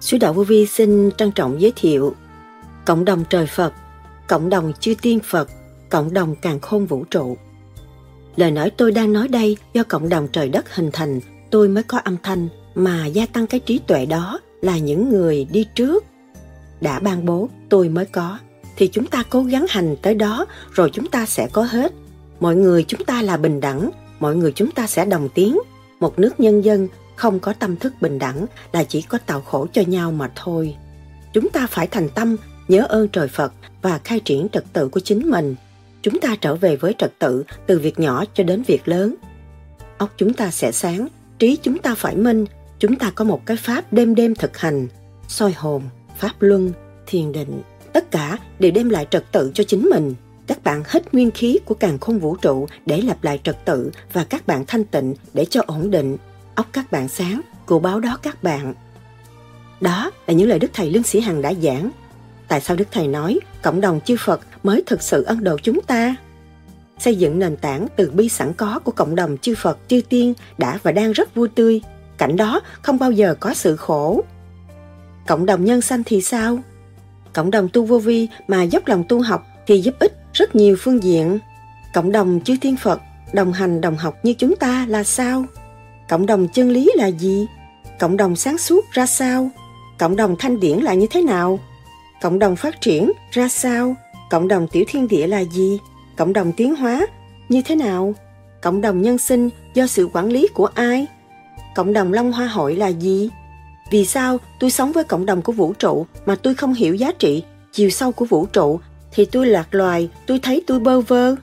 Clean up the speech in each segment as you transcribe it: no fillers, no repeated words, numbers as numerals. Sứ Đạo Vô Vi xin trân trọng giới thiệu Cộng đồng Trời Phật, Cộng đồng Chư Tiên Phật, Cộng đồng Càn Khôn Vũ Trụ. Lời nói tôi đang nói đây do cộng đồng trời đất hình thành, tôi mới có âm thanh mà gia tăng cái trí tuệ đó là những người đi trước đã ban bố tôi mới có. Thì chúng ta cố gắng hành tới đó rồi chúng ta sẽ có hết. Mọi người chúng ta là bình đẳng, mọi người chúng ta sẽ đồng tiếng. Một nước nhân dân không có tâm thức bình đẳng là chỉ có tạo khổ cho nhau mà thôi. Chúng ta phải thành tâm nhớ ơn trời Phật và khai triển trật tự của chính mình. Chúng ta trở về với trật tự từ việc nhỏ cho đến việc lớn. Óc chúng ta sẽ sáng, trí chúng ta phải minh. Chúng ta có một cái pháp đêm đêm thực hành, soi hồn, pháp luân, thiền định. Tất cả đều đem lại trật tự cho chính mình. Các bạn hít nguyên khí của càn khôn vũ trụ để lập lại trật tự và các bạn thanh tịnh để cho ổn định. Óc các bạn sáng, cụ báo đó các bạn. Đó là những lời Đức Thầy Lương Sĩ Hằng đã giảng. Tại sao Đức Thầy nói cộng đồng chư Phật mới thực sự ân độ chúng ta? Xây dựng nền tảng từ bi sẵn có của cộng đồng chư Phật, chư Tiên đã và đang rất vui tươi. Cảnh đó không bao giờ có sự khổ. Cộng đồng nhân sanh thì sao? Cộng đồng tu vô vi mà dốc lòng tu học thì giúp ích rất nhiều phương diện. Cộng đồng chư Thiên Phật đồng hành đồng học như chúng ta là sao? Cộng đồng chân lý là gì? Cộng đồng sáng suốt ra sao? Cộng đồng thanh điển là như thế nào? Cộng đồng phát triển ra sao? Cộng đồng tiểu thiên địa là gì? Cộng đồng tiến hóa như thế nào? Cộng đồng nhân sinh do sự quản lý của ai? Cộng đồng Long Hoa Hội là gì? Vì sao tôi sống với cộng đồng của vũ trụ mà tôi không hiểu giá trị, chiều sâu của vũ trụ thì tôi lạc loài, tôi thấy tôi bơ vơ.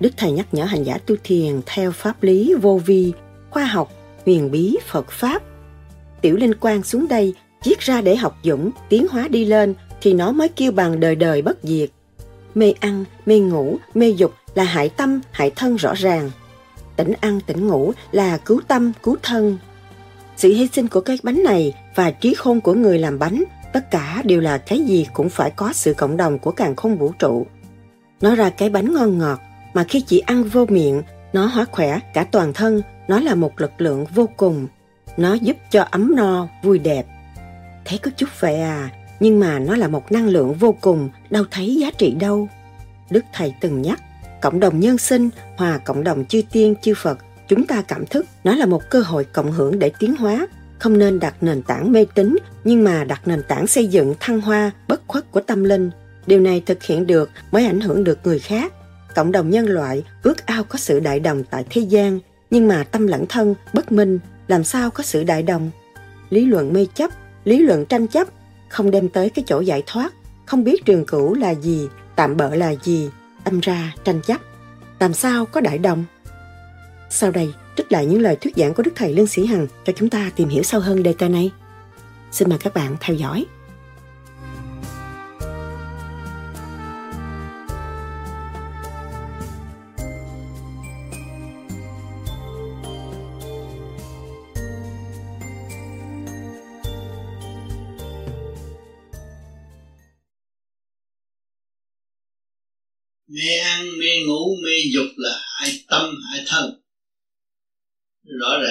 Đức Thầy nhắc nhở hành giả tu thiền theo pháp lý vô vi, khoa học, huyền bí, Phật Pháp. Tiểu Linh Quang xuống đây chiết ra để học dũng, tiến hóa đi lên thì nó mới kêu bằng đời đời bất diệt. Mê ăn, mê ngủ, mê dục là hại tâm, hại thân rõ ràng. Tỉnh ăn, tỉnh ngủ là cứu tâm, cứu thân. Sự hy sinh của cái bánh này và trí khôn của người làm bánh, tất cả đều là cái gì cũng phải có sự cộng đồng của càn khôn vũ trụ. Nó ra cái bánh ngon ngọt mà khi chỉ ăn vô miệng, nó hóa khỏe cả toàn thân, nó là một lực lượng vô cùng. Nó giúp cho ấm no, vui đẹp. Thấy có chút vậy à, nhưng mà nó là một năng lượng vô cùng, đâu thấy giá trị đâu. Đức Thầy từng nhắc, cộng đồng nhân sinh, hòa cộng đồng chư Tiên, chư Phật, chúng ta cảm thức nó là một cơ hội cộng hưởng để tiến hóa, không nên đặt nền tảng mê tín nhưng mà đặt nền tảng xây dựng thăng hoa, bất khuất của tâm linh. Điều này thực hiện được mới ảnh hưởng được người khác. Cộng đồng nhân loại ước ao có sự đại đồng tại thế gian, nhưng mà tâm lẫn thân, bất minh, làm sao có sự đại đồng? Lý luận mê chấp, lý luận tranh chấp, không đem tới cái chỗ giải thoát, không biết trường cửu là gì, tạm bợ là gì, âm ra tranh chấp. Làm sao có đại đồng? Sau đây, trích lại những lời thuyết giảng của Đức Thầy Lương Sĩ Hằng cho chúng ta tìm hiểu sâu hơn đề tài này. Xin mời các bạn theo dõi. Mê ăn, mê ngủ, mê dục là hại tâm, hại thân. Rõ ràng. Tỉnh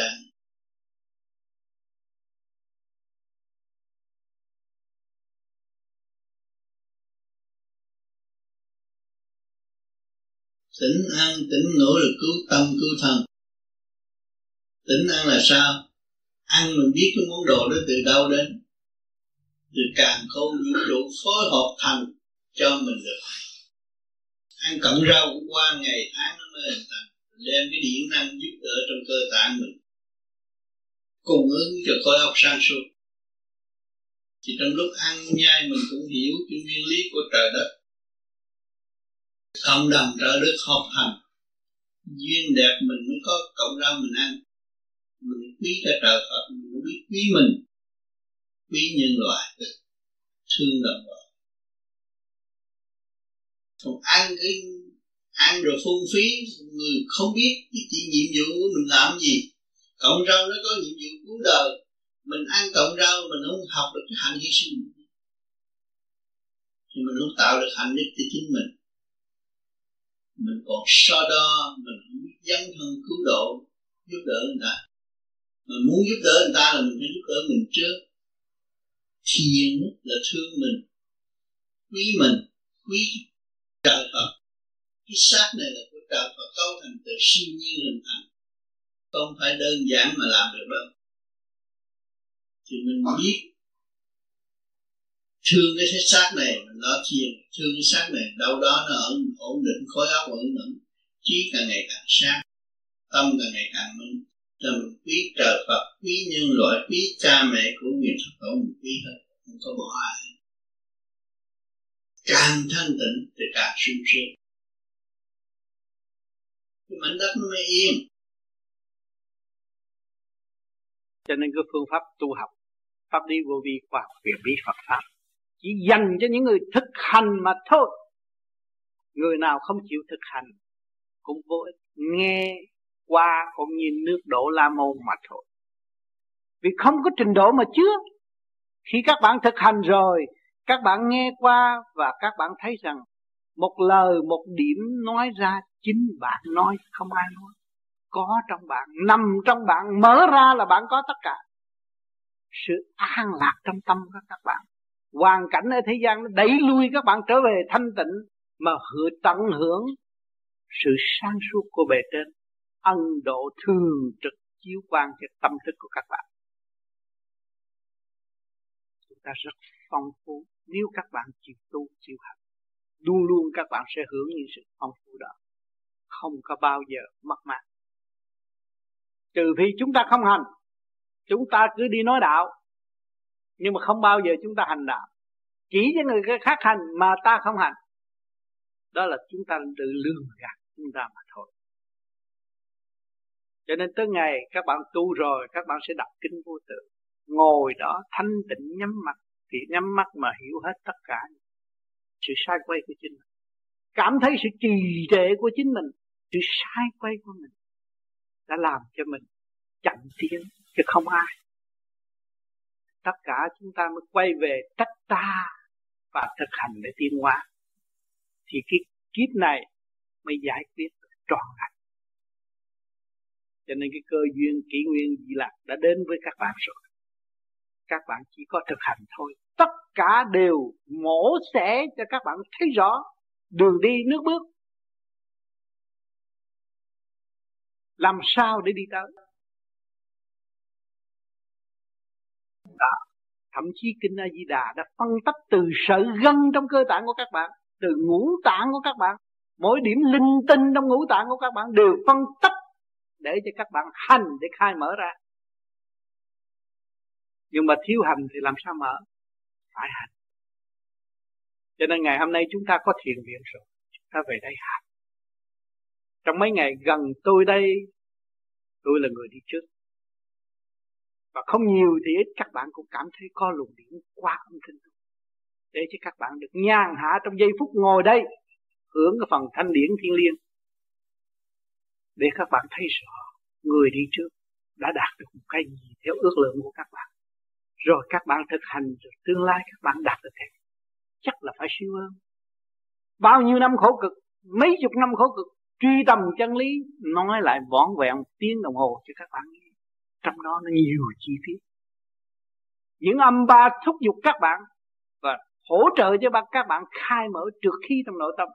ăn, tỉnh ngủ là cứu tâm, cứu thân. Tỉnh ăn là sao? Ăn mình biết cái món đồ đó từ đâu đến. Từ càn khôn vũ trụ phối hợp thành cho mình được. Ăn cộng rau cũng qua ngày tháng nó mới hình thành. Đem cái điện năng giúp đỡ trong cơ tạng mình, cung ứng cho khối óc sáng suốt. Thì trong lúc ăn nhai mình cũng hiểu cái nguyên lý của trời đất. Cộng đồng trợ đức hợp hành, duyên đẹp mình mới có cộng đồng mình ăn. Mình quý cả trời Phật, mình biết quý mình, quý nhân loại, thương đồng loại. Còn ăn cái ăn rồi phung phí, người không biết chỉ nhiệm vụ của mình làm gì. Cộng rau nó có nhiệm vụ cứu đời, mình ăn cộng rau mình không học được cái hạnh hy sinh thì mình không tạo được hạnh đức cho chính mình. Mình còn so đo, mình không biết dấn thân cứu độ, giúp đỡ người ta. Mà muốn giúp đỡ người ta là mình phải giúp đỡ mình trước. Thiện là thương mình, quý mình, quý trời Phật. Cái xác này là của trời Phật cấu thành từ siêu nhiên hình thành, không phải đơn giản mà làm được đâu. Thì mình biết thương cái xác này mình lo thiền, thương cái xác này đâu đó nó ổn định, khối óc ổn định, trí càng ngày càng sáng, tâm càng ngày càng minh. Cho mình quý trời Phật, quý nhân loại, quý cha mẹ của người Phật tổ mình quý hơn, không có bỏ ai. Càng thanh tịnh thì càng sung sướng. Cái mảnh đất nó mới yên. Cho nên cái phương pháp tu học, pháp lý vô vi, khoa học huyền bí Phật pháp chỉ dành cho những người thực hành mà thôi. Người nào không chịu thực hành cũng vô ích, nghe qua cũng như nước đổ la môn mà thôi. Vì không có trình độ mà chưa. Khi các bạn thực hành rồi, các bạn nghe qua và các bạn thấy rằng một lời một điểm nói ra chính bạn nói, không ai nói. Có trong bạn, nằm trong bạn, mở ra là bạn có tất cả. Sự an lạc trong tâm của các bạn, hoàn cảnh ở thế gian nó đẩy lui các bạn trở về thanh tịnh mà tận hưởng sự sáng suốt của bề trên. Ân độ thường trực chiếu quang cho tâm thức của các bạn. Chúng ta rất phong phú. Nếu các bạn chịu tu, chịu hành, luôn luôn các bạn sẽ hưởng những sự phong phú đó, không có bao giờ mất mát. Trừ phi chúng ta không hành, chúng ta cứ đi nói đạo, nhưng mà không bao giờ chúng ta hành đạo. Chỉ cho người khác hành mà ta không hành, đó là chúng ta tự lường gạt chúng ta mà thôi. Cho nên tới ngày các bạn tu rồi, các bạn sẽ đọc kinh vô tự, ngồi đó thanh tịnh nhắm mắt, thì nhắm mắt mà hiểu hết tất cả sự sai quay của chính mình, cảm thấy sự trì trệ của chính mình, sự sai quay của mình đã làm cho mình chậm tiến chứ không ai. Tất cả chúng ta mới quay về tách ta và thực hành để tiến hóa, thì cái kiếp này mới giải quyết trọn vẹn. Cho nên cái cơ duyên kỷ nguyên dị lạc đã đến với các bạn rồi. Các bạn chỉ có thực hành thôi. Tất cả đều mổ xẻ cho các bạn thấy rõ đường đi nước bước, làm sao để đi tới. Đó. Thậm chí Kinh A Di Đà đã phân tách từ sợi gân trong cơ tạng của các bạn, từ ngũ tạng của các bạn. Mỗi điểm linh tinh trong ngũ tạng của các bạn đều phân tách để cho các bạn hành, để khai mở ra. Nhưng mà thiếu hành thì làm sao mở? Phải hành. Cho nên ngày hôm nay chúng ta có thiền viện rồi, chúng ta về đây hành. Trong mấy ngày gần tôi đây, tôi là người đi trước, và không nhiều thì ít các bạn cũng cảm thấy có luồng điển qua âm thanh tôi, để cho các bạn được nhàn hạ trong giây phút ngồi đây, hưởng cái phần thanh điển thiên liêng, để các bạn thấy rõ người đi trước đã đạt được một cái gì theo ước lượng của các bạn. Rồi các bạn thực hành, rồi tương lai các bạn đạt được thế. Chắc là phải siêu hơn. Bao nhiêu năm khổ cực, mấy chục năm khổ cực, truy tầm chân lý, nói lại vỏn vẹn một tiếng đồng hồ cho các bạn nghe. Trong đó nó nhiều chi tiết. Những âm ba thúc giục các bạn và hỗ trợ cho các bạn khai mở trượt khí trong nội tâm,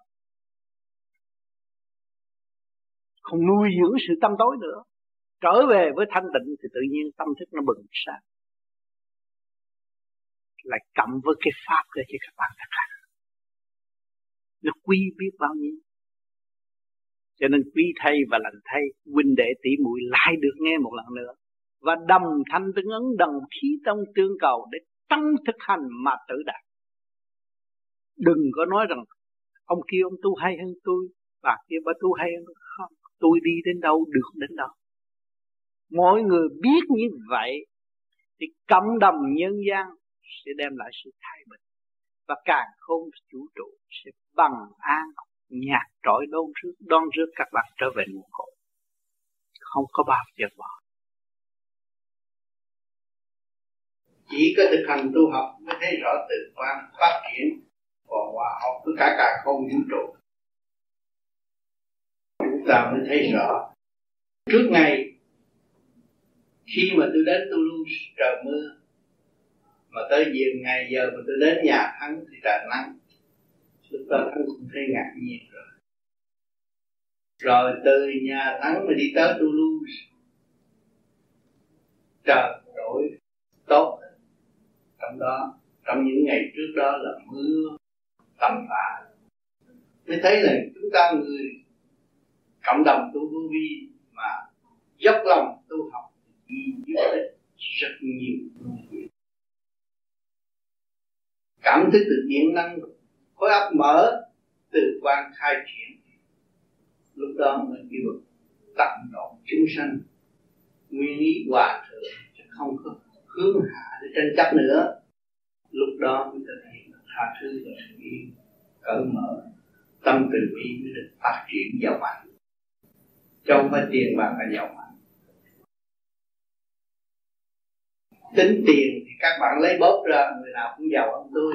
không nuôi dưỡng sự tâm tối nữa. Trở về với thanh tịnh thì tự nhiên tâm thức nó bừng sáng. Lại cộng với cái pháp để cho các bạn thực hành, nó quý biết bao nhiêu. Cho nên quý thầy và lành thầy, huynh đệ tỷ muội lại được nghe một lần nữa, và đồng thanh tương ứng, đồng khí tông tương cầu, để tăng thực hành mà tự đạt. Đừng có nói rằng ông kia ông tu hay hơn tôi, bà kia bà tu hay hơn tôi. Không, tôi đi đến đâu được đến đâu. Mỗi người biết như vậy thì cộng đồng nhân gian sẽ đem lại sự thay bình, và càng không vũ trụ sẽ bằng an nhạt trỗi đón rước các bạn trở về nguồn cội, không có bao giờ bỏ. Chỉ có thực hành tu học mới thấy rõ tự quan phát triển còn hòa học với cả càng không vũ trụ. Chúng ta mới thấy rõ. Trước ngày khi mà tôi đến Toulouse trời mưa, Mà tới giờ ngày giờ mà tôi đến nhà Thắng thì trời nắng. Lúc đó Thắng cũng thấy ngạc nhiên rồi. Rồi từ nhà Thắng mà đi tới Toulouse, trời đổi tốt. Trong đó, trong những ngày trước đó là mưa tầm tã. Mới thấy là chúng ta người cộng đồng tu vô vi mà dốc lòng tu học thì giúp ích rất nhiều người. Cảm thức từ điện năng khối óc mở, từ quan khai triển. Lúc đó mới kêu tận độ chúng sanh, nguyên ý hòa thượng chứ không có hướng hạ để tranh chấp nữa. Lúc đó mới thực hiện tha thứ và tình yêu cởi mở, tâm từ bi mới được phát triển giàu mạnh, trong phải tiền bạc là giàu mạnh. Tính tiền thì các bạn lấy bóp ra, người nào cũng giàu hơn tôi.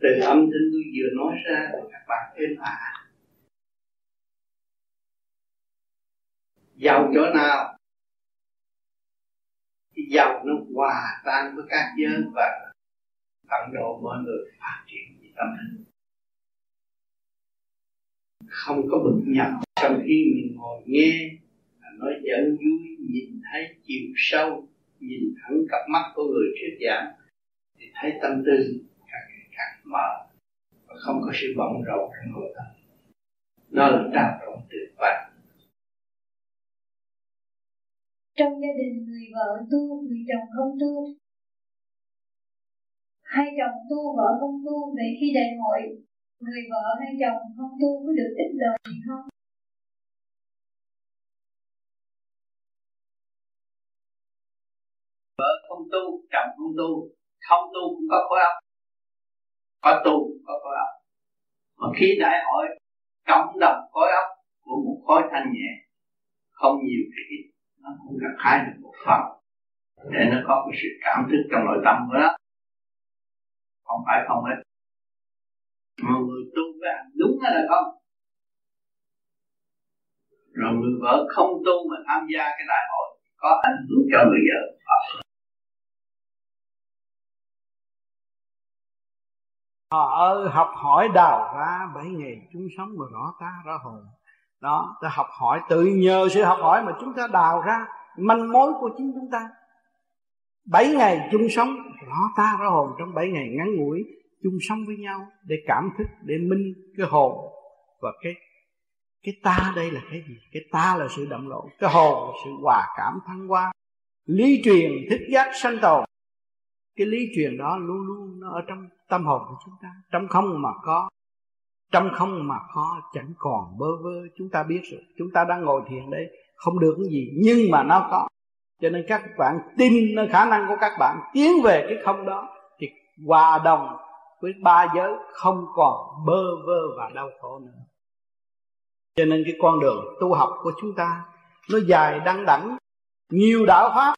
Từ âm thanh tôi vừa nói ra thì các bạn êm ả. Giàu chỗ nào? Giàu nó hòa tan với các giới và tận độ mọi người phát triển về tâm linh. Không có bực nhọc trong khi mình ngồi nghe, nói giỡn vui, nhìn thấy chiều sâu, nhìn thẳng cặp mắt của người thuyết giảng thì thấy tâm tư càng mở và không có sự bận rộn trong nội tâm. Đó là trao đổi tuyệt vời. Trong gia đình, người vợ tu, người chồng không tu, hai chồng tu, vợ không tu, vậy khi đại hội người vợ hay chồng không tu có được ít lời gì không? Vợ không tu, chồng không tu cũng có khối óc, có tu cũng có khối óc. Mà khi đại hội cộng đồng khối óc của một khối thanh nhẹ, không nhiều thì ít, nó cũng gặt hái được một phần để nó có cái sự cảm thức trong nội tâm của nó, không phải không hết. Mà người tu với hành đúng hay là không? Rồi người vợ không tu mà tham gia cái đại hội có ảnh hưởng cho người vợ. Họ học hỏi đào ra bảy ngày chúng sống mà rõ ta rõ hồn. Đó, ta học hỏi, tự nhờ sự học hỏi mà chúng ta đào ra manh mối của chính chúng ta. 7 ngày chung sống rõ ta rõ hồn, trong 7 ngày ngắn ngủi chung sống với nhau để cảm thức, để minh cái hồn và cái ta. Đây là cái gì? Cái ta là sự đậm lộ, cái hồn là sự hòa cảm thăng hoa. Lý truyền thức giác sanh tồn, cái lý truyền đó luôn luôn nó ở trong tâm hồn của chúng ta. Trong không mà có, trong không mà có, chẳng còn bơ vơ. Chúng ta biết rồi, chúng ta đang ngồi thiền đây không được cái gì, nhưng mà nó có. Cho nên các bạn tin khả năng của các bạn tiến về cái không đó thì hòa đồng với ba giới, không còn bơ vơ và đau khổ nữa. Cho nên cái con đường tu học của chúng ta nó dài đăng đẳng, nhiều đạo pháp,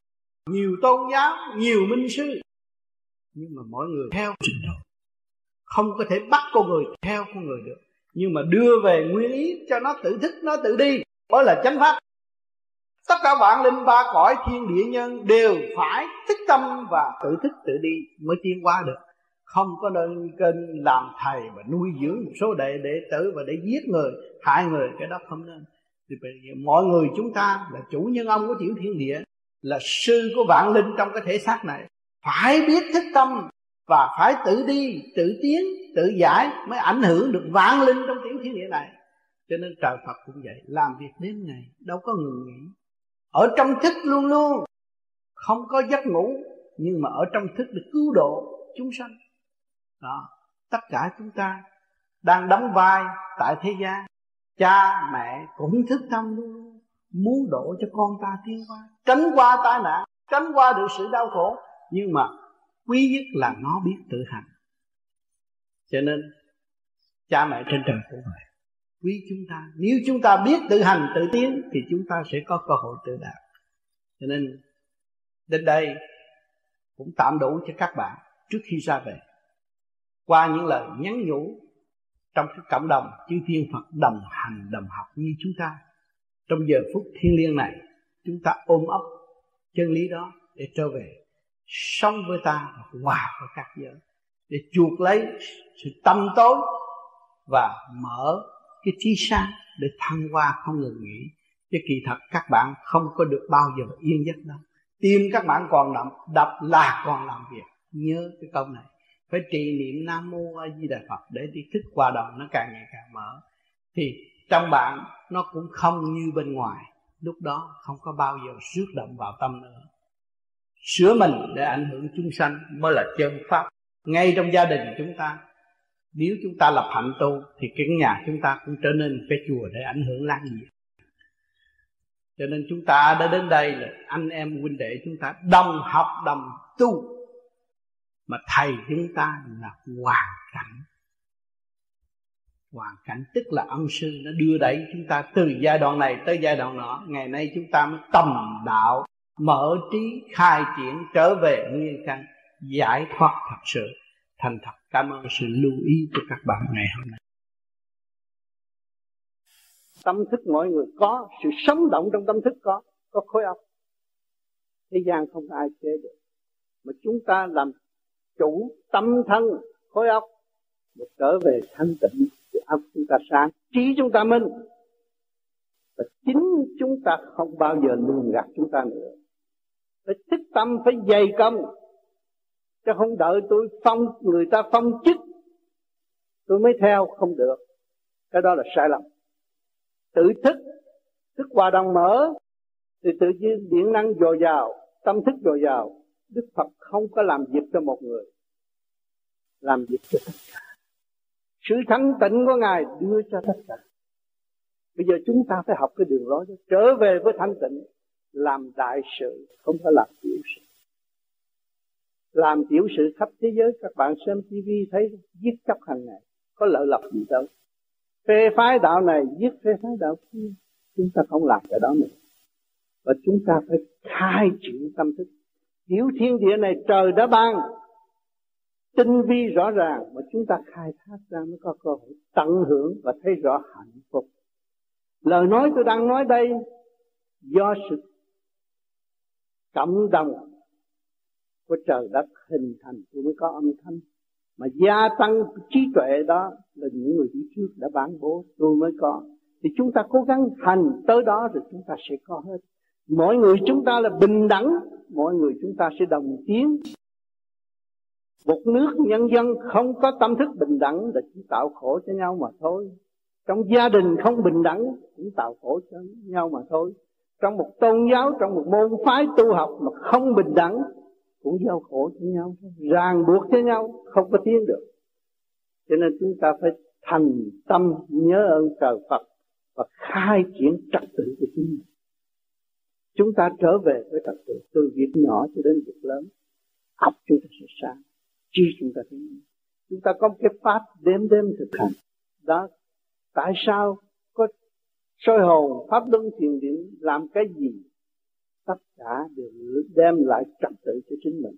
nhiều tôn giáo, nhiều minh sư, nhưng mà mỗi người theo trình độ. Không có thể bắt con người theo con người được, nhưng mà đưa về nguyên ý cho nó tự thích, nó tự đi, đó là chánh pháp. Tất cả vạn linh ba cõi thiên địa nhân đều phải thích tâm và tự thích tự đi mới tiến qua được. Không có nên kênh làm thầy và nuôi dưỡng một số đệ tử và để giết người, hại người, cái đó không nên. Thì mọi người chúng ta là chủ nhân ông của tiểu thiên địa, là sư của vạn linh trong cái thể xác này, phải biết thích tâm và phải tự đi, tự tiến, tự giải mới ảnh hưởng được vạn linh trong tiểu thiên địa này. Cho nên trời Phật cũng vậy, làm việc đến ngày đâu có ngừng nghỉ, ở trong thức luôn luôn, không có giấc ngủ, nhưng mà ở trong thức được cứu độ chúng sanh. Đó, tất cả chúng ta đang đóng vai tại thế gian, cha mẹ cũng thức tâm luôn luôn, muốn độ cho con ta tiến qua, tránh qua tai nạn, tránh qua được sự đau khổ, nhưng mà quý nhất là nó biết tự hành. Cho nên cha mẹ trên trời cũng vậy, quý chúng ta, nếu chúng ta biết tự hành tự tiến thì chúng ta sẽ có cơ hội tự đạt. Cho nên đến đây cũng tạm đủ cho các bạn trước khi ra về, qua những lời nhắn nhủ trong cái cộng đồng chư thiên Phật đồng hành đồng học như chúng ta. Trong giờ phút thiêng liêng này, chúng ta ôm ấp chân lý đó để trở về sống với ta, hòa với các giới, để chuộc lấy sự tâm tối và mở cái trí sáng để thăng hoa không ngừng nghỉ. Chứ kỳ thật các bạn không có được bao giờ yên giấc đâu. Tim các bạn còn đập là còn làm việc. Nhớ cái câu này, phải trì niệm Nam Mô A Di Đà Phật để đi thức qua đồng nó càng ngày càng mở, thì trong bạn nó cũng không như bên ngoài. Lúc đó không có bao giờ xước động vào tâm nữa. Sửa mình để ảnh hưởng chúng sanh mới là chân pháp. Ngay trong gia đình chúng ta, nếu chúng ta lập hạnh tu thì cái nhà chúng ta cũng trở nên cái chùa để ảnh hưởng lan nhiệt. Cho nên chúng ta đã đến đây là anh em huynh đệ chúng ta đồng học đồng tu, mà thầy chúng ta là hoàn cảnh. Hoàn cảnh tức là ân sư nó đưa đẩy chúng ta từ giai đoạn này tới giai đoạn nọ. Ngày nay chúng ta mới tầm đạo, mở trí, khai triển trở về nguyên căn, giải thoát thật sự. Thành thật cảm ơn sự lưu ý của các bạn ngày hôm nay. Tâm thức mọi người có, sự sống động trong tâm thức có khối óc. Thế gian không ai chế được, mà chúng ta làm chủ tâm thân khối óc để trở về thanh tịnh, thì óc chúng ta sáng, trí chúng ta minh. Và chính chúng ta không bao giờ lường gạt chúng ta nữa. Phải thức tâm, phải dày công, chứ không đợi tôi phong, người ta phong chức tôi mới theo, không được. Cái đó là sai lầm. Tự thức, thức hòa đồng mở, thì tự nhiên điện năng dồi dào, tâm thức dồi dào. Đức Phật không có làm việc cho một người, làm việc cho tất cả. Sự thanh tịnh của Ngài đưa cho tất cả. Bây giờ chúng ta phải học cái đường lối đó, trở về với thanh tịnh, làm đại sự, không phải làm tiểu sự. Làm tiểu sự khắp thế giới, các bạn xem TV thấy giết chóc hàng ngày, có lợi lộc gì đâu. Phê phái đạo này giết phê phái đạo kia, chúng ta không làm cái đó nữa. Và chúng ta phải khai triển tâm thức. Hiểu thiên địa này trời đã ban tinh vi rõ ràng, mà chúng ta khai thác ra mới có cơ hội tận hưởng và thấy rõ hạnh phúc. Lời nói tôi đang nói đây do sự cộng đồng của trời đất hình thành tôi mới có âm thanh, mà gia tăng trí tuệ đó là những người đi trước đã ban bố tôi mới có. Thì chúng ta cố gắng hành tới đó rồi chúng ta sẽ có hết. Mỗi người chúng ta là bình đẳng, mỗi người chúng ta sẽ đồng tiến. Một nước nhân dân không có tâm thức bình đẳng là chỉ tạo khổ cho nhau mà thôi. Trong gia đình không bình đẳng cũng tạo khổ cho nhau mà thôi. Trong một tôn giáo, trong một môn phái tu học mà không bình đẳng cũng giao khổ cho nhau, ràng buộc cho nhau, không có tiến được. Cho nên chúng ta phải thành tâm nhớ ơn trời Phật và khai triển trật tự của chúng mình. Chúng ta trở về với trật tự từ việc nhỏ cho đến việc lớn, óc chúng ta sẽ sáng, trí chúng ta sẽ sáng. Chúng ta có một cái pháp đêm thực hành. Đó, tại sao có soi hồn, pháp luân thiền định làm cái gì? Tất cả đều đem lại trật tự cho chính mình.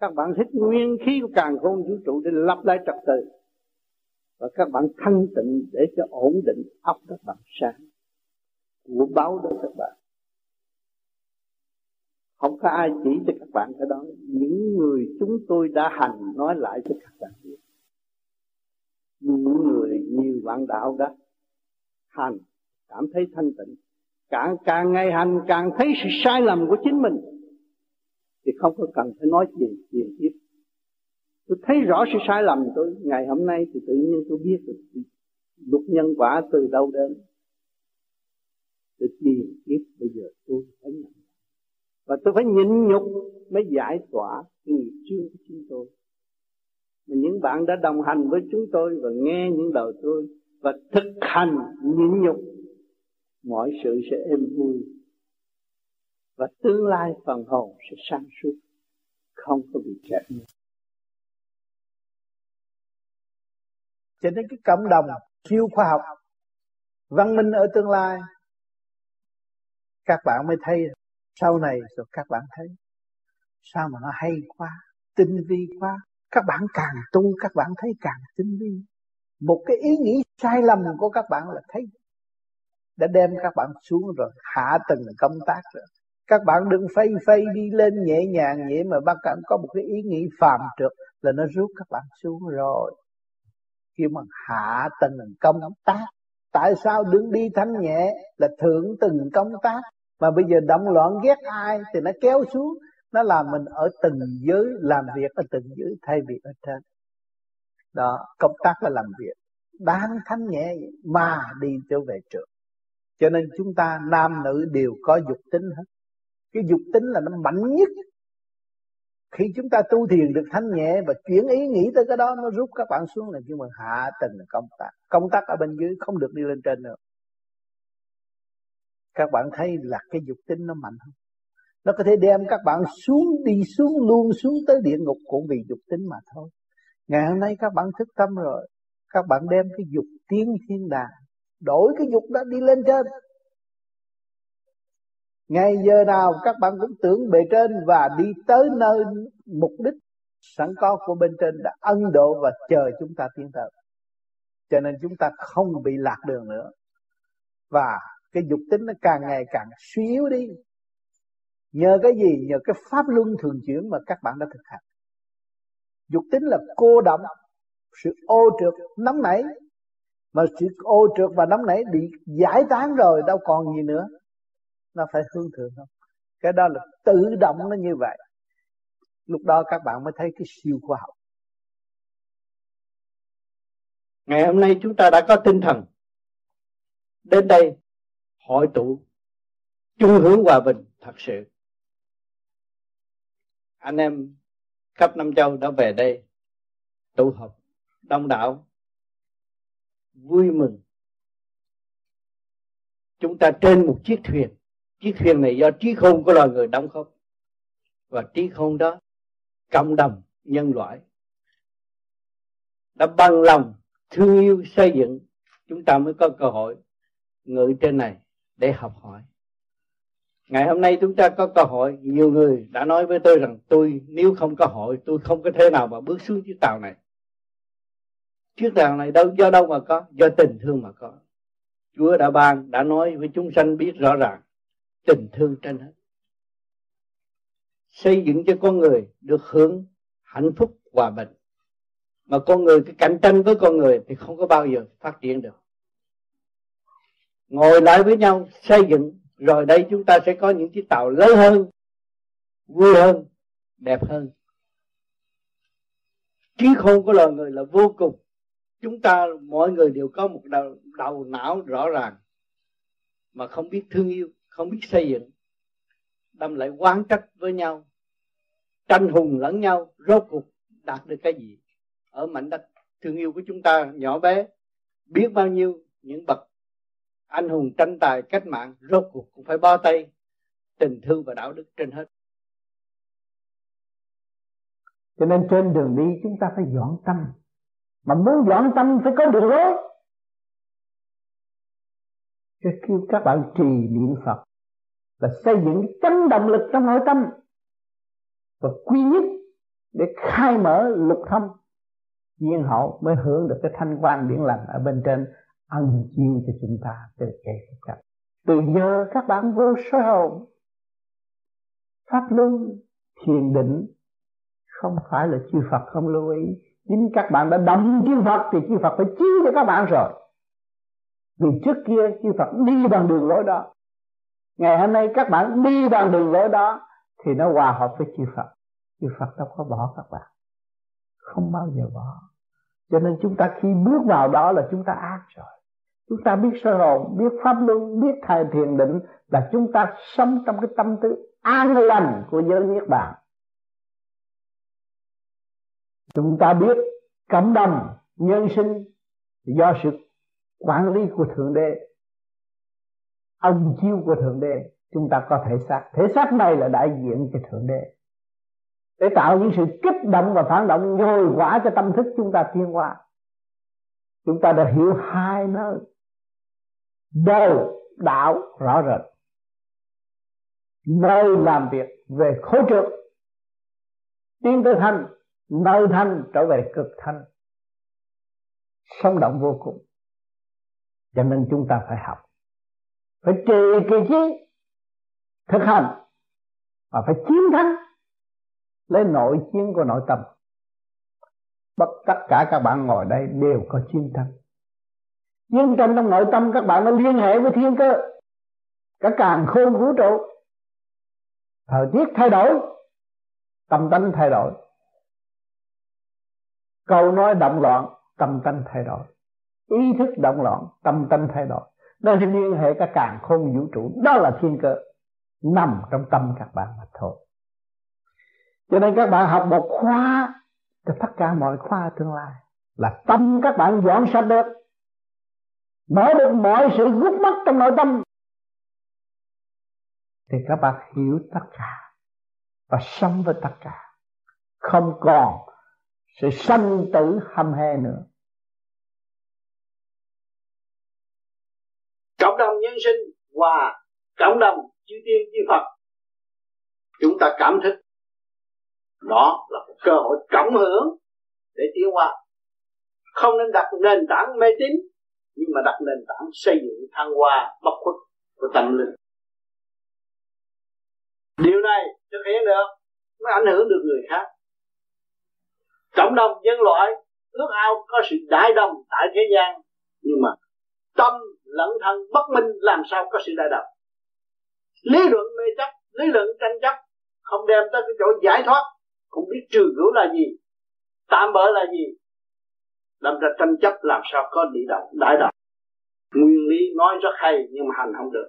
Các bạn thích nguyên khí của càn khôn vũ trụ để lập lại trật tự. Và các bạn thanh tịnh để cho ổn định óc các bạn sáng. Của báo đời các bạn. Không có ai chỉ cho các bạn cái đó. Những người chúng tôi đã hành nói lại cho các bạn biết. Những người nhiều bạn đạo đó hành cảm thấy thanh tịnh. Càng ngày hành càng thấy sự sai lầm của chính mình, thì không có cần phải nói gì tiền tiếp. Tôi thấy rõ sự sai lầm tôi ngày hôm nay thì tự nhiên tôi biết được luật nhân quả từ đâu đến. Tôi tiền tiếp bây giờ tôi phải nhận, và tôi phải nhịn nhục mới giải tỏa cái nghiệp chướng của chúng tôi. Mà những bạn đã đồng hành với chúng tôi và nghe những lời tôi và thực hành nhịn nhục, mọi sự sẽ êm vui và tương lai phần hồn sẽ sáng suốt, không có bị kẹt nữa. Cho nên cái cộng đồng siêu khoa học văn minh ở tương lai, các bạn mới thấy sau này rồi các bạn thấy sao mà nó hay quá, tinh vi quá. Các bạn càng tu các bạn thấy càng tinh vi. Một cái ý nghĩ sai lầm của các bạn là thấy đã đem các bạn xuống rồi, hạ tầng công tác rồi. Các bạn đừng phây phây đi lên nhẹ nhàng vậy, mà bác cảm có một cái ý nghĩ phàm trượt là nó rút các bạn xuống rồi. Kêu bằng hạ tầng công tác. Tại sao đứng đi thanh nhẹ là thượng tầng công tác, mà bây giờ động loạn ghét ai thì nó kéo xuống. Nó làm mình ở từng giới, làm việc ở từng giới thay vì ở trên. Đó, công tác là làm việc đang thanh nhẹ mà đi trở về trượt. Cho nên chúng ta nam nữ đều có dục tính hết. Cái dục tính là nó mạnh nhất. Khi chúng ta tu thiền được thanh nhẹ và chuyển ý nghĩ tới cái đó, nó rút các bạn xuống này. Nhưng mà hạ tầng là công tác. Công tác ở bên dưới không được đi lên trên nữa. Các bạn thấy là cái dục tính nó mạnh không? Nó có thể đem các bạn xuống, đi xuống luôn, xuống tới địa ngục cũng vì dục tính mà thôi. Ngày hôm nay các bạn thức tâm rồi, các bạn đem cái dục tiến thiên đàng, đổi cái dục đó đi lên trên. Ngày giờ nào các bạn cũng tưởng bề trên và đi tới nơi mục đích sẵn có của bên trên đã ân độ và chờ chúng ta tiến tới. Cho nên chúng ta không bị lạc đường nữa. Và cái dục tính nó càng ngày càng suy yếu đi. Nhờ cái gì? Nhờ cái pháp luân thường chuyển mà các bạn đã thực hành. Dục tính là cô đọng, sự ô trượt, nóng nảy. Mà sự ô trượt và nóng nảy bị giải tán rồi, đâu còn gì nữa. Nó phải hướng thượng không? Cái đó là tự động nó như vậy. Lúc đó các bạn mới thấy cái siêu khoa học. Ngày hôm nay chúng ta đã có tinh thần đến đây hội tụ chung hướng hòa bình thật sự. Anh em khắp năm châu đã về đây tụ họp đông đảo, vui mừng. Chúng ta trên một chiếc thuyền. Chiếc thuyền này do trí khôn của loài người đóng khống, và trí khôn đó, cộng đồng nhân loại đã bằng lòng thương yêu xây dựng. Chúng ta mới có cơ hội ngự trên này để học hỏi. Ngày hôm nay chúng ta có cơ hội. Nhiều người đã nói với tôi rằng tôi nếu không có hội, tôi không có thể nào mà bước xuống chiếc tàu này. Chiếc tàu này do đâu mà có? Do tình thương mà có. Chúa đã ban, đã nói với chúng sanh biết rõ ràng. Tình thương trên hết. Xây dựng cho con người được hưởng hạnh phúc, hòa bình. Mà con người, cái cạnh tranh với con người thì không có bao giờ phát triển được. Ngồi lại với nhau, xây dựng. Rồi đây chúng ta sẽ có những chiếc tàu lớn hơn, vui hơn, đẹp hơn. Trí khôn của loài người là vô cùng. Chúng ta, mọi người đều có một đầu não rõ ràng. Mà không biết thương yêu, không biết xây dựng. Đâm lại oán trách với nhau, tranh hùng lẫn nhau. Rốt cuộc đạt được cái gì? Ở mảnh đất thương yêu của chúng ta nhỏ bé, biết bao nhiêu những bậc anh hùng tranh tài cách mạng, rốt cuộc cũng phải bó tay. Tình thương và đạo đức trên hết. Cho nên trên đường đi chúng ta phải dọn tâm. Mà muốn dọn tâm phải có đường lối. Tôi kêu các bạn trì niệm Phật là xây dựng chánh động lực trong nội tâm và quy nhất để khai mở lục thâm, nhiên hậu mới hưởng được cái thanh quan điển lành ở bên trên ân chiêu cho chúng ta từ kệ Phật pháp. Từ giờ các bạn vô sở hồn pháp luân thiền định, không phải là chư Phật không lưu ý. Chính các bạn đã động chư Phật thì chư Phật phải chiếu cho các bạn rồi. Vì trước kia chư Phật đi bằng đường lối đó. Ngày hôm nay các bạn đi bằng đường lối đó thì nó hòa hợp với chư Phật. Chư Phật đâu có bỏ các bạn, không bao giờ bỏ. Cho nên chúng ta khi bước vào đó là chúng ta ác rồi. Chúng ta biết sơ hồn, biết pháp luân, biết thầy thiền định là chúng ta sống trong cái tâm tư an lành của giới Niết Bàn. Chúng ta biết cộng đồng nhân sinh do sự quản lý của Thượng Đế, ân chiếu của Thượng Đế. Chúng ta có thể xác. Thể xác này là đại diện cho Thượng Đế, để tạo những sự kích động và phản động nhồi quả cho tâm thức chúng ta tiến hóa. Chúng ta đã hiểu hai nơi đều đạo rõ rệt. Nơi làm việc về khối trượt tiến tới thanh, nơi thanh trở về cực thanh, sống động vô cùng. Cho nên chúng ta phải học, phải trì kỳ trí, thực hành mà phải chiến thắng lấy nội chiến của nội tâm. Bất tất cả các bạn ngồi đây đều có chiến thắng, nhưng trong nội tâm các bạn nó liên hệ với thiên cơ, cả càn khôn vũ trụ. Thời tiết thay đổi, tâm tánh thay đổi, câu nói động loạn, tâm tánh thay đổi, ý thức động loạn, tâm tánh thay đổi. Nó liên hệ cả càn khôn vũ trụ. Đó là thiên cơ nằm trong tâm các bạn mà thôi. Cho nên các bạn học một khóa cho tất cả mọi khóa tương lai là tâm các bạn dọn sạch được, mở được mọi sự gút mắt trong nội tâm, thì các bạn hiểu tất cả và sống với tất cả, không còn sự sanh tử hâm hê nữa. Cộng đồng nhân sinh và cộng đồng chư tiên chư Phật, chúng ta cảm thức đó là một cơ hội cộng hưởng để tiến hóa. Không nên đặt nền tảng mê tín, nhưng mà đặt nền tảng xây dựng thăng hoa bất khuất của tâm linh. Điều này thực hiện được nó ảnh hưởng được người khác. Cộng đồng nhân loại ước ao có sự đại đồng tại thế gian, nhưng mà tâm lẫn thân bất minh, làm sao có sự đại đồng. Lý luận mê chấp, lý luận tranh chấp không đem tới cái chỗ giải thoát, không biết trừ hữu là gì, tạm bỡ là gì, làm ra tranh chấp, làm sao có địa động đại đồng. Nguyên lý nói rất hay nhưng mà hành không được.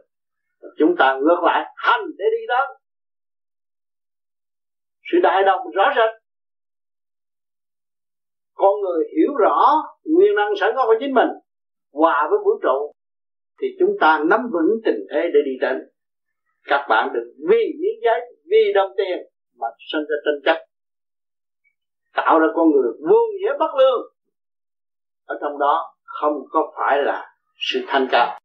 Chúng ta ngược lại, hành để đi đó sự đại đồng rõ rệt. Con người hiểu rõ nguyên năng sẵn có của chính mình, hòa với vũ trụ, thì chúng ta nắm vững tình thế để đi đến. Các bạn đừng vì miếng giấy, vì đồng tiền mà sinh ra tranh chấp, tạo ra con người vô nghĩa bất lương. Ở trong đó không có phải là sự thanh cao,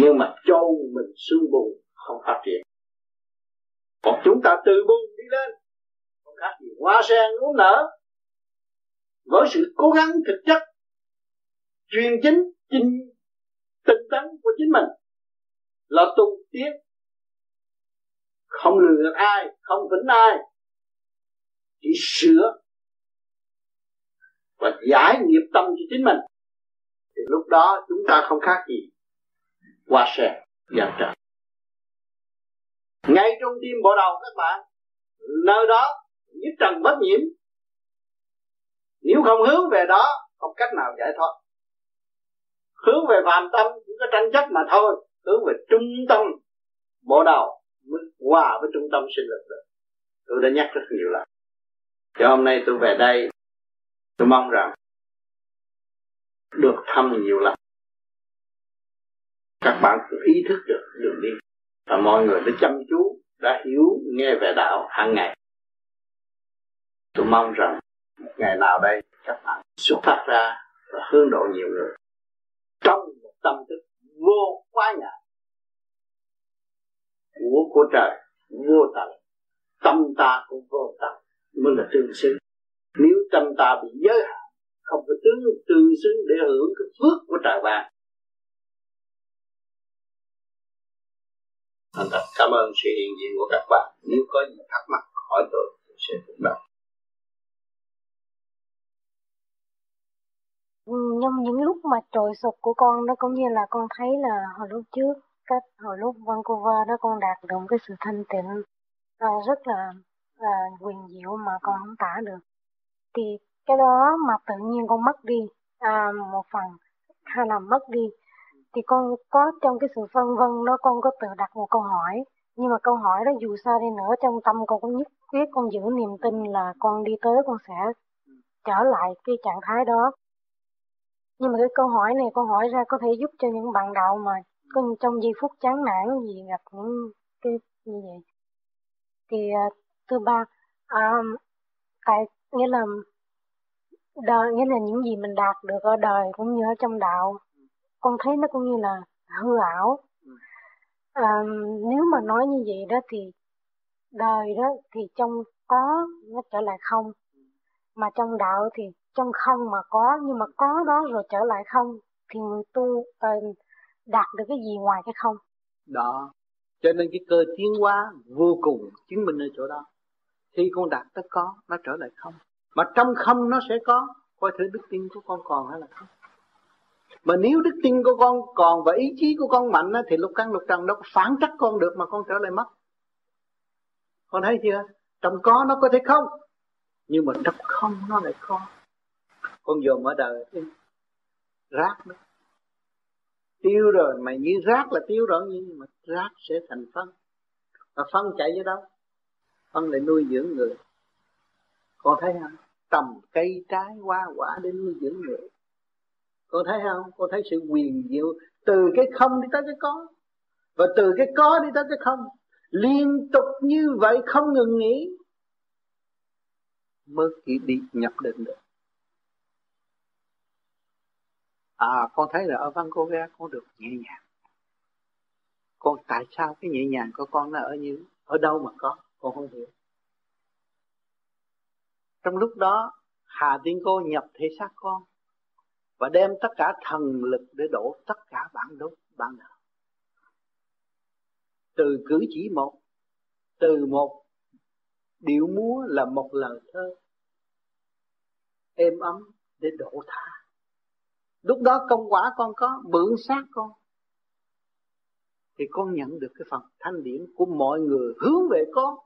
nhưng mà chôn mình xuống bùn không phát triển. Còn chúng ta từ bùn đi lên, không khác gì hoa sen uống nở. Với sự cố gắng thực chất, chuyên chính, tinh tấn của chính mình là tu tiến, không lừa được ai, không vĩnh ai, chỉ sửa và giải nghiệp tâm cho chính mình, thì lúc đó chúng ta không khác gì hoa sen dạng trời. Ngay trong tim bộ đầu các bạn, nơi đó nhất trần bất nhiễm. Nếu không hướng về đó, không cách nào giải thoát. Hướng về phàm tâm cũng có tranh chấp mà thôi, hướng về trung tâm bộ đầu mới hòa với trung tâm sinh lực được. Tôi đã nhắc rất nhiều lần. Cho hôm nay tôi về đây, tôi mong rằng được thăm nhiều lần, các bạn cũng ý thức được đường đi, và mọi người đã chăm chú, đã hiểu nghe về đạo hàng ngày. Tôi mong rằng một ngày nào đây các bạn xuất phát ra và hướng độ nhiều người trong một tâm thức vô quá nhạt của trời vô tận. Tâm ta cũng vô tận mới là tương xứng. Nếu tâm ta bị giới hạn, không có tương xứng để hưởng cái phước của trời ban. Thành thật cảm ơn sự hiện diện của các bạn. Nếu có những thắc mắc hỏi tôi sẽ phục đáp. Trong những lúc mà trồi sụp của con đó, cũng như là con thấy là hồi lúc trước, cách hồi lúc Vancouver đó, con đạt được cái sự thanh tịnh rất là quyền diệu mà con không tả được. Thì cái đó mà tự nhiên con mất đi một phần, hay là mất đi, thì con có trong cái sự phân vân đó, con có tự đặt một câu hỏi. Nhưng mà câu hỏi đó dù sao đi nữa, trong tâm con cũng nhất quyết con giữ niềm tin là con đi tới con sẽ trở lại cái trạng thái đó. Nhưng mà cái câu hỏi này con hỏi ra có thể giúp cho những bạn đạo mà trong giây phút chán nản gì gặp những cái như vậy. Thì thứ ba, tại nghĩa là những gì mình đạt được ở đời cũng như ở trong đạo, con thấy nó cũng như là hư ảo. Nếu mà nói như vậy đó thì đời đó thì trong có nó trở lại không, mà trong đạo thì trong không mà có, nhưng mà có đó rồi trở lại không, thì người tu đạt được cái gì ngoài cái không? Đó Cho nên cái cơ tiến hóa vô cùng chứng minh ở chỗ đó. Khi con đạt tất có, nó trở lại không. Mà trong không nó sẽ có. Coi thử đức tin của con còn hay là không. Mà nếu đức tin của con còn và ý chí của con mạnh thì lục căn lục trần nó phản trắc con được mà con trở lại mất. Con thấy chưa? Trong có nó có thể không, nhưng mà trong không nó lại có. Con dồn ở đời rác đó. Tiêu rồi, mày nghĩ rác là tiêu rồi, nhưng mà rác sẽ thành phân. Và phân chạy với đâu? Phân lại nuôi dưỡng người. Con thấy không? Trầm cây trái hoa quả để nuôi dưỡng người. Con thấy không? Con thấy sự quyền diệu từ cái không đi tới cái có, và từ cái có đi tới cái không. Liên tục như vậy không ngừng nghỉ mới chỉ đi nhập định được. À, con thấy là ở Vancouver con được nhẹ nhàng. Con tại sao cái nhẹ nhàng của con là ở như ở đâu mà có? Con không hiểu. Trong lúc đó Hà Tiên Cô nhập thể xác con và đem tất cả thần lực để đổ tất cả bản đốt bản đạo. Từ cử chỉ một, từ một điệu múa là một lời thơ êm ấm để đổ tha. Lúc đó công quả con có, bưởng sát con, thì con nhận được cái phần thanh điển của mọi người hướng về con.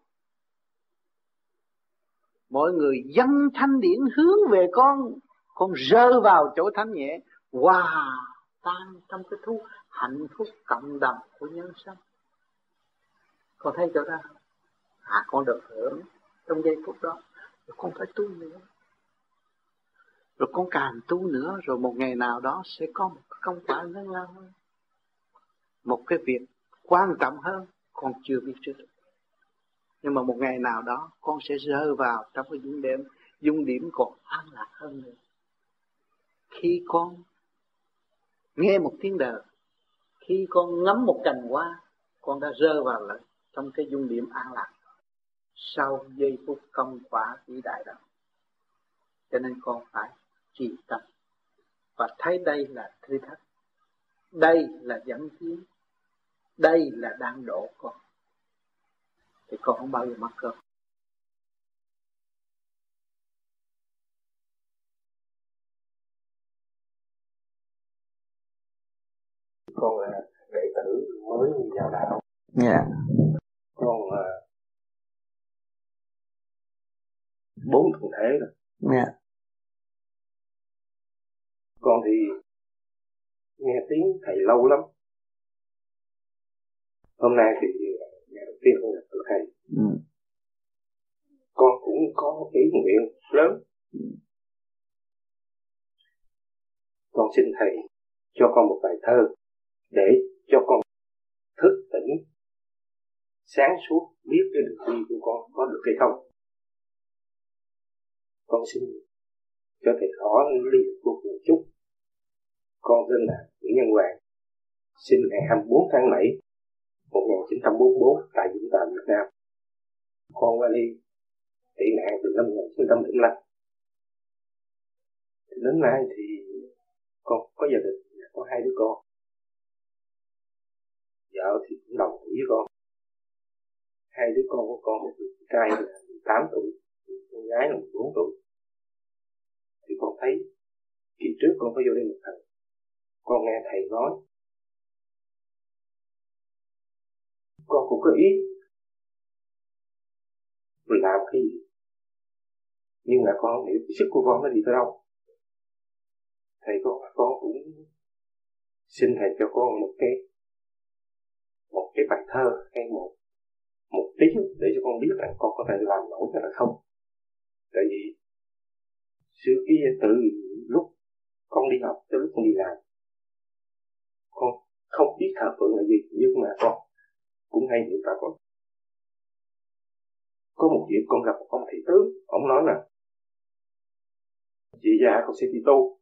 Mọi người dâng thanh điển hướng về con rơi vào chỗ thanh nhẹ, hòa tan trong cái thú hạnh phúc cộng đồng của nhân sanh. Con thấy chỗ đó, à con được hưởng trong giây phút đó, rồi con phải tu nữa. Rồi con càng tu nữa, rồi một ngày nào đó sẽ có một công quả lớn lao hơn. Một cái việc quan trọng hơn, con chưa biết trước. Nhưng mà một ngày nào đó, con sẽ rơi vào trong cái dung điểm còn an lạc hơn nữa. Khi con nghe một tiếng đời, khi con ngắm một cành hoa, con đã rơi vào lại trong cái dung điểm an lạc. Sau giây phút công quả vĩ đại đó. Cho nên con phải trì tâm và thấy đây là tri thức, đây là dẫn tiến, đây là đang độ con, thì con không bao giờ mất cơ. Con là đệ tử mới vào đạo. Dạ. Yeah. Con là 4 tuần thế rồi. Dạ. Yeah. Con thì nghe tiếng thầy lâu lắm. Hôm nay thì ngày đầu tiên con gặp thầy. Ừ. Con cũng có ý nguyện lớn. Ừ. Con xin thầy cho con một bài thơ để cho con thức tỉnh, sáng suốt, biết cái đường đi của con có được hay không. Con xin cho thầy hỏi liền cuộc một chút. Con tên là Nguyễn Nhân Hoàng, sinh ngày 24 tháng 7, 1944 tại Vũng Tàu, Việt Nam. Con qua đi tị nạn từ năm 1975. Đến nay thì con có gia đình, có 2 đứa con. Vợ thì cũng đồng tuổi với con. 2 đứa con của con, một đứa trai là 18 tuổi, con gái là 14 tuổi. Thì con thấy kỳ trước con có vô đây một thằng. Con nghe thầy nói, con cũng có ý mình làm cái gì, nhưng là con không hiểu cái sức của con nó đi tới đâu. Thầy con cũng xin thầy cho con một cái bài thơ hay một tiếng để cho con biết là con có thể làm nổi hay là không. Tại vì sự kia từ lúc con đi học tới lúc con đi làm, con không biết thờ phượng là gì, nhưng mà con cũng hay niệm Phật. Có một dịp con gặp ông thầy tướng, ông nói là chị già con sẽ đi tu,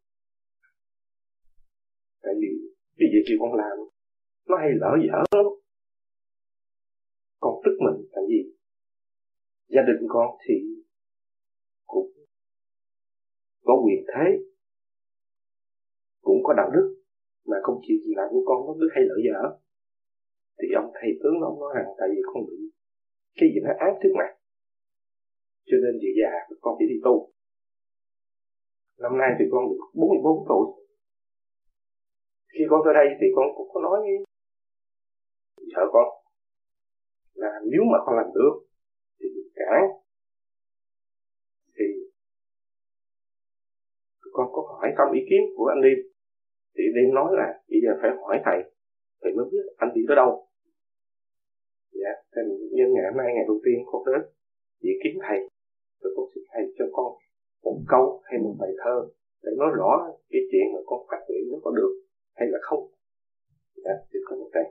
tại vì cái việc kia con làm nó hay lỡ dở lắm. Con tức mình tại vì gia đình con thì cũng có quyền thế, cũng có đạo đức, mà công chuyện gì làm của con nó cứ hay lỡ dở. Thì ông thầy tướng ông nói rằng tại vì con bị cái gì nó ác trước mặt, cho nên về già con phải đi tu. Năm nay thì con được 44 tuổi. Khi con tới đây thì con cũng có nói sợ con là nếu mà con làm được thì được cản. Thì con có hỏi thăm ý kiến của anh Điêm, thì Điêm nói là bây giờ phải hỏi thầy thì mới biết anh đi tới đâu. Dạ, thì nhân ngày hôm nay ngày đầu tiên con đến chỉ kiếm thầy, rồi con xin thầy cho con một câu hay một bài thơ để nói rõ cái chuyện mà con phát triển nó có được hay là không. Dạ, thì có một thầy.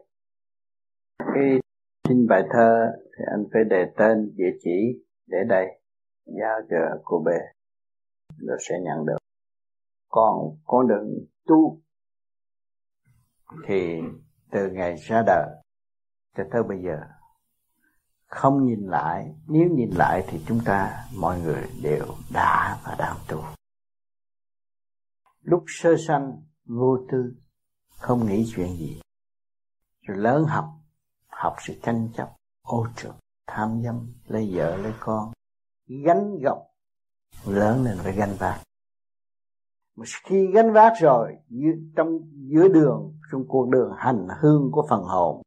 Khi xin bài thơ thì anh phải đề tên, địa chỉ để đây, giao cho cô bé, rồi sẽ nhận được. Còn con đường tu thì từ ngày ra đời cho tới bây giờ không nhìn lại, nếu nhìn lại thì chúng ta mọi người đều đã và đang tu. Lúc sơ sanh vô tư, không nghĩ chuyện gì, rồi lớn học, học sự tranh chấp, ô trược, tham dâm, lấy vợ lấy con, gánh gọc, lớn lên phải gánh vác. Mà khi gánh vác rồi, trong giữa đường, trong cuộc đường hành hương của phần hồn,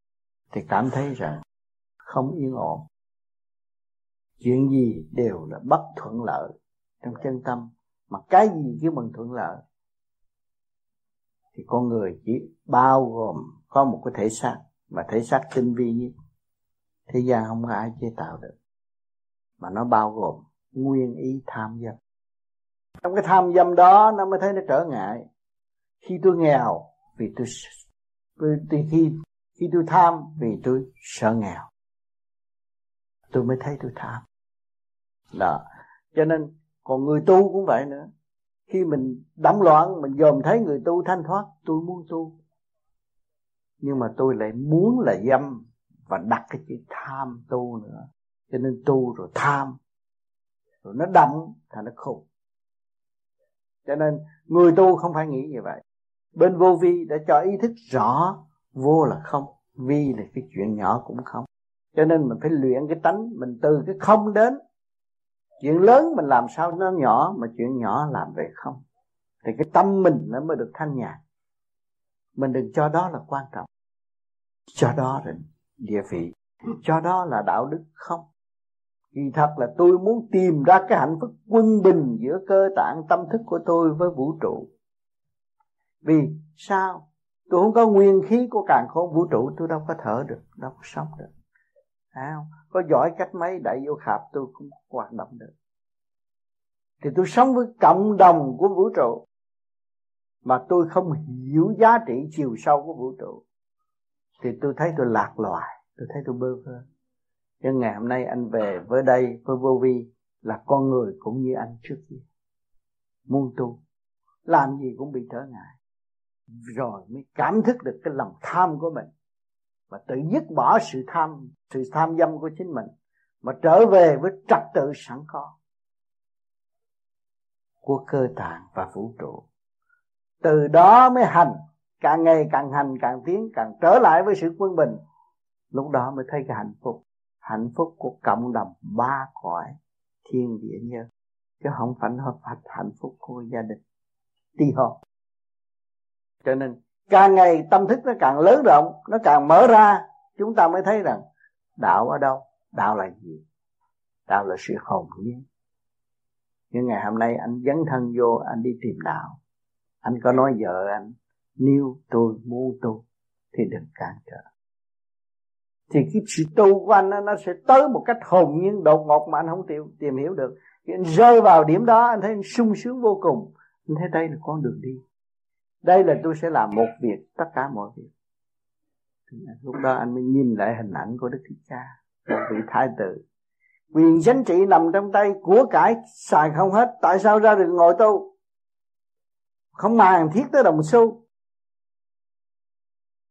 thì cảm thấy rằng không yên ổn, chuyện gì đều là bất thuận lợi trong chân tâm. Mà cái gì chứ mình thuận lợi thì con người chỉ bao gồm có một cái thể xác, mà thể xác tinh vi nhất thế gian không có ai chế tạo được, mà nó bao gồm nguyên ý tham dâm. Trong cái tham dâm đó nó mới thấy nó trở ngại. Khi tôi nghèo vì khi tôi tham vì tôi sợ nghèo, tôi mới thấy tôi tham. Đó. Cho nên còn người tu cũng vậy nữa. Khi mình đắm loạn, mình dòm thấy người tu thanh thoát, tôi muốn tu. Nhưng mà tôi lại muốn là dâm và đặt cái chữ tham tu nữa. Cho nên tu rồi tham, rồi nó đậm thành nó khùng. Cho nên người tu không phải nghĩ như vậy. Bên vô vi đã cho ý thức rõ vô là không, vi là cái chuyện nhỏ cũng không. Cho nên mình phải luyện cái tánh mình từ cái không đến. Chuyện lớn mình làm sao nó nhỏ, mà chuyện nhỏ làm về không. Thì cái tâm mình nó mới được thanh nhàn. Mình đừng cho đó là quan trọng, cho đó là địa vị, cho đó là đạo đức không. Vì thật là tôi muốn tìm ra cái hạnh phúc quân bình giữa cơ tạng tâm thức của tôi với vũ trụ. Vì sao? Tôi không có nguyên khí của càn khôn vũ trụ, tôi đâu có thở được, đâu có sống được. Có giỏi cách mấy đại vô khạp tôi cũng hoạt động được. Thì tôi sống với cộng đồng của vũ trụ, mà tôi không hiểu giá trị chiều sâu của vũ trụ, thì tôi thấy tôi lạc loài, tôi thấy tôi bơ vơ. Nhưng ngày hôm nay anh về với đây, với vô vi, là con người cũng như anh trước kia, muốn tu, làm gì cũng bị trở ngại, rồi mới cảm thức được cái lòng tham của mình, mà tự dứt bỏ sự tham dâm của chính mình, mà trở về với trật tự sẵn có của cơ tạng và vũ trụ. Từ đó mới hành, càng ngày càng hành, càng tiến, càng trở lại với sự quân bình. Lúc đó mới thấy cái hạnh phúc của cộng đồng ba cõi thiên địa nhân, chứ không phải hạnh phúc của gia đình ti hô. Cho nên càng ngày tâm thức nó càng lớn rộng, nó càng mở ra, chúng ta mới thấy rằng đạo ở đâu, đạo là gì, đạo là sự hồn nhiên. Nhưng ngày hôm nay anh dấn thân vô, anh đi tìm đạo. Anh có nói vợ anh, nếu tôi muốn tu thì đừng cản trở. Thì cái sự tu của anh nó sẽ tới một cách hồn nhiên đột ngột mà anh không tìm hiểu được. Thì anh rơi vào điểm đó, anh thấy anh sung sướng vô cùng. Anh thấy đây là con đường đi, đây là tôi sẽ làm một việc, tất cả mọi việc. Lúc đó anh mới nhìn lại hình ảnh của Đức Thích Ca, một vị thái tử. Quyền chính trị nằm trong tay, của cải xài không hết, tại sao ra được ngồi tu? Không màng thiết tới đồng xu.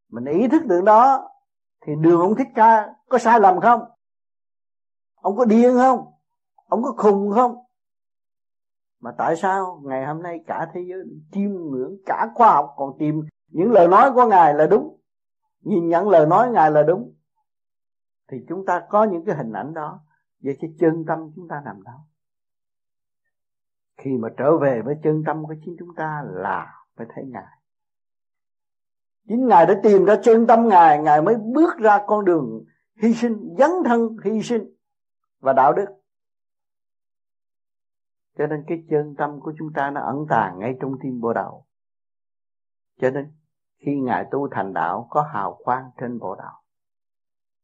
Mình ý thức được đó thì đường ông Thích Ca có sai lầm không? Ông có điên không? Ông có khùng không? Mà tại sao ngày hôm nay cả thế giới chiêm ngưỡng, cả khoa học còn tìm những lời nói của Ngài là đúng, nhìn nhận lời nói Ngài là đúng, thì chúng ta có những cái hình ảnh đó. Vậy cái chân tâm chúng ta nằm đâu? Khi mà trở về với chân tâm của chính chúng ta là phải thấy Ngài. Chính Ngài đã tìm ra chân tâm Ngài, Ngài mới bước ra con đường hy sinh, dấn thân hy sinh và đạo đức. Cho nên cái chân tâm của chúng ta nó ẩn tàng ngay trong tim bộ đầu. Cho nên khi Ngài tu thành đạo có hào quang trên bộ đầu,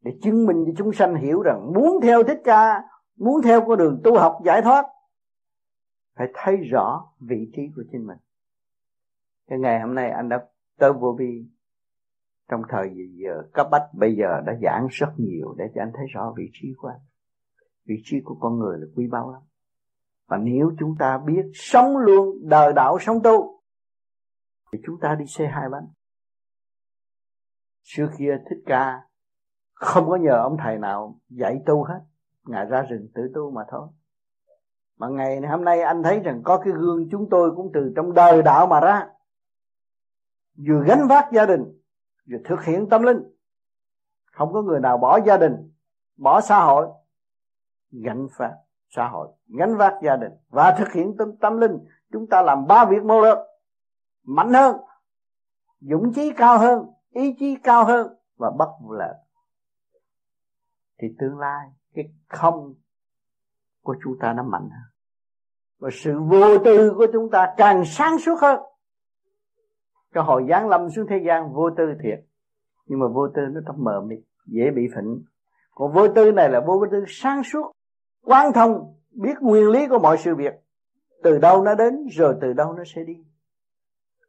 để chứng minh cho chúng sanh hiểu rằng muốn theo Thích Ca, muốn theo con đường tu học giải thoát, phải thấy rõ vị trí của chính mình. Cái ngày hôm nay anh đã tới Vô Vi trong thời giờ cấp bách bây giờ đã giảng rất nhiều để cho anh thấy rõ vị trí của anh. Vị trí của con người là quý báu lắm. Và nếu chúng ta biết sống luôn đời đạo sống tu thì chúng ta đi xe hai bánh. Xưa kia Thích Ca không có nhờ ông thầy nào dạy tu hết, Ngài ra rừng tự tu mà thôi. Mà ngày hôm nay anh thấy rằng có cái gương chúng tôi cũng từ trong đời đạo mà ra, vừa gánh vác gia đình, vừa thực hiện tâm linh. Không có người nào bỏ gia đình, bỏ xã hội, gánh vác xã hội, gánh vác gia đình và thực hiện tâm linh. Chúng ta làm ba việc một lượt, mạnh hơn, dũng chí cao hơn, ý chí cao hơn và bất lợi. Thì tương lai cái không của chúng ta nó mạnh hơn, và sự vô tư của chúng ta càng sáng suốt hơn. Cái hồi giáng lâm xuống thế gian vô tư thiệt, nhưng mà vô tư nó trong mờ mịt, dễ bị phỉnh. Còn vô tư này là vô tư sáng suốt, quán thông, biết nguyên lý của mọi sự việc, từ đâu nó đến rồi từ đâu nó sẽ đi.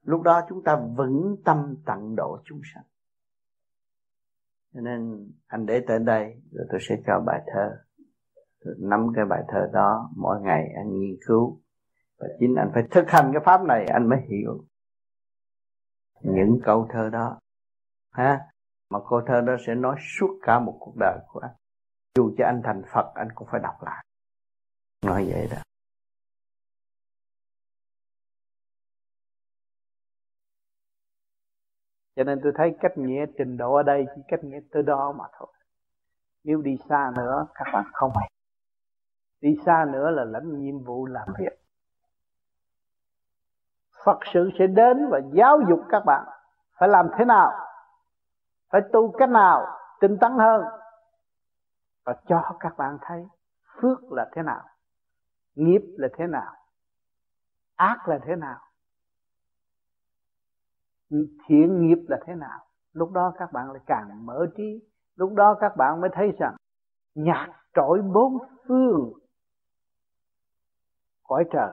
Lúc đó chúng ta vững tâm tận độ chúng sanh. Cho nên anh để tới đây rồi tôi sẽ cho bài thơ. Tôi nắm cái bài thơ đó mỗi ngày anh nghiên cứu, và chính anh phải thực hành cái pháp này anh mới hiểu những câu thơ đó ha. Mà câu thơ đó sẽ nói suốt cả một cuộc đời của anh. Dù cho anh thành Phật anh cũng phải đọc lại. Nói vậy đó. Cho nên tôi thấy cách nghĩa trình độ ở đây chỉ cách nghĩa tới đó mà thôi. Nếu đi xa nữa các bạn không hay. Đi xa nữa là lãnh nhiệm vụ làm việc. Phật sự sẽ đến và giáo dục các bạn phải làm thế nào, phải tu cách nào tinh tấn hơn, và cho các bạn thấy phước là thế nào, nghiệp là thế nào, ác là thế nào, thiện nghiệp là thế nào. Lúc đó các bạn lại càng mở trí. Lúc đó các bạn mới thấy rằng nhạc trỗi bốn phương cõi trời.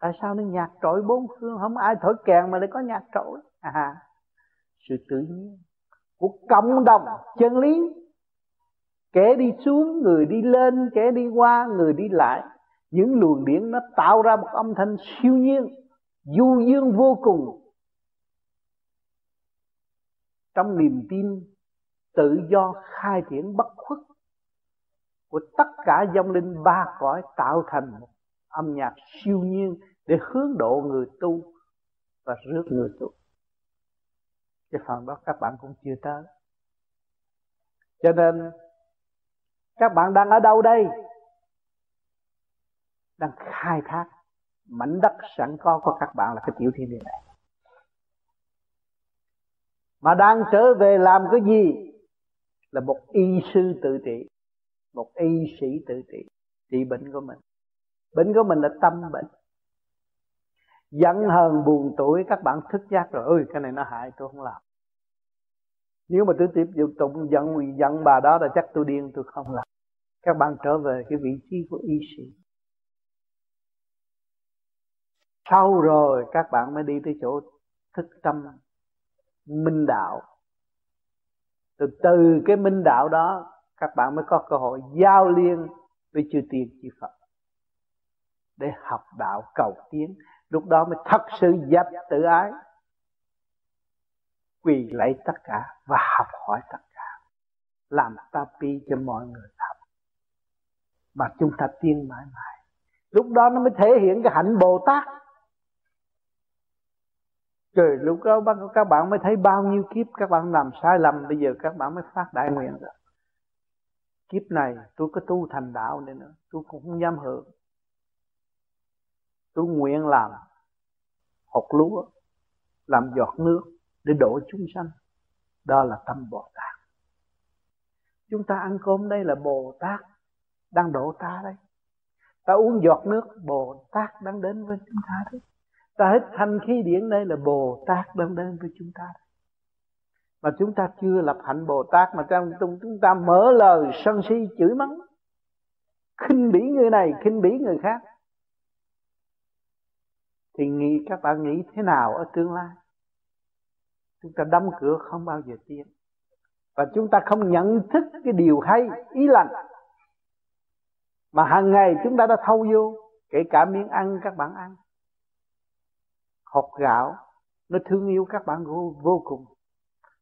Tại sao nó nhạc trỗi bốn phương? Không ai thổi kèn mà lại có nhạc trỗi. Sự tự nhiên của cộng đồng chân lý. Kẻ đi xuống, người đi lên, kẻ đi qua, người đi lại. Những luồng điển nó tạo ra một âm thanh siêu nhiên, du dương vô cùng. Trong niềm tin tự do khai triển bất khuất của tất cả vong linh ba cõi tạo thành một âm nhạc siêu nhiên để hướng độ người tu và rước người tu. Cái phần đó các bạn cũng chưa tới. Cho nên các bạn đang ở đâu đây? Đang khai thác mảnh đất sẵn có của các bạn là cái tiểu thiên địa này. Mà đang trở về làm cái gì? Là một y sư tự trị, một y sĩ tự trị, trị bệnh của mình. Bệnh của mình là tâm bệnh. Giận hờn buồn tuổi các bạn thức giác rồi, ôi cái này nó hại tôi không làm. Nếu mà tôi tiếp tục giận bà đó là chắc tôi điên, tôi không làm. Các bạn trở về cái vị trí của y sĩ. Sau rồi các bạn mới đi tới chỗ thức tâm minh đạo. Từ cái minh đạo đó các bạn mới có cơ hội giao liên với chư Tiên chư Phật để học đạo cầu tiến. Lúc đó mới thật sự dẹp tự ái, quỳ lạy tất cả và học hỏi tất cả, làm ta pi cho mọi người học, mà chúng ta tiên mãi mãi. Lúc đó nó mới thể hiện cái hạnh Bồ Tát. Rồi lúc đó các bạn mới thấy bao nhiêu kiếp các bạn làm sai lầm. Bây giờ các bạn mới phát đại nguyện rồi. Kiếp này tôi có tu thành đạo này nữa, tôi cũng không dám hưởng. Tôi nguyện làm hột lúa, làm giọt nước để độ chúng sanh. Đó là tâm Bồ Tát. Chúng ta ăn cơm đây là Bồ Tát đang độ ta đây. Ta uống giọt nước, Bồ Tát đang đến với chúng ta đấy. Ta hít thanh khí điển đây là Bồ Tát đang đến với chúng ta đấy. Mà chúng ta chưa lập hạnh Bồ Tát mà chúng ta mở lời sân si chửi mắng, khinh bỉ người này, khinh bỉ người khác, thì các bạn nghĩ thế nào ở tương lai? Chúng ta đóng cửa không bao giờ tiến. Và chúng ta không nhận thức cái điều hay, ý lành mà hàng ngày chúng ta đã thâu vô. Kể cả miếng ăn các bạn ăn, hột gạo, nó thương yêu các bạn vô cùng.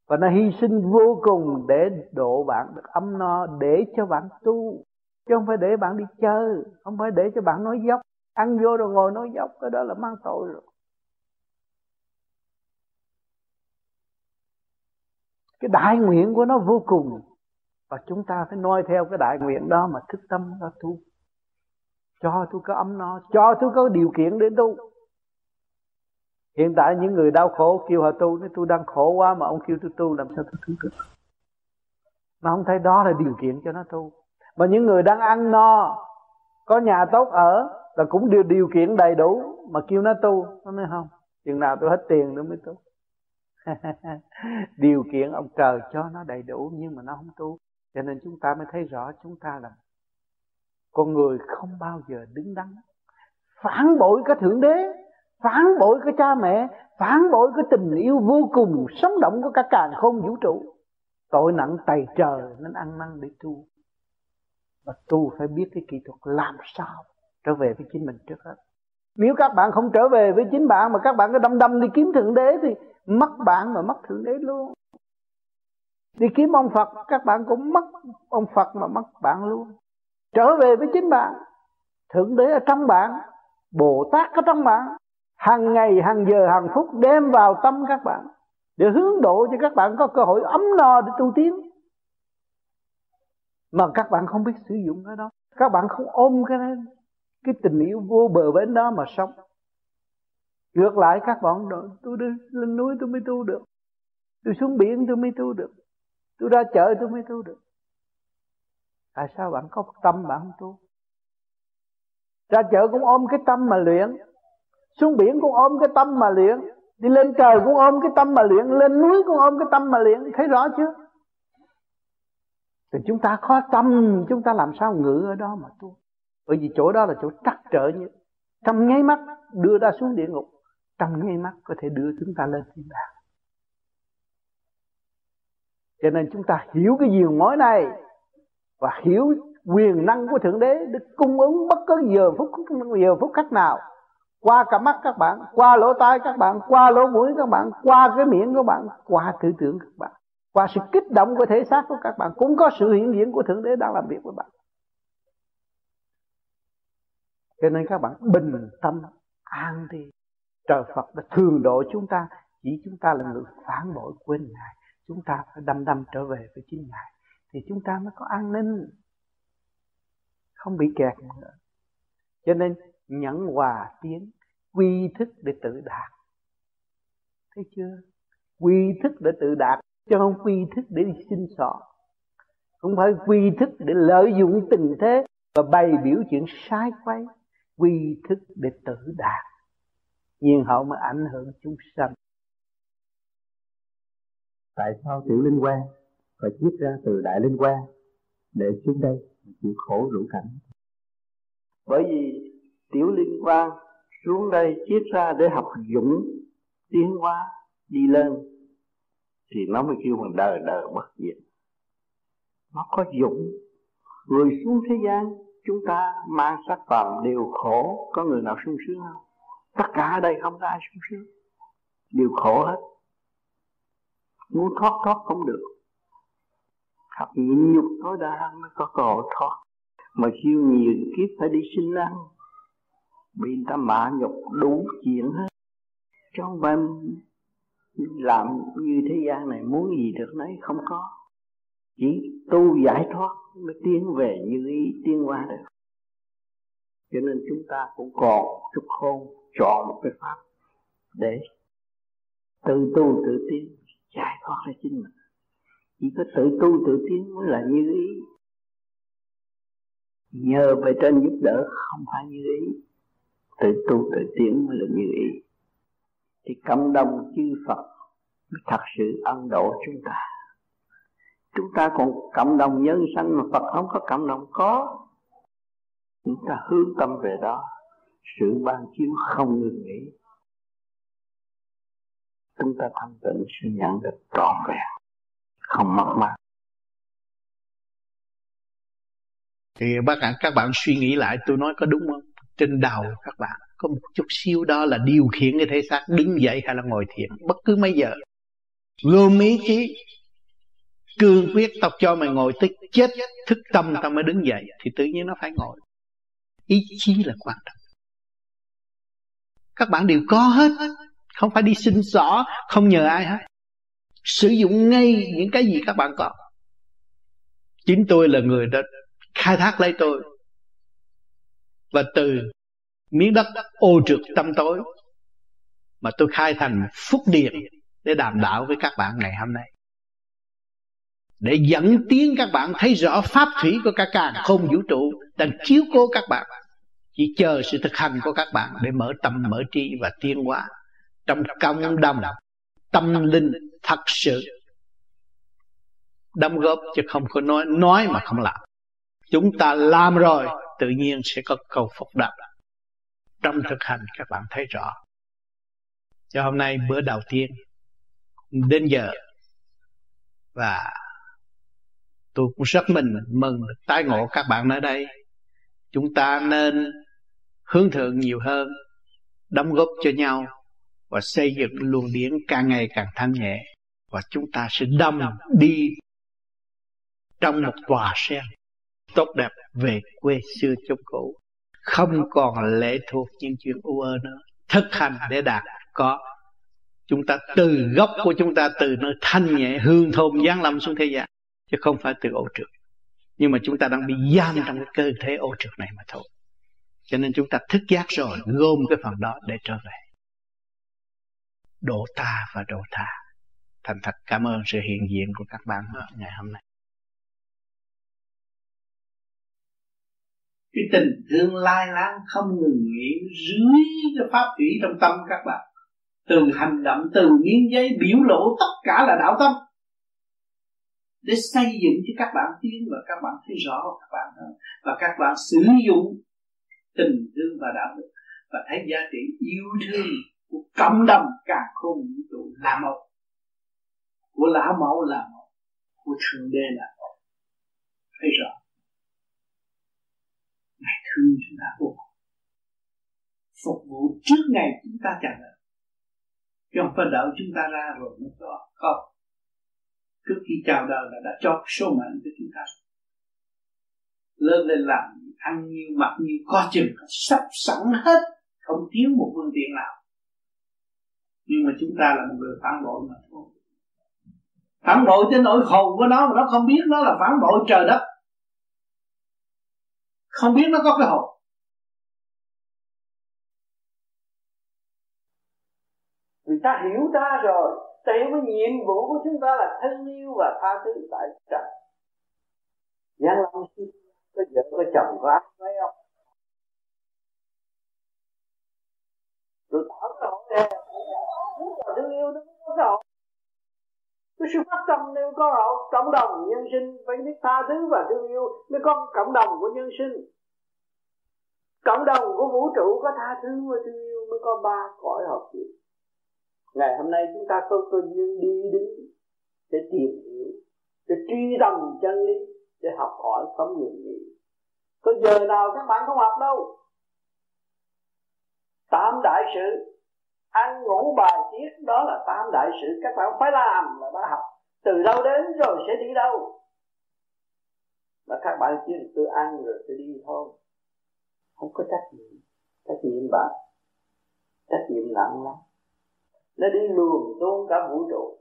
Và nó hy sinh vô cùng để độ bạn được ấm no, để cho bạn tu. Chứ không phải để bạn đi chơi, không phải để cho bạn nói dốc. Ăn vô rồi ngồi nói dốc, cái đó là mang tội rồi. Cái đại nguyện của nó vô cùng. Và chúng ta phải noi theo cái đại nguyện đó mà thức tâm đó tu. Cho tôi có ấm no, cho tôi có điều kiện để tu. Hiện tại những người đau khổ kêu họ tu, nói tôi đang khổ quá mà ông kêu tôi tu, làm sao tôi tu được? Mà không thấy đó là điều kiện cho nó tu. Mà những người đang ăn no, có nhà tốt ở là cũng điều kiện đầy đủ mà kêu nó tu, nó nói không, chừng nào tôi hết tiền nữa mới tu. Điều kiện ông trời cho nó đầy đủ nhưng mà nó không tu. Cho nên chúng ta mới thấy rõ chúng ta là con người không bao giờ đứng đắn, phản bội cái Thượng Đế, phản bội cái cha mẹ, phản bội cái tình yêu vô cùng sống động của cả càn khôn vũ trụ. Tội nặng tày trời nên ăn năn để tu. Và tu phải biết cái kỹ thuật làm sao trở về với chính mình trước hết. Nếu các bạn không trở về với chính bạn mà các bạn cứ đâm đi kiếm Thượng Đế thì mất bạn mà mất Thượng Đế luôn. Đi kiếm ông Phật các bạn cũng mất ông Phật mà mất bạn luôn. Trở về với chính bạn. Thượng Đế ở trong bạn, Bồ Tát ở trong bạn, hàng ngày, hàng giờ, hàng phút đem vào tâm các bạn để hướng độ cho các bạn có cơ hội ấm no để tu tiến. Mà các bạn không biết sử dụng cái đó, các bạn không ôm cái tình yêu vô bờ bến đó mà sống. Ngược lại các bạn đợi, tôi đi lên núi tôi mới tu được, tôi xuống biển tôi mới tu được, tôi ra chợ tôi mới tu được. Tại sao bạn có tâm bạn không tu? Ra chợ cũng ôm cái tâm mà luyện, xuống biển cũng ôm cái tâm mà luyện, đi lên trời cũng ôm cái tâm mà luyện, lên núi cũng ôm cái tâm mà luyện. Thấy rõ chưa? Thì chúng ta khó tâm, chúng ta làm sao ngự ở đó mà tu? Bởi vì chỗ đó là chỗ trắc trở nhất. Trong nháy mắt đưa ta xuống địa ngục, trong nháy mắt có thể đưa chúng ta lên thiên đàng. Cho nên chúng ta hiểu cái diều mối này và hiểu quyền năng của Thượng Đế để cung ứng bất cứ giờ phút khác nào, qua cả mắt các bạn, qua lỗ tai các bạn, qua lỗ mũi các bạn, qua cái miệng các bạn, qua tư tưởng các bạn, qua sự kích động của thể xác của các bạn, cũng có sự hiện diện của Thượng Đế đang làm việc với bạn. Cho nên các bạn bình tâm an đi. Trời Phật đã thường độ chúng ta, chỉ chúng ta là người phản bội quên Ngài. Chúng ta phải đâm trở về với chính Ngài thì chúng ta mới có an ninh, không bị kẹt nữa. Cho nên nhẫn hòa tiến, quy thức để tự đạt. Thấy chưa? Quy thức để tự đạt chứ không quy thức để đi xin xỏ. Không phải quy thức để lợi dụng tình thế và bày biểu chuyện sai quay. Quy thức để tự đạt, nhưng họ mới ảnh hưởng chúng sanh. Tại sao tiểu linh quan phải chiết ra từ đại linh quan để xuống đây chịu khổ đủ cảnh? Bởi vì tiểu linh quan xuống đây chiết ra để học dũng tiến hóa đi lên thì nó mới kêu mình đời đời bất diệt. Nó có dũng. Người xuống thế gian chúng ta mang sắc phàm đều khổ. Có người nào sung sướng không? Tất cả ở đây không có ai sung sướng, đều khổ hết. Muốn thoát không được. Học nhịn nhục tối đa mới có cơ hội thoát. Mà siêu nhiều kiếp phải đi sinh ăn, bị người ta mạ nhục đủ chuyện hết. Chứ không phải làm như thế gian này muốn gì được nấy không có, chỉ tu giải thoát mới tiến về như ý, tiến qua được. Cho nên chúng ta cũng còn chút khôn chọn một cái pháp để tự tu tự tiến giải thoát ra chính mình. Chỉ có tự tu tự tiến mới là như ý, nhờ về trên giúp đỡ không phải như ý. Tự tu tự tiến mới là như ý, thì cộng đồng chư Phật mới thật sự ân độ chúng ta. Chúng ta còn cộng đồng nhân sanh mà Phật không có cộng đồng có. Chúng ta hướng tâm về đó, sự ban chiếu không ngừng nghỉ, chúng ta thanh tịnh sẽ nhận được trọn vẹn, không mất mát. Thì các bạn suy nghĩ lại tôi nói có đúng không? Trên đầu các bạn có một chút xíu đó là điều khiển cái thể xác đứng dậy hay là ngồi thiền bất cứ mấy giờ. Gồm ý chí cương quyết, tao cho mày ngồi tới chết thức tâm tao mới đứng dậy, thì tự nhiên nó phải ngồi. Ý chí là quan trọng. Các bạn đều có hết, không phải đi xin xỏ, không nhờ ai hết. Sử dụng ngay những cái gì các bạn có. Chính tôi là người đã khai thác lấy tôi, và từ miếng đất ô trượt tâm tối mà tôi khai thành phúc điện để đàm đạo với các bạn ngày hôm nay, để dẫn tiến các bạn thấy rõ pháp thủy của cả càn khôn vũ trụ đang chiếu cố các bạn. Chỉ chờ sự thực hành của các bạn để mở tâm, mở trí và tiến hóa trong cộng đồng tâm linh thật sự đóng góp, chứ không có nói mà không làm. Chúng ta làm rồi tự nhiên sẽ có câu phúc đáp trong thực hành, các bạn thấy rõ. Cho hôm nay bữa đầu tiên đến giờ, và tôi cũng rất mừng tái ngộ các bạn ở đây. Chúng ta nên hướng thượng nhiều hơn, đóng góp cho nhau và xây dựng luồng điển càng ngày càng thanh nhẹ, và chúng ta sẽ đâm đi trong một tòa sen tốt đẹp về quê xưa chốn cũ, không còn lệ thuộc những chuyện u ơ nữa. Thực hành để đạt có, chúng ta từ gốc của chúng ta, từ nơi thanh nhẹ hương thơm giáng lâm xuống thế gian, chứ không phải từ ô trượt. Nhưng mà chúng ta đang bị giam trong cái cơ thể ô trượt này mà thôi. Cho nên chúng ta thức giác rồi, gom cái phần đó để trở về độ ta và độ tha. Thành thật cảm ơn sự hiện diện của các bạn ngày hôm nay. Cái tình thương lai láng không ngừng nghỉ rưới cái pháp thủy trong tâm các bạn, từ hành động, từ miếng giấy biểu lộ tất cả là đạo tâm, để xây dựng cho các bạn tiến, và các bạn thấy rõ các bạn hơn, và các bạn sử dụng tình thương và đạo đức, và thấy giá trị yêu thương của cộng đồng càng khôn vũ trụ là một, của Lã Mẫu là một, của Thượng Đế là một. Thấy rõ ngày thương chúng ta vô cùng, phục vụ trước ngày chúng ta trả lời, chứ không phải đợi chúng ta ra rồi mới có. Không, trước khi chào đời là đã cho số mệnh cho chúng ta lớn lên, làm ăn nhiều mặc nhiều có chừng, sắp sẵn hết, không thiếu một phương tiện nào. Nhưng mà chúng ta là một người phản bội mà thôi, phản bội tới nỗi khổ của nó mà nó không biết nó là phản bội trời đất, không biết nó có cái hồn. Người ta hiểu ta rồi, ta hiểu cái nhiệm vụ của chúng ta là thân yêu và tha thứ tại trời. Giang Long xin có vợ có chồng có ác mấy không? Rồi tao cái hồn nè, đúng là thương yêu nó có cái hồn. Cái sự phát tâm nếu có hậu, cộng đồng nhân sinh phải biết tha thứ và thương yêu, mới có cộng đồng của nhân sinh. Cộng đồng của vũ trụ có tha thứ và thương yêu mới có ba cõi hợp nhất. Ngày hôm nay chúng ta có cơ duyên đi đứng để tìm hiểu, để truy tầm chân lý, để học hỏi sống ngừng nghỉ. Có giờ nào các bạn không học đâu. Tám đại sự, ăn ngủ bài tiết, đó là tam đại sự các bạn phải làm, là đã học từ đâu đến rồi sẽ đi đâu. Mà các bạn chỉ là tôi ăn rồi tôi đi thôi, không có trách nhiệm. Trách nhiệm bạn, trách nhiệm nặng lắm. nó đi luồn tuôn cả vũ trụ,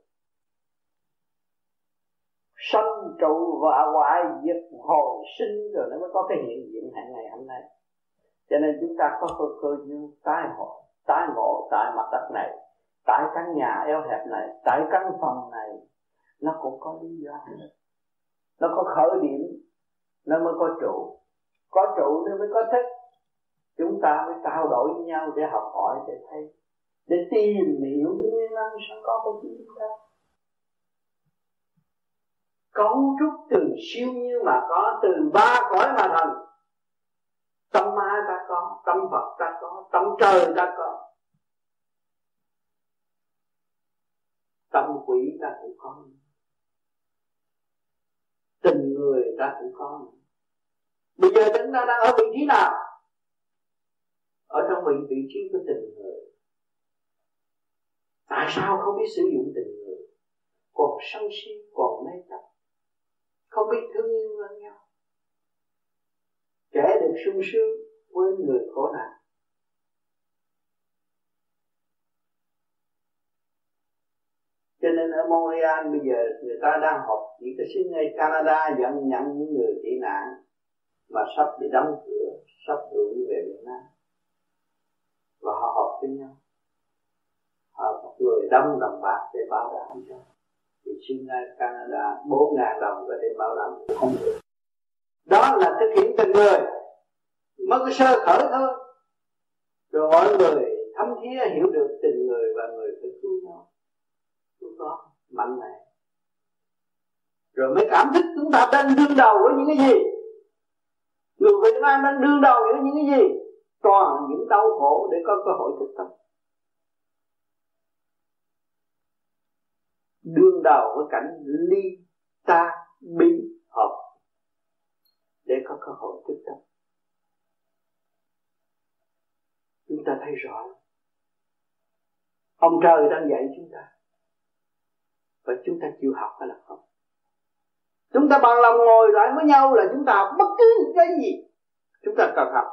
sanh trụ và hoại diệt hồi sinh, rồi nó mới có cái hiện diện hàng ngày hôm nay. Cho nên chúng ta có cơ duyên tái ngộ tại mặt đất này, tại căn nhà eo hẹp này, tại căn phòng này, nó cũng có lý do, nó có khởi điểm, nó mới có trụ, có trụ nó mới có thức. Chúng ta mới trao đổi với nhau để học hỏi, để thấy, để tìm hiểu cái nguyên năng sẵn có của chúng ta. Cấu trúc từ siêu như mà có, từ ba cõi mà thành. Tâm ma ta có, tâm Phật ta có, tâm trời ta có, tâm quỷ ta cũng có, tình người ta cũng có. Bây giờ chúng ta đang ở vị trí nào? Ở trong vị trí của tình người. Tại sao không biết sử dụng tình người? Còn sân si, còn mê chấp, không biết thương yêu lẫn nhau. Kẻ được sung sướng, quên người khổ nạn. Cho nên ở Montreal bây giờ người ta đang học chỉ có sinh ngay Canada dẫn nhận những người tị nạn mà sắp bị đóng cửa, sắp đuổi về Việt Nam. Và họ học với nhau. Họ người đóng đồng bạc để bảo đảm cho. Thì sinh ngay Canada 4.000 đồng có thể bảo đảm không được. Đó là thực hiện tình người, mới có sơ khởi thôi. Rồi mọi người thấm thía hiểu được tình người và người phải cứu nhau, cứu con mạnh mẽ. Rồi mới cảm thức chúng ta đang đương đầu với những cái gì, người Việt Nam đang đương đầu với những cái gì, toàn những đau khổ để có cơ hội thức tâm. Đương đầu với cảnh ly ta bi hợp để có cơ hội thức tâm. Chúng ta thấy rõ ông trời đang dạy chúng ta, và chúng ta chịu học hay là không. Chúng ta bằng lòng ngồi lại với nhau là chúng ta học bất cứ cái gì chúng ta cần học.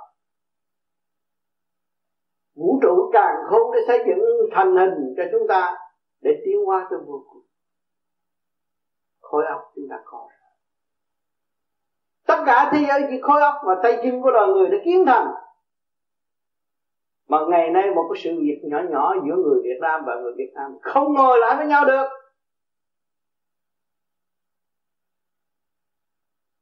Vũ trụ càng khôn để xây dựng thành hình cho chúng ta, để tiến hóa trong vô cùng. Khối óc chúng ta có, tất cả thế giới chỉ khối óc và tay chân của loài người đã kiến thành. Mà ngày nay một cái sự việc nhỏ nhỏ giữa người Việt Nam và người Việt Nam không ngồi lại với nhau được,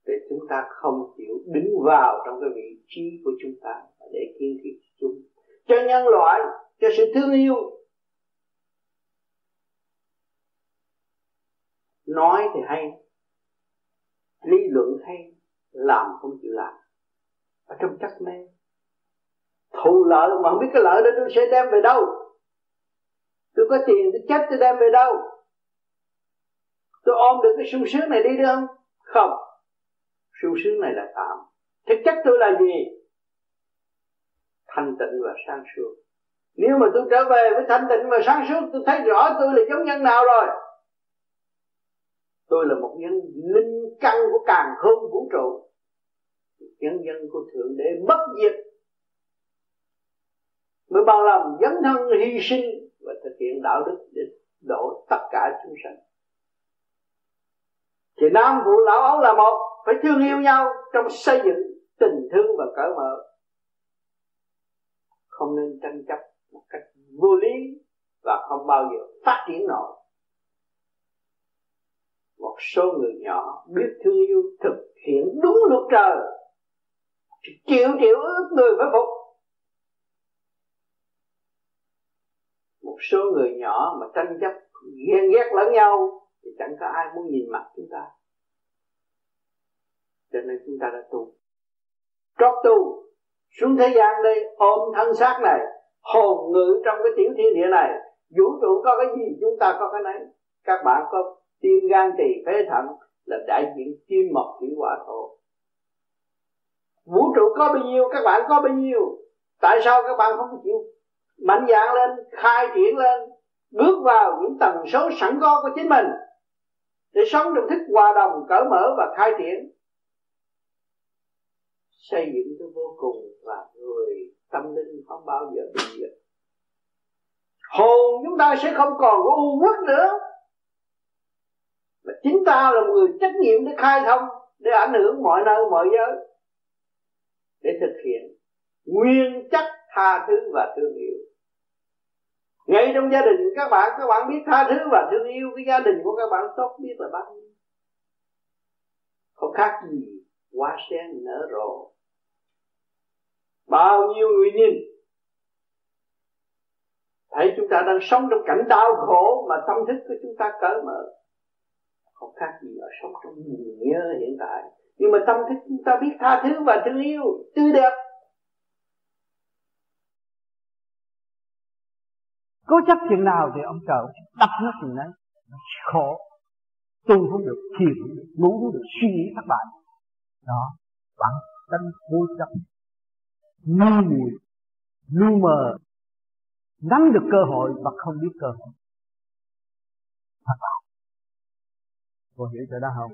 để chúng ta không chịu đứng vào trong cái vị trí của chúng ta để kiến thiết chúng cho nhân loại, cho sự thương yêu. Nói thì hay, lý luận hay, làm không chịu làm, ở trong trắc mê thụ lợi mà không biết cái lợi đó tôi sẽ đem về đâu. Tôi có tiền tôi chết tôi đem về đâu? Tôi ôm được cái sung sướng này đi được không? Không, sung sướng này là tạm. Thực chất tôi là gì? Thanh tịnh và sáng suốt. Nếu mà tôi trở về với thanh tịnh và sáng suốt, tôi thấy rõ tôi là giống nhân nào rồi. Tôi là một nhân linh căn của càn khôn vũ trụ, nhân dân của Thượng Đế bất diệt, mới bao lòng dấn thân hy sinh và thực hiện đạo đức để độ tất cả chúng sanh. Thì nam phụ lão ấu là một, phải thương yêu nhau trong xây dựng tình thương và cởi mở, không nên tranh chấp một cách vô lý và không bao giờ phát triển nổi. Một số người nhỏ biết thương yêu thực hiện đúng luật trời, triệu triệu ước người phải phục. Một số người nhỏ mà tranh chấp ghen ghét lẫn nhau thì chẳng có ai muốn nhìn mặt chúng ta. Cho nên chúng ta đã tu, trót tu xuống thế gian đây, ôm thân xác này, hồn ngự trong cái tiểu thiên địa này. Vũ trụ có cái gì chúng ta có cái nấy. Các bạn có tim gan tỳ phế thận là đại diện kim mộc thủy hỏa thổ. Vũ trụ có bao nhiêu các bạn có bao nhiêu. Tại sao các bạn không chịu mạnh dạn lên, khai triển lên, bước vào những tần số sẵn có của chính mình để sống trong thức hòa đồng, cởi mở và khai triển, xây dựng cái vô cùng, và người tâm linh không bao giờ bị diệt, hồn chúng ta sẽ không còn có u uất nữa. Và chính ta là người trách nhiệm để khai thông, để ảnh hưởng mọi nơi mọi giới, để thực hiện nguyên chất tha thứ và thương yêu. Ngay trong gia đình các bạn biết tha thứ và thương yêu, cái gia đình của các bạn tốt biết là bao nhiêu. Không khác gì hoa sen nở rộ, bao nhiêu người nhìn thấy chúng ta đang sống trong cảnh đau khổ, mà tâm thức của chúng ta cởi mở, không khác gì ở sống trong nghĩa hiện tại. Nhưng mà tâm thức chúng ta biết tha thứ và thương yêu, tươi đẹp. Cố chấp chuyện nào thì ông trời đập nó chuyện đấy, khổ. Tu không được, thiền không được, ngủ không được, suy nghĩ các bạn. Đó, bạn tâm cố chấp, ngu muội, lu mờ, nắm được cơ hội mà không biết cơ hội. Các bạn có hiểu chỗ đó không?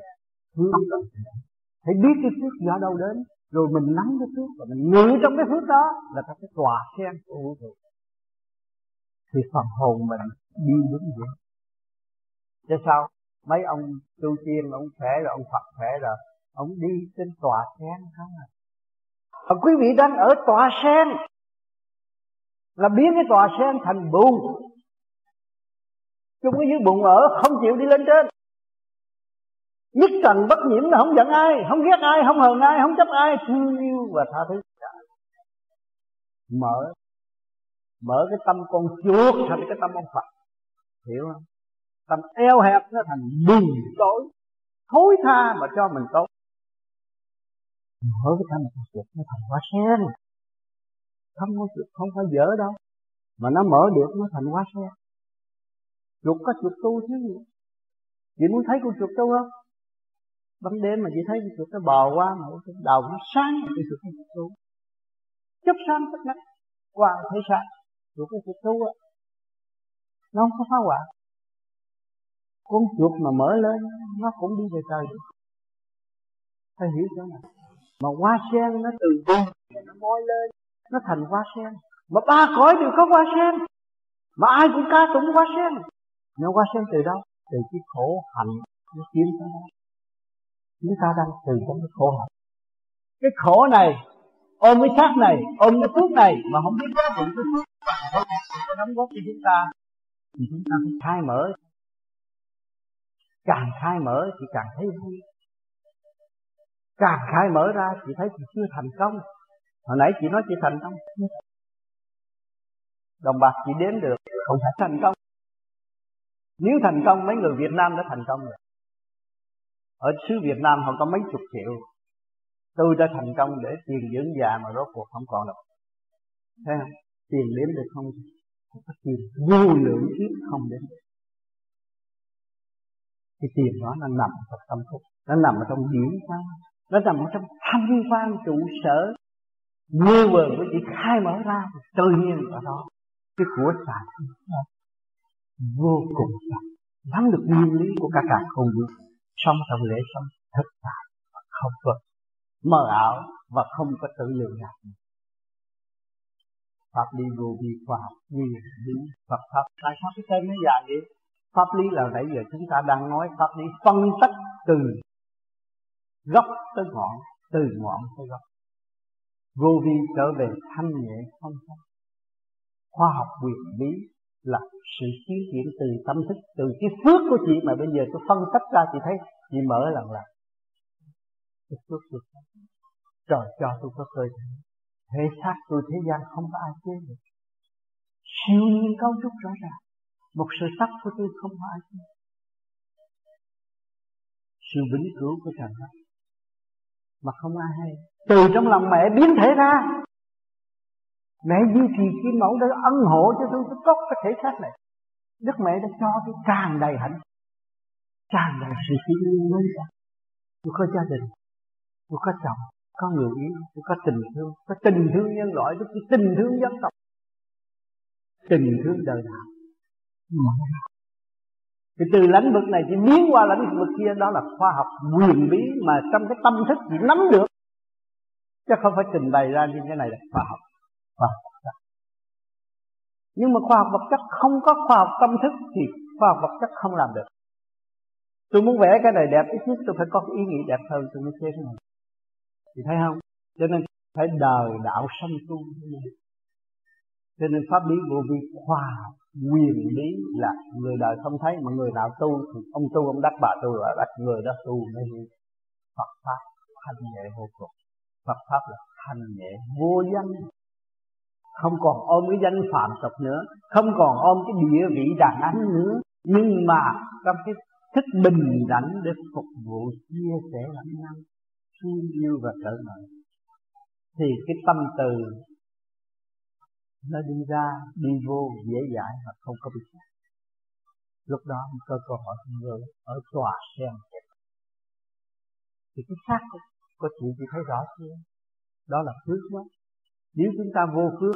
Hãy biết cái phước do đâu đến, rồi mình nắm cái phước và mình ngự trong cái phước đó là cái tòa sen của vũ trụ. Thì phần hồn mình đi đúng vậy. Chứ sao? Mấy ông tu tiên ông khỏe rồi, ông Phật khỏe rồi, ông đi trên tòa sen không à? Và quý vị đang ở tòa sen là biến cái tòa sen thành bùn, chung cái dưới bùn ở không chịu đi lên trên. Nhất trần bất nhiễm là không giận ai, không ghét ai, không hờn ai, không chấp ai, thương yêu và tha thứ. Mở cái tâm con chuột thành cái tâm ông Phật, hiểu không? Tâm eo hẹp nó thành bùn tối, thối tha mà cho mình tốt. Mở cái tâm con chuột nó thành hoa sen, không phải dở đâu, mà nó mở được nó thành hoa sen. Chuột có chuột tu chứ gì? Chị muốn thấy con chuột đâu không? Ban đêm mà chị thấy con chuột nó bò qua mà cái đầu nó sáng, con chuột nó tu, chớp sáng tất nắng qua thấy sáng, chuột nó tu á, nó không có phá hoại. Con chuột mà mở lên nó cũng đi về trời. Thấy hiểu chỗ này. Mà hoa sen nó từ bông nó bôi lên, nó thành hoa sen. Mà ba cõi đều có hoa sen, mà ai cũng ca tụng hoa sen. Nó hoa sen từ đâu? Từ cái khổ hạnh nó kiếm ra. Chúng ta đang từ trong cái khổ hạnh. Cái khổ này ôm cái xác này, ôm cái phước này mà không biết cái phước nó đóng góp cho chúng ta, thì chúng ta phải khai mở. Càng khai mở thì càng thấy vui, càng khai mở ra chị thấy chị chưa thành công. Hồi nãy chị nói chị thành công, đồng bạc chị đếm được, không phải thành công. Nếu thành công mấy người Việt Nam đã thành công rồi. Ở xứ Việt Nam họ có mấy chục triệu, tôi đã thành công để tiền dưỡng già mà rốt cuộc không còn đâu. Thấy không? Tiền đếm được không? Không có tiền, vô lượng kiếp không đếm được. Cái tiền đó nó nằm trong tâm thức, nó nằm ở trong điển quang, nó nằm ở trong thanh quang trụ sở vô vờ của chị. Khai mở ra tự nhiên ở đó cái của sản vô cùng sạch, nắm được nguyên lý của cả cả không được, sống trong lễ sống thực tại và không vật mơ ảo và không có tự lượng nào. Pháp lý vô vi khoa học như lý Phật pháp. Tại sao cái tên nó dài vậy? Pháp lý là nãy giờ chúng ta đang nói pháp lý phân tích từ gốc tới ngọn, từ ngọn tới gốc. Vô vi trở về thanh nhẹ không không. Khoa học quyền bí là sự tiến triển từ tâm thức, từ cái phước của chị mà bây giờ tôi phân tích ra chị thấy, chị mở lần lần. Cái phước của chị, trời cho tôi có cơ thể, thể xác tôi thế gian không có ai chế được. Siêu nhiên cấu trúc rõ ràng. Một sự tắc của tôi không có ai chứ. Sự vĩnh cửu của trời đất mà không ai hay. Từ trong lòng mẹ biến thể ra. Mẹ duy trì cái mẫu đó ân hộ cho tôi cái tốt cái thể xác này. Đức mẹ đã cho tôi tràn đầy hạnh, tràn đầy sự tin mới ra. Tôi có gia đình, tôi có chồng, có người yêu, tôi có tình thương. Có tình thương nhân loại, tôi có tình thương dân tộc, tình thương đời nào. Thì từ lĩnh vực này chỉ biến qua lĩnh vực kia, đó là khoa học quyền bí mà trong cái tâm thức chỉ nắm được, chứ không phải trình bày ra như cái này là khoa học. Nhưng mà khoa học vật chất không có khoa học tâm thức thì khoa học vật chất không làm được. Tôi muốn vẽ cái này đẹp, ít nhất tôi phải có cái ý nghĩ đẹp hơn tôi mới thấy cái này. Thì thấy không? Cho nên phải đời đạo sanh tu. Cho nên pháp lý vô vi khoa học quyền lý là người đời không thấy, mà người nào tu thì ông tu ông đắc, bà tu là đắc, người đó tu nên Phật pháp thanh nhẹ vô cùng. Phật pháp là thanh nhẹ vô danh, không còn ôm cái danh phạm tục nữa, không còn ôm cái địa vị đàn anh nữa, nhưng mà trong cái thích bình đẳng để phục vụ chia sẻ lẫn nhau, thương yêu và trợ mở, thì cái tâm từ nó đi ra đi vô dễ dãi mà không có bị chặt. Lúc đó cơ câu hỏi người ở tòa xem thì cái xác có chị thấy rõ chưa? Đó là phước đó. Nếu chúng ta vô phước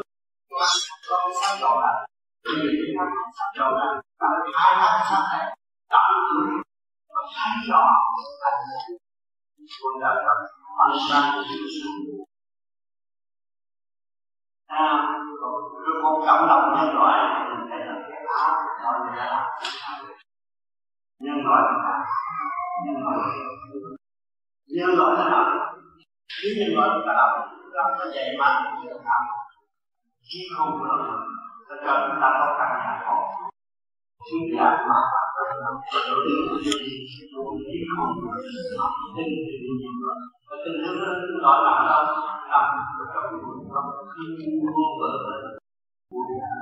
còn cảm động nhân loại, mình thấy là cái ác mọi người làm nhân loại là đạo, nếu nhân loại là đạo làm nó dạy mà thì là đạo, khi không có đạo là trời chúng ta có căn nhà không chúng ta mà phải đối diện với những gì luôn khi không có đạo nên thì nhân loại và tình thương nó gọi là đạo đạo của trong những con khi vô vỡ vô ngã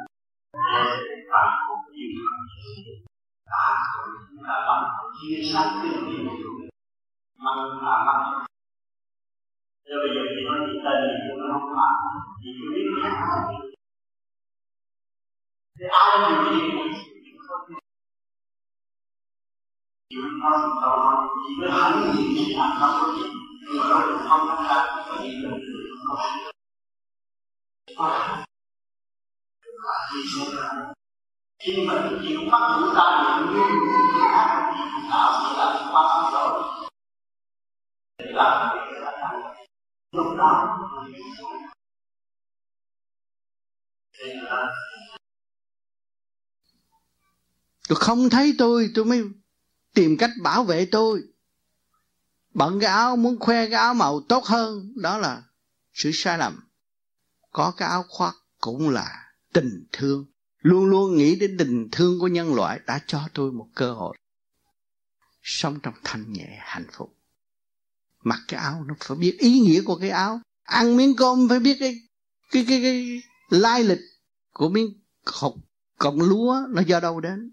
để tạo một gì ta rồi là bằng chia sẻ cái gì mà rồi bây giờ thì nói gì tên gì cũng nó không làm thì cứ biết cái nào thì ai làm gì chịu nói đâu chỉ có hắn gì làm không có gì mà nó không tham gia cái gì được không khi mình chịu bắt chúng ta được như người khác tạo sự làm quan trọng rồi để làm việc là làm lúc đó tôi không thấy tôi mới tìm cách bảo vệ tôi, bận cái áo muốn khoe cái áo màu tốt hơn, đó là sự sai lầm. Có cái áo khoác cũng là tình thương, luôn luôn nghĩ đến tình thương của nhân loại đã cho tôi một cơ hội sống trong thanh nhẹ hạnh phúc. Mặc cái áo nó phải biết ý nghĩa của cái áo, ăn miếng cơm phải biết cái lai lịch của miếng cọng lúa nó do đâu đến.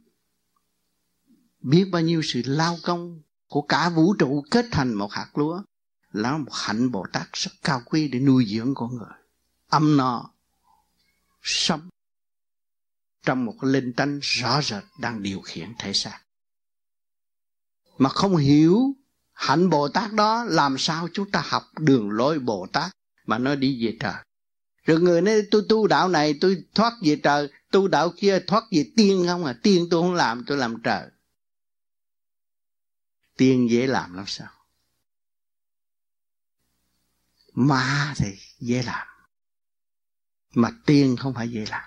Biết bao nhiêu sự lao công của cả vũ trụ kết thành một hạt lúa là một hạnh Bồ Tát rất cao quý để nuôi dưỡng con người ấm no, sống trong một linh tánh rõ rệt đang điều khiển thể xác. Mà không hiểu hạnh Bồ Tát đó, làm sao chúng ta học đường lối Bồ Tát mà nó đi về trời? Rồi người nói tôi tu đạo này tôi thoát về trời, tu đạo kia thoát về tiên không à? Tiên tôi không làm, tôi làm trời. Tiên dễ làm lắm sao? Ma thì dễ làm, mà tiên không phải dễ làm.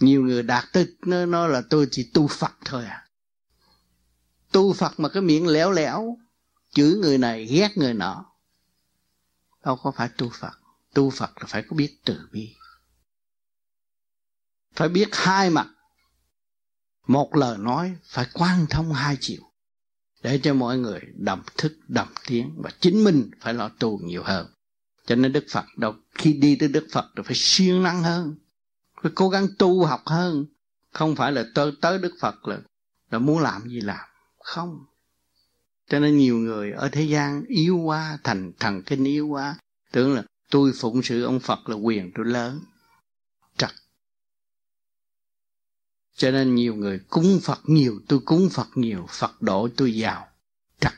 Nhiều người đạt tới nó là tôi chỉ tu Phật thôi à. Tu Phật mà cái miệng lẻo lẻo, chửi người này ghét người nọ, đâu có phải tu Phật. Tu Phật là phải có biết từ bi, phải biết hai mặt, một lời nói phải quan thông hai chiều, để cho mọi người đồng thức đồng tiếng, và chính mình phải lo tu nhiều hơn. Cho nên Đức Phật đâu, khi đi tới Đức Phật thì phải siêng năng hơn, phải cố gắng tu học hơn. Không phải là tới Đức Phật là muốn làm gì làm, không. Cho nên nhiều người ở thế gian yếu quá, thành thần kinh yếu quá, tưởng là tôi phụng sự ông Phật là quyền tôi lớn trật. Cho nên nhiều người cúng Phật nhiều, tôi cúng Phật nhiều, Phật độ tôi giàu trật.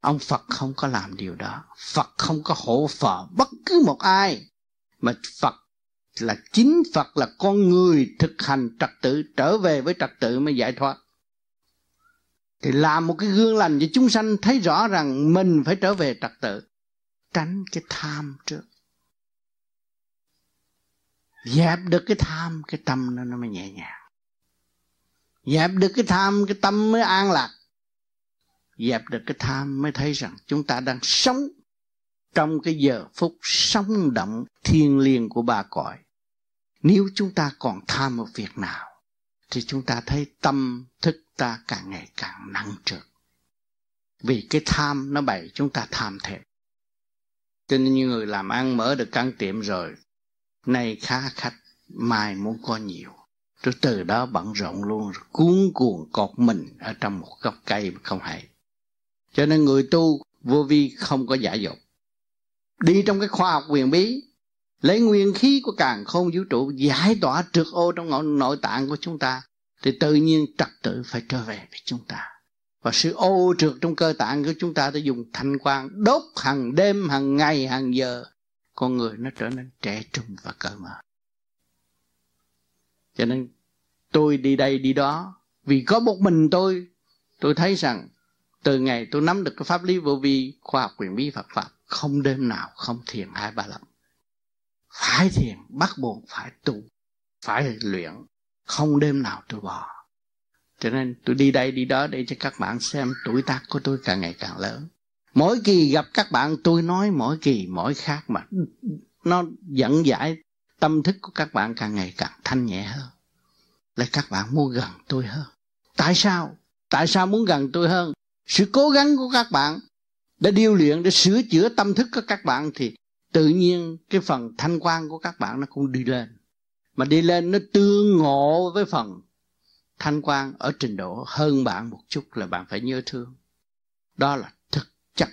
Ông Phật không có làm điều đó. Phật không có hỗ trợ bất cứ một ai, mà Phật là chính Phật là con người thực hành trật tự, trở về với trật tự mới giải thoát. Thì làm một cái gương lành cho chúng sanh thấy rõ rằng mình phải trở về trật tự, tránh cái tham trước. dẹp được cái tham, cái tâm nó mới nhẹ nhàng. Dẹp được cái tham, cái tâm mới an lạc. Dẹp được cái tham mới thấy rằng chúng ta đang sống trong cái giờ phút sống động thiêng liêng của ba cõi. Nếu chúng ta còn tham một việc nào thì chúng ta thấy tâm thức ta càng ngày càng nặng trược. Vì cái tham nó bày chúng ta tham thêm. Cho nên những người làm ăn mở được căn tiệm rồi, nay khá khách, mai muốn có nhiều, rồi từ đó bận rộn luôn, rồi cuốn cuồng cột mình ở trong một gốc cây không hay. Cho nên người tu vô vi không có giả dột, đi trong cái khoa học huyền bí, lấy nguyên khí của càn khôn vũ trụ giải tỏa trượt ô trong nội tạng của chúng ta, thì tự nhiên trật tự phải trở về với chúng ta. Và sự ô trượt trong cơ tạng của chúng ta, ta dùng thanh quang đốt hàng đêm, hàng ngày, hàng giờ, con người nó trở nên trẻ trung và cởi mở. Cho nên tôi đi đây đi đó vì có một mình tôi thấy rằng từ ngày tôi nắm được cái pháp lý vô vi, khoa học quyền bí Phật pháp, không đêm nào không thiền 2-3 lần. Phải thiền, bắt buộc phải tu, phải luyện, không đêm nào tôi bỏ. Cho nên tôi đi đây đi đó để cho các bạn xem tuổi tác của tôi càng ngày càng lớn. Mỗi kỳ gặp các bạn tôi nói mỗi kỳ mỗi khác mà nó dẫn giải tâm thức của các bạn càng ngày càng thanh nhẹ hơn. Lại các bạn muốn gần tôi hơn. Tại sao? Tại sao muốn gần tôi hơn? Sự cố gắng của các bạn để điêu luyện, để sửa chữa tâm thức của các bạn thì tự nhiên cái phần thanh quan của các bạn nó cũng đi lên. Mà đi lên nó tương ngộ với phần thanh quan ở trình độ hơn bạn một chút là bạn phải nhớ thương. Đó là thực chất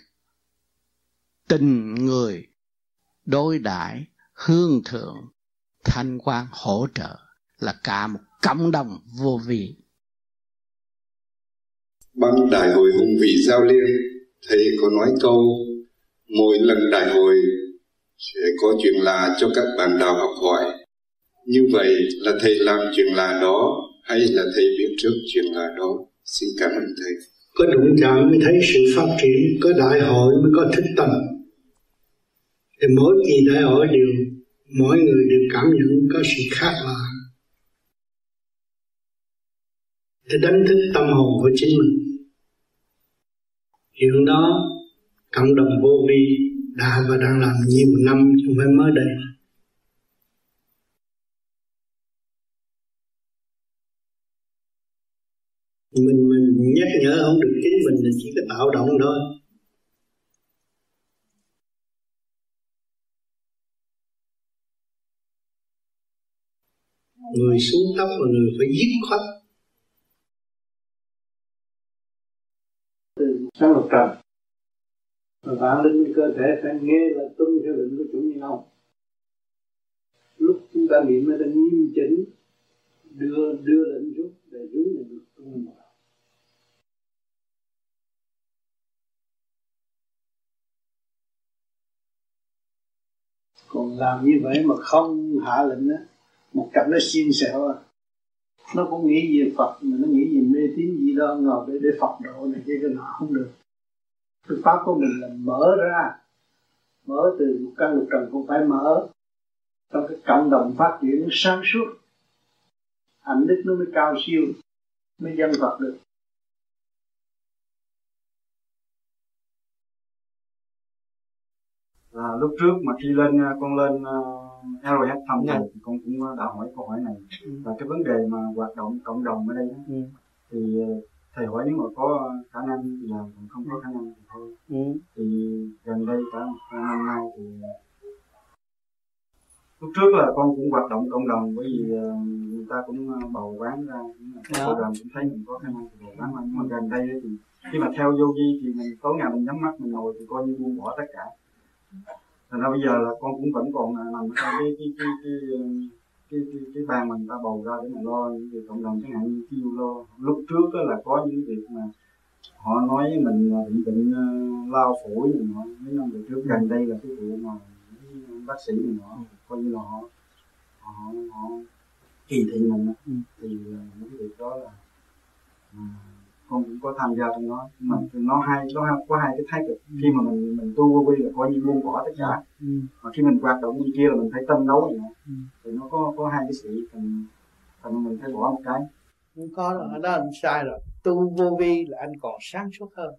tình người đối đãi hương thượng, thanh quan hỗ trợ là cả một cộng đồng vô vi. Bằng đại hội hùng vị giao liên, thầy có nói câu mỗi lần đại hội sẽ có chuyện lạ cho các bạn đạo học hỏi. Như vậy là thầy làm chuyện lạ đó hay là thầy biết trước chuyện lạ đó? Xin cảm ơn thầy. Có đụng chạm mới thấy sự phát triển, có đại hội mới có thức tâm. Thì mỗi kỳ đại hội đều, mỗi người đều cảm nhận có sự khác lạ. Thì đánh thức tâm hồn của chính mình. Hiện đó, cộng đồng vô vi đã và đang làm nhiều năm chứ không phải mới đây. Mình nhắc nhở không được chính mình là chỉ có tạo động thôi. Người xuống tóc là người phải dứt khoát. Từ sáng lập trần, và vạn linh với cơ thể phải nghe là tuân theo lệnh của chủ nhân ông. Lúc chúng ta niệm nó đã nghiêm chỉnh, đưa lệnh rút để rút là được tuân vào. Còn làm như vậy mà không hạ lệnh á, một cặp nó xiên xẻo à. Nó cũng nghĩ về Phật, mà nó nghĩ về mê tín gì đó, ngồi để Phật độ này cái nào không được. Phương pháp của mình là mở ra, mở từ một căn lục trần cũng phải mở. Trong cái cộng đồng phát triển sáng suốt, hạnh đức nó mới cao siêu, mới dân Phật được. À, lúc trước mà khi lên con lên RF thăm thầy thì con cũng đã hỏi câu hỏi này và cái vấn đề mà hoạt động cộng đồng ở đây đó, thì thầy hỏi nếu mà có khả năng thì làm, còn không có khả năng thì thôi. Thì gần đây cả một năm nay thì lúc trước là con cũng hoạt động cộng đồng bởi vì người ta cũng bầu quán ra, cộng đồng cũng thấy mình có khả năng bầu quán ra. Nhưng mà gần đây thì khi mà theo vô vi thì mình tối ngày mình nhắm mắt mình ngồi thì coi như buông bỏ tất cả. Thành ra bây giờ là con cũng vẫn còn nằm trong cái bàn mình ta bầu ra để mà lo những việc cộng đồng, chẳng hạn như kêu lo. Lúc trước đó là có những việc mà họ nói với mình là bị bệnh lao phổi này nọ, mấy năm về trước. Gần đây là cái vụ mà bác sĩ này nọ coi như là họ kỳ thị mình. Thì những cái việc đó là con cũng có tham gia trong nó. Mình nó hay, nó có hai cái thái cực. Khi mà mình tu quy là coi như buông bỏ tất cả. Mà khi mình hoạt động như kia là mình phải tâm đấu vậy nè. Thì nó có hai cái sự thành mình phải bỏ một cái. Không có, ở đó anh sai rồi. Tu vô vi là anh còn sáng suốt hơn.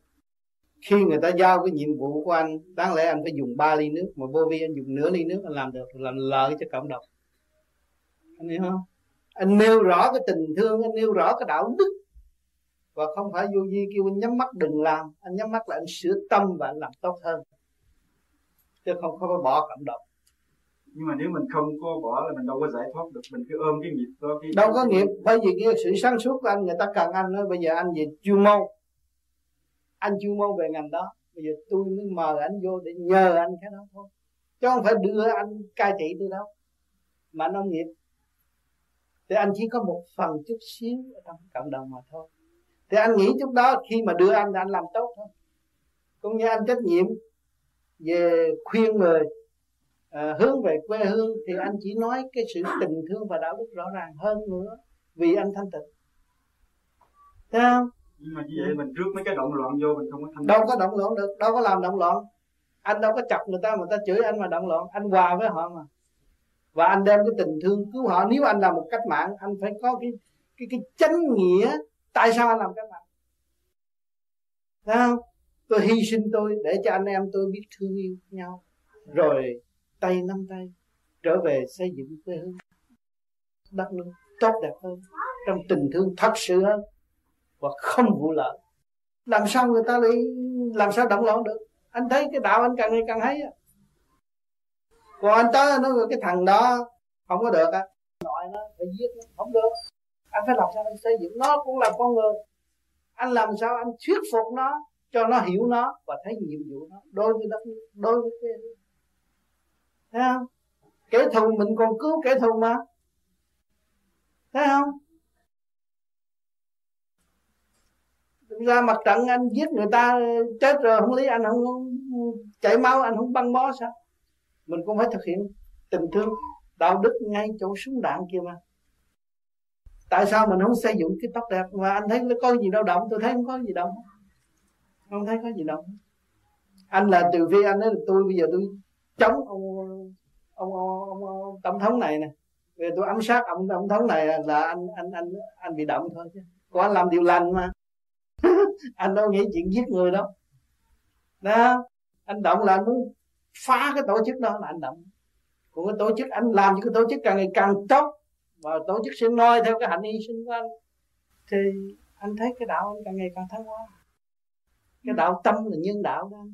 Khi người ta giao cái nhiệm vụ của anh, đáng lẽ anh phải dùng 3 ly nước, mà vô vi anh dùng nửa ly nước anh làm được, làm lợi cho cộng đồng. Anh hiểu không? Anh nêu rõ cái tình thương, anh nêu rõ cái đạo đức. Và không phải vô vi kêu anh nhắm mắt đừng làm. Anh nhắm mắt là anh sửa tâm và anh làm tốt hơn, chứ không có bỏ cộng đồng. Nhưng mà nếu mình không có bỏ là mình đâu có giải thoát được. Mình cứ ôm cái nghiệp đó cái... Đâu có nghiệp. Bởi vì cái sự sáng suốt của anh, người ta cần anh nói, bây giờ anh về chuyên môn, anh chuyên môn về ngành đó, bây giờ tôi mới mời anh vô để nhờ anh cái đó thôi, chứ không phải đưa anh cai trị tôi đâu. Mà anh không nghiệp thì anh chỉ có một phần chút xíu ở trong cộng đồng mà thôi. Thì anh nghĩ chút đó khi mà đưa anh là anh làm tốt thôi. Cũng như anh trách nhiệm về khuyên người hướng về quê hương, thì anh chỉ nói cái sự tình thương và đạo đức rõ ràng hơn nữa, vì anh thanh tịnh. Thấy không? Nhưng mà như vậy mình rước mấy cái động loạn vô, mình không có thanh tịnh. Đâu có động loạn được, đâu có làm động loạn. Anh đâu có chọc người ta chửi anh mà động loạn. Anh hòa với họ mà. Và anh đem cái tình thương cứu họ. Nếu anh là một cách mạng, anh phải có cái chánh nghĩa. Tại sao anh làm cách mạng? Thấy không? Tôi hy sinh tôi để cho anh em tôi biết thương yêu nhau, rồi tay nắm tay trở về xây dựng quê hương, đất nước tốt đẹp hơn, trong tình thương thật sự hơn, và không vụ lợi. Làm sao người ta lại làm sao động loạn được? Anh thấy cái đạo anh càng ngày càng thấy. Còn anh tới nói cái thằng đó không có được á, nội nó phải giết nó không được. Anh phải làm sao anh xây dựng nó cũng là con người. Anh làm sao anh thuyết phục nó, cho nó hiểu nó và thấy nhiệm vụ nó đối với đất nước, đối với quê hương. Thấy không? Kẻ thù mình còn cứu kẻ thù mà. Thấy không? Ra mặt trận anh giết người ta chết rồi không lý, anh không chảy máu, anh không băng bó sao? Mình cũng phải thực hiện tình thương, đạo đức ngay chỗ súng đạn kia mà. Tại sao mình không xây dựng cái tóc đẹp? Mà anh thấy có gì đâu động, tôi thấy không có gì động. Không thấy có gì động. Anh là trừ phi anh nói tôi bây giờ tôi chống ông tổng thống này nè, bây giờ tôi ám sát ông tổng thống này là anh bị động thôi, chứ còn anh làm điều lành mà. Anh đâu nghĩ chuyện giết người đâu đó. Anh động là anh muốn phá cái tổ chức đó là anh động. Còn cái tổ chức anh làm cho cái tổ chức càng ngày càng tốt, và tổ chức sẽ noi theo cái hạnh hy sinh của anh, thì anh thấy cái đạo anh càng ngày càng thăng hoa. Cái đạo tâm là nhân đạo đó.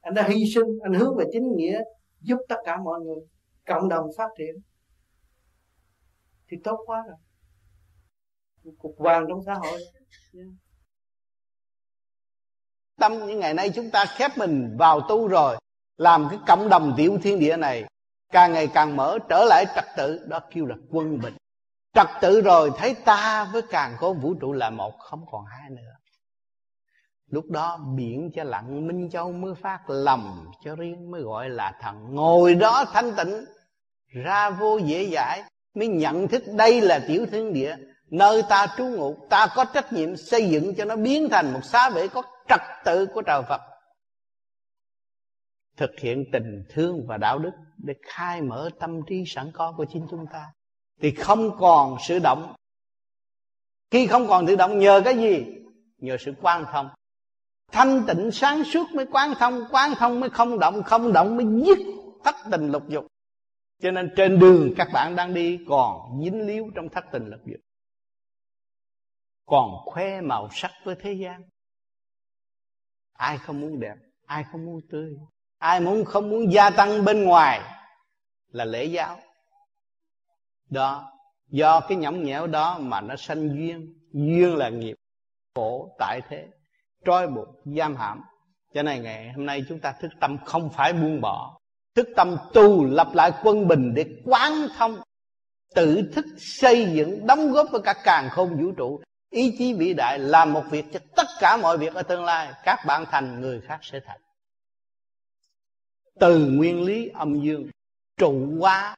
Anh đã hy sinh, anh hướng về chính nghĩa, giúp tất cả mọi người, cộng đồng phát triển thì tốt quá rồi. Một cục vàng trong xã hội. Tâm như ngày nay chúng ta khép mình vào tu rồi, làm cái cộng đồng tiểu thiên địa này càng ngày càng mở trở lại trật tự. Đó kêu là quân bình. Trật tự rồi thấy ta với càng có vũ trụ là một, không còn hai nữa. Lúc đó biển cho lặng, minh châu mới phát, lòng cho riêng mới gọi là thần. Ngồi đó thanh tịnh, ra vô dễ dãi, mới nhận thức đây là tiểu thiên địa, nơi ta trú ngụ. Ta có trách nhiệm xây dựng cho nó biến thành một xã hội có trật tự của trời Phật, thực hiện tình thương và đạo đức để khai mở tâm trí sẵn có của chính chúng ta, thì không còn sự động. Khi không còn tự động nhờ cái gì? Nhờ sự quan thông. Thanh tịnh sáng suốt mới quan thông mới không động, không động mới dứt thất tình lục dục. Cho nên trên đường các bạn đang đi còn dính líu trong thất tình lục dục, còn khoe màu sắc với thế gian. Ai không muốn đẹp, ai không muốn tươi, ai muốn không muốn gia tăng bên ngoài là lễ giáo. Đó, do cái nhõng nhẽo đó mà nó sanh duyên. Duyên là nghiệp khổ tại thế, trói buộc, giam hãm. Cho nên ngày hôm nay chúng ta thức tâm không phải buông bỏ, thức tâm tu lập lại quân bình để quán thông, tự thức xây dựng, đóng góp với cả càn khôn vũ trụ. Ý chí vĩ đại làm một việc cho tất cả mọi việc ở tương lai. Các bạn thành, người khác sẽ thành. Từ nguyên lý âm dương trụ hóa,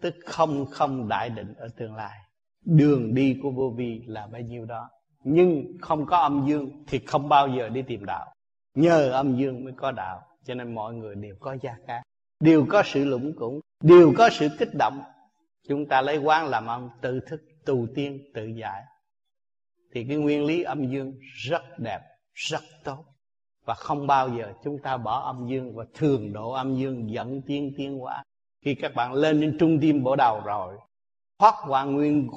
tức không không đại định ở tương lai. Đường đi của vô vi là bao nhiêu đó. nhưng không có âm dương thì không bao giờ đi tìm đạo. Nhờ âm dương mới có đạo. Cho nên mọi người đều có gia cá, đều có sự lũng củng, đều có sự kích động. Chúng ta lấy quán làm ông, tự thức, tu tiên, tự giải. Thì cái nguyên lý âm dương rất đẹp, rất tốt. Và không bao giờ chúng ta bỏ âm dương và thường độ âm dương dẫn tiên tiến hóa. Khi các bạn lên đến trung tim bộ đầu rồi, thoát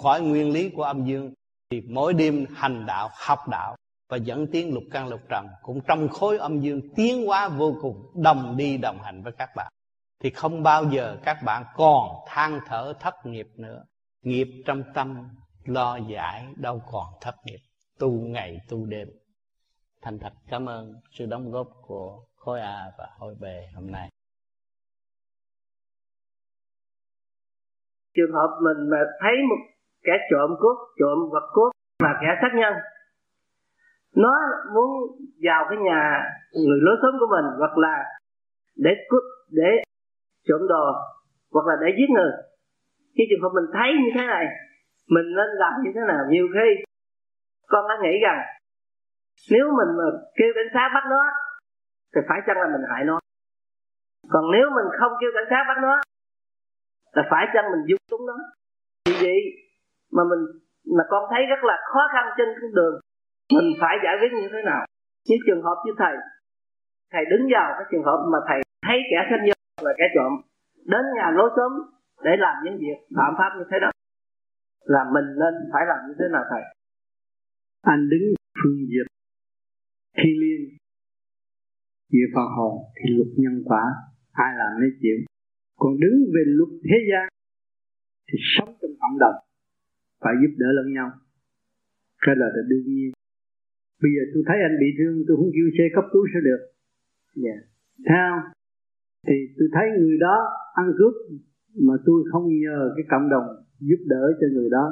khỏi nguyên lý của âm dương, thì mỗi đêm hành đạo, học đạo và dẫn tiến lục căn lục trần cũng trong khối âm dương tiến hóa vô cùng, đồng đi đồng hành với các bạn. Thì không bao giờ các bạn còn than thở thất nghiệp nữa. Nghiệp trong tâm lo giải đâu còn thất nghiệp. Tu ngày tu đêm. Thành thật cảm ơn sự đóng góp của khối A và khối B hôm nay. Trường hợp mình mà thấy một kẻ trộm vật cướp và kẻ sát nhân, nó muốn vào cái nhà người lối xóm của mình, hoặc là để cướp, để trộm đồ, hoặc là để giết người. Khi trường hợp mình thấy như thế này, mình nên làm như thế nào? Nhiều khi con đã nghĩ rằng nếu mình mà kêu cảnh sát bắt nó thì phải chăng là mình hại nó. Còn nếu mình không kêu cảnh sát bắt nó là phải chăng mình dung túng nó. Vì vậy mà mình mà con thấy rất là khó khăn trên con đường, mình phải giải quyết như thế nào? Như trường hợp như thầy đứng vào cái trường hợp mà thầy thấy kẻ sát nhân và kẻ trộm đến nhà lối xóm để làm những việc phạm pháp như thế đó, là mình nên phải làm như thế nào thầy? Anh đứng phương diện thiên liêng, về phần hồn thì luật nhân quả, ai làm nấy chịu. Còn đứng về luật thế gian thì sống trong cộng đồng, phải giúp đỡ lẫn nhau, cái là đương nhiên. Bây giờ tôi thấy anh bị thương, tôi không kêu xe cấp cứu sẽ được, yeah. Theo thì tôi thấy người đó ăn cướp mà tôi không nhờ cái cộng đồng giúp đỡ cho người đó,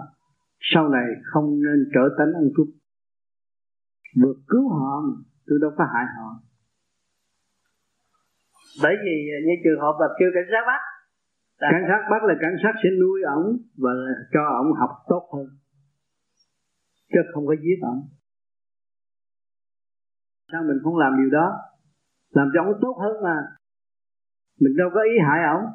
sau này không nên trở thành ăn cướp. Vừa cứu họ, tôi đâu có hại họ. Bởi vì như trường hợp là kêu cảnh sát bắt, cảnh sát bắt là cảnh sát sẽ nuôi ổng và cho ổng học tốt hơn, chứ không có giết ổng. Sao mình không làm điều đó, làm cho ổng tốt hơn mà. Mình đâu có ý hại ổng.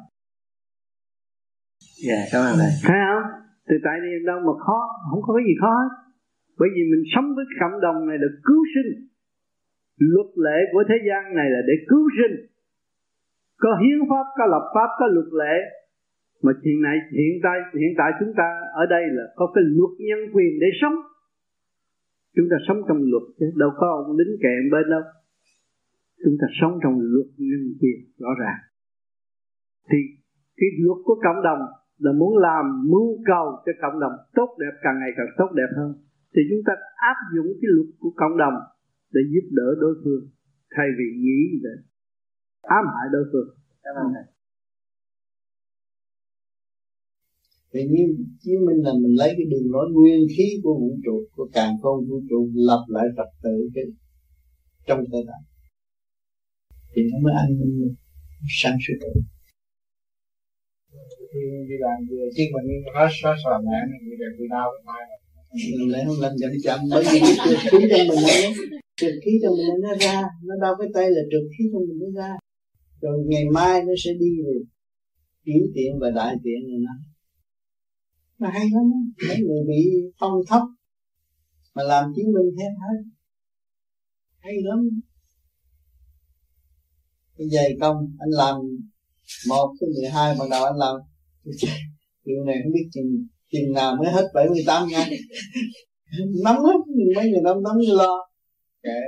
Dạ, cảm ơn thầy. Thấy không? Từ tại đây đâu mà khó, không có cái gì khó hết. Bởi vì mình sống với cộng đồng này là cứu sinh. Luật lệ của thế gian này là để cứu sinh. Có hiến pháp, có lập pháp, có luật lệ. Mà hiện tại chúng ta ở đây là có cái luật nhân quyền để sống. Chúng ta sống trong luật chứ đâu có ông lính kèm bên đâu. Chúng ta sống trong luật nhân quyền rõ ràng. Thì cái luật của cộng đồng là muốn làm mưu cầu cho cộng đồng tốt đẹp, càng ngày càng tốt đẹp hơn. Thì chúng ta áp dụng cái luật của cộng đồng để giúp đỡ đối phương, thay vì nghĩ để ám hại đối phương. Cảm ơn thầy. Vì như chứng minh là mình lấy cái đường lối nguyên khí của vũ trụ, của càn khôn vũ trụ, lập lại trật tự cái trong thời đại thì nó mới an ninh sáng suốt. Đi làm vừa chứ mình hết sờ mẹ mình bị bị đau cái tay mình lại không làm cho nó chậm, bởi vì trượt khí trong mình nó trượt khí trong mình nó ra, nó đau cái tay là trượt khí trong mình nó ra, rồi ngày mai nó sẽ đi về kiếm tiện và đại tiện rồi nó. Nó hay lắm, mấy người bị phong thấp mà làm chứng minh hết hết. Hay lắm. Cái dày công, anh làm 1 tới 12, ban đầu anh làm điều này không biết chừng nào mới hết 78 ngày. Nắm hết, mấy người nắm như lo. Kệ,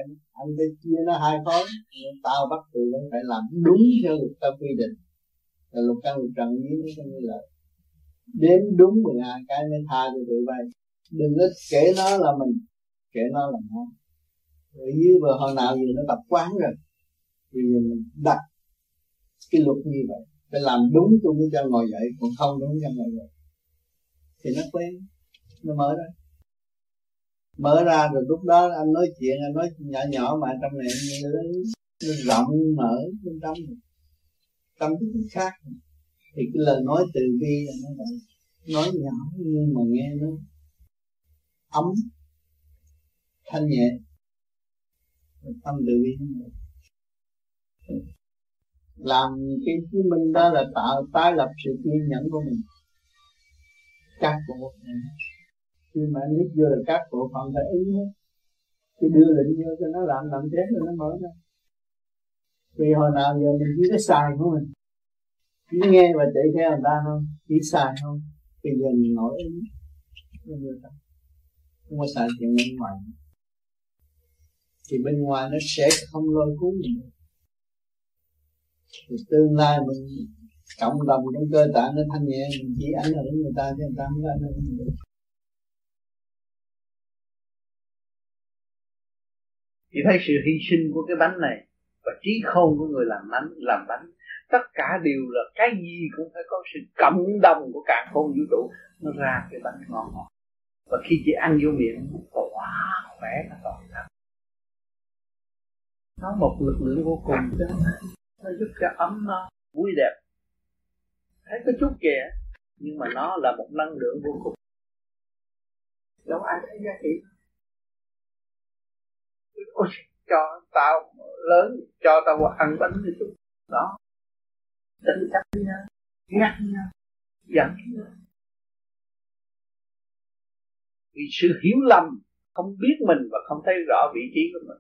anh phải chia nó 2 khối. Tao bắt tụi nó phải làm đúng theo luật tao quy định. Là luật căn luật trần như thế như là đến đúng 12 cái mới tha cho tụi bay. Đừng có kể nó là mình, kể nó là nó. Bởi vì vừa hồi nào gì nó tập quán rồi. Bây giờ mình đặt cái luật như vậy, phải làm đúng tôi mới cho ngồi dậy, còn không đúng cho ngồi dậy thì nó quen, nó mở ra rồi lúc đó anh nói chuyện nhỏ mà trong này nó rộng mở, nó đông, tâm thức khác thì cái lời nói từ bi là nó nói nhỏ nhưng mà nghe nó ấm, thanh nhẹ, tâm từ bi. Làm cái chứng minh đó là tạo tái lập sự kiên nhẫn của mình. Các bộ khi mà anh vô là các bộ phận phải ý hết, thì đưa lệnh vô cho nó làm chết rồi nó mở ra. Vì hồi nào giờ mình chỉ có xài của mình, chỉ nghe và chạy theo người ta không, chỉ xài không. Bây giờ mình nổi ý, không có xài chuyện bên ngoài, thì bên ngoài nó sẽ không lôi cuốn mình. Thì tương lai mình cộng đồng trong cơ tạng nó thanh nhẹ, mình chỉ ảnh hưởng người ta thì người ta không có ảnh hưởng được. Chị thấy sự hy sinh của cái bánh này và trí khôn của người làm bánh, tất cả đều là cái gì cũng phải có sự cộng đồng của cả khôn vũ trụ nó ra cái bánh ngon ngọt. Và khi chị ăn vô miệng, wow, khỏe là toàn thân. Nó một lực lượng vô cùng chứ. Nó giúp cho ấm no, vui đẹp. Thấy có chút kìa, nhưng mà nó là một năng lượng vô cùng. Đâu ai thấy giá trị. Ôi, cho tao lớn, cho tao ăn bánh đi chút. Đó. Tính chắc đi nha, nhắc nha, dẫn nha. Vì sự hiểu lầm, không biết mình và không thấy rõ vị trí của mình.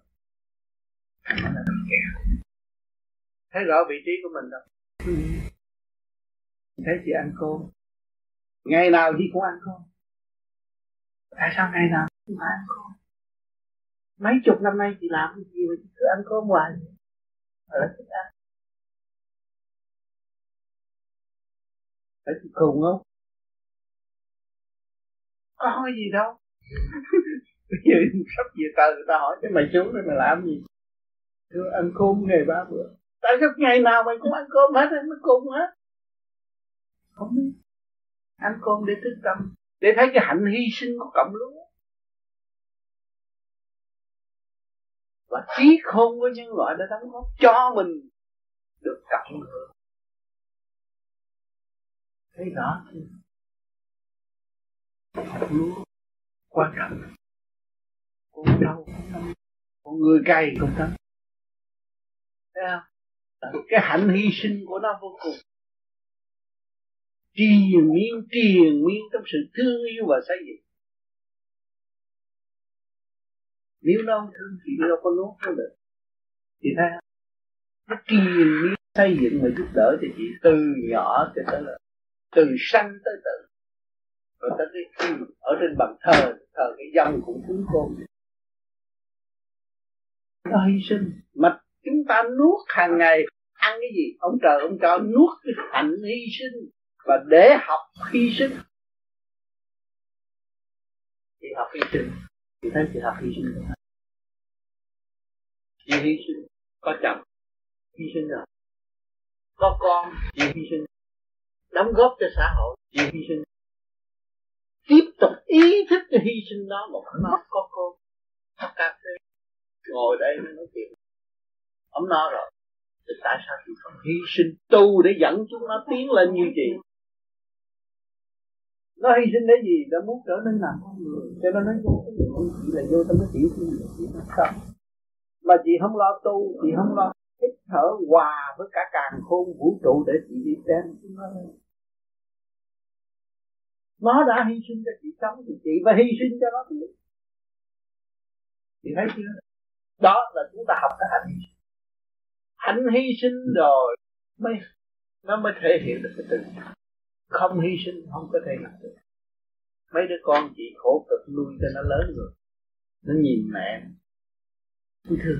Thấy rõ vị trí của mình đâu. Thấy chị ăn cơm, ngày nào chị cũng ăn cơm. Tại sao ngày nào chị cũng ăn cơm? Mấy chục năm nay chị làm cái gì mà chị cứ ăn cơm hoài vậy? Là thích ăn. Phải chị khùng không? Có gì đâu. Bây giờ sắp về tờ người ta hỏi chứ mày chú mày làm gì? Cứ ăn cơm ngày ba bữa. Tại sao ngày nào mày cũng ăn cơm hết, ăn cơm hết? Không biết. Ăn cơm để thức tâm, để thấy cái hạnh hy sinh của cộng lúa. Và trí khôn của nhân loại đã đóng góp cho mình được cộng hưởng. Thấy rõ chưa? Cộng lúa quan trọng. Con trâu cũng tâm, con người cày cũng tâm. Thấy không? Cái hạnh hy sinh của nó vô cùng. Triền miên trong sự thương yêu và xây dựng. Nếu nó không thương thì đâu có nuốt nó được. Chị thấy không? Nó triền miên xây dựng và giúp đỡ cho chị từ nhỏ cho tới lớn, từ sanh tới tử. Rồi tới cái khi ở trên bàn thờ cái dân cũng cúng cơm. Nó hy sinh mà chúng ta nuốt hàng ngày. Ăn cái gì? Ông trời ông cho nuốt cái hạnh hy sinh và để học hy sinh. Chị học hy sinh, chị thấy chị học hy sinh không? Chị hy sinh, có chồng hy sinh rồi, có con chị hy sinh, đóng góp cho xã hội chị hy sinh. Tiếp tục ý thức cái hy sinh đó một nó có cô, có cà phê, ngồi đây nói chuyện. Ấm no rồi, thì tại sao chị không hy sinh tu để dẫn chúng nó tiến lên như chị? Nó hy sinh để gì? Nó muốn trở nên làm con người, cho nên nó vô cái gì chị là vô trong cái tiểu thiên địa chị nó sống. Mà chị không lo tu, chị không lo hít thở hòa với cả càn khôn vũ trụ để chị đi xem chúng nó. Nó đã hy sinh cho chị sống thì chị phải hy sinh cho nó biết. Chị thấy chưa? Đó là chúng ta học cái hạnh hy sinh rồi nó mới thể hiện được cái từ. Không hy sinh không có thể hiện được. Mấy đứa con chị khổ cực nuôi cho nó lớn rồi, nó nhìn mẹ nó thương,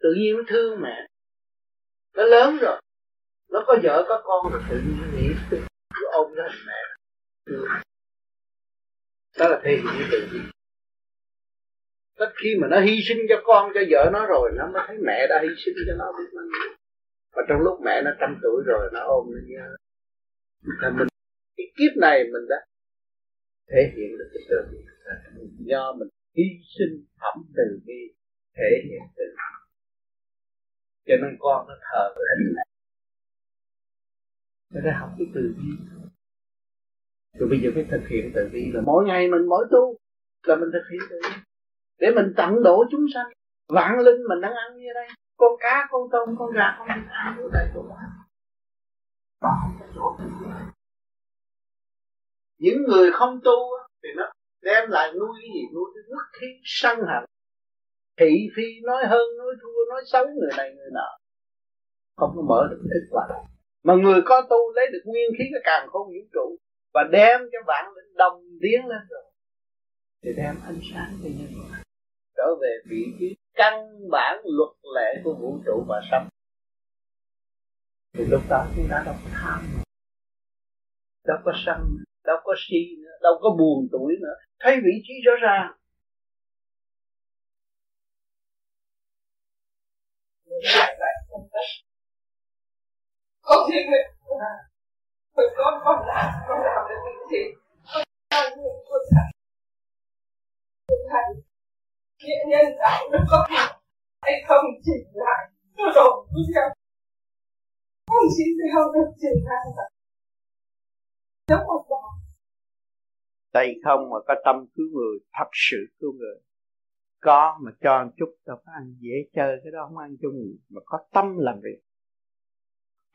tự nhiên nó thương mẹ. Nó lớn rồi, nó có vợ có con rồi, tự nhiên nó nghĩ cứ ôm nó hình mẹ thương. Đó là thể hiện cái từ gì. Tất khi mà nó hy sinh cho con, cho vợ nó rồi, nó mới thấy mẹ đã hy sinh cho nó biết. Và trong lúc mẹ nó 100 tuổi rồi, nó ôm nó nhớ. Thì mình, cái kiếp này mình đã thể hiện được cái từ bi. Do mình hy sinh phẩm từ bi, thể hiện từ bi. Cho nên con nó thờ về hình này. Nó đã học cái từ bi. Rồi bây giờ phải thực hiện từ bi là mỗi ngày mình mỗi tu là mình thực hiện từ bi. để mình tận độ chúng sanh. Vạn linh mình đang ăn như đây, con cá, con tôm, con gà, con vịt ăn như đây của bạn. Những người không tu thì nó đem lại nuôi cái gì? Nuôi cái quốc khí sân hận, thị phi, nói hơn, nói thua, nói xấu người này người nọ, không có mở được thức quả. Mà người có tu lấy được nguyên khí cái càng không vũ trụ và đem cái vạn linh đồng tiến lên rồi thì đem ánh sáng cho nhân loại trở về vị trí căn bản luật lệ của vũ trụ và sống. Thì lúc đó chúng ta đâu có tham, đâu có sân, đâu có si nữa, đâu có buồn tủi nữa, thấy vị trí rõ ràng. Không thiệt nguyện, con làm được những gì, con làm được con thành, nhân đạo nó có thật hay không chỉnh lại, nó đổ với nhau, không chỉ theo được chỉnh lại mà, giống một đạo. Tay không mà có tâm cứu người, thật sự cứu người. Có mà cho một chút đâu có ăn, dễ chơi cái đó không ăn chung gì, mà có tâm làm việc.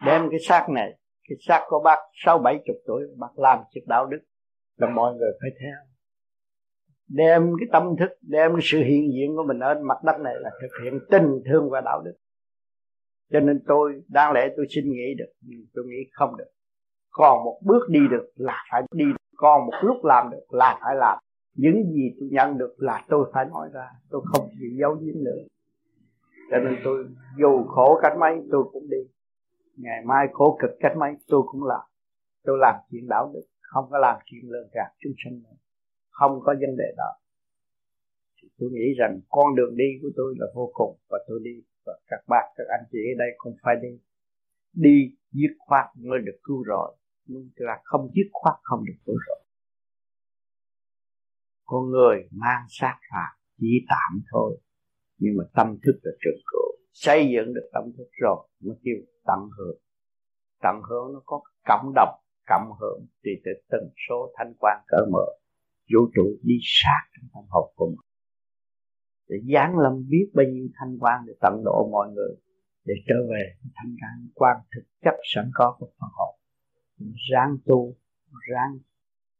Đem cái xác này, cái xác của bác 60-70 tuổi, bác làm việc đạo đức là mọi người phải theo. Đem cái tâm thức, đem cái sự hiện diện của mình ở mặt đất này là thực hiện tình thương và đạo đức. Cho nên tôi đáng lẽ tôi xin nghỉ được, nhưng tôi nghĩ không được. Còn một bước đi được là phải đi, còn một lúc làm được là phải làm. Những gì tôi nhận được là tôi phải nói ra, tôi không chịu giấu giếm nữa. Cho nên tôi dù khổ cách mấy tôi cũng đi, ngày mai khổ cực cách mấy tôi cũng làm. Tôi làm chuyện đạo đức, không có làm chuyện lừa gạt chúng sanh nữa, không có vấn đề đó. Thì tôi nghĩ rằng con đường đi của tôi là vô cùng, và tôi đi, và các bác, các anh chị ở đây cũng phải đi. Đi dứt khoát mới được cứu rồi, nhưng là không dứt khoát không được cứu rồi. Con người mang xác phàm chỉ tạm thôi, nhưng mà tâm thức là trường cửu. Xây dựng được tâm thức rồi mới kêu tận hưởng. Tận hưởng nó có cộng đồng, cộng hưởng thì từ tần số thanh quan cỡ mở, vũ trụ đi sát trong tâm hồn của mình để giáng lâm biết bao nhiêu thanh quan để tận độ mọi người, để trở về thanh quan thực chất sẵn có của phần hồn. Ráng tu, ráng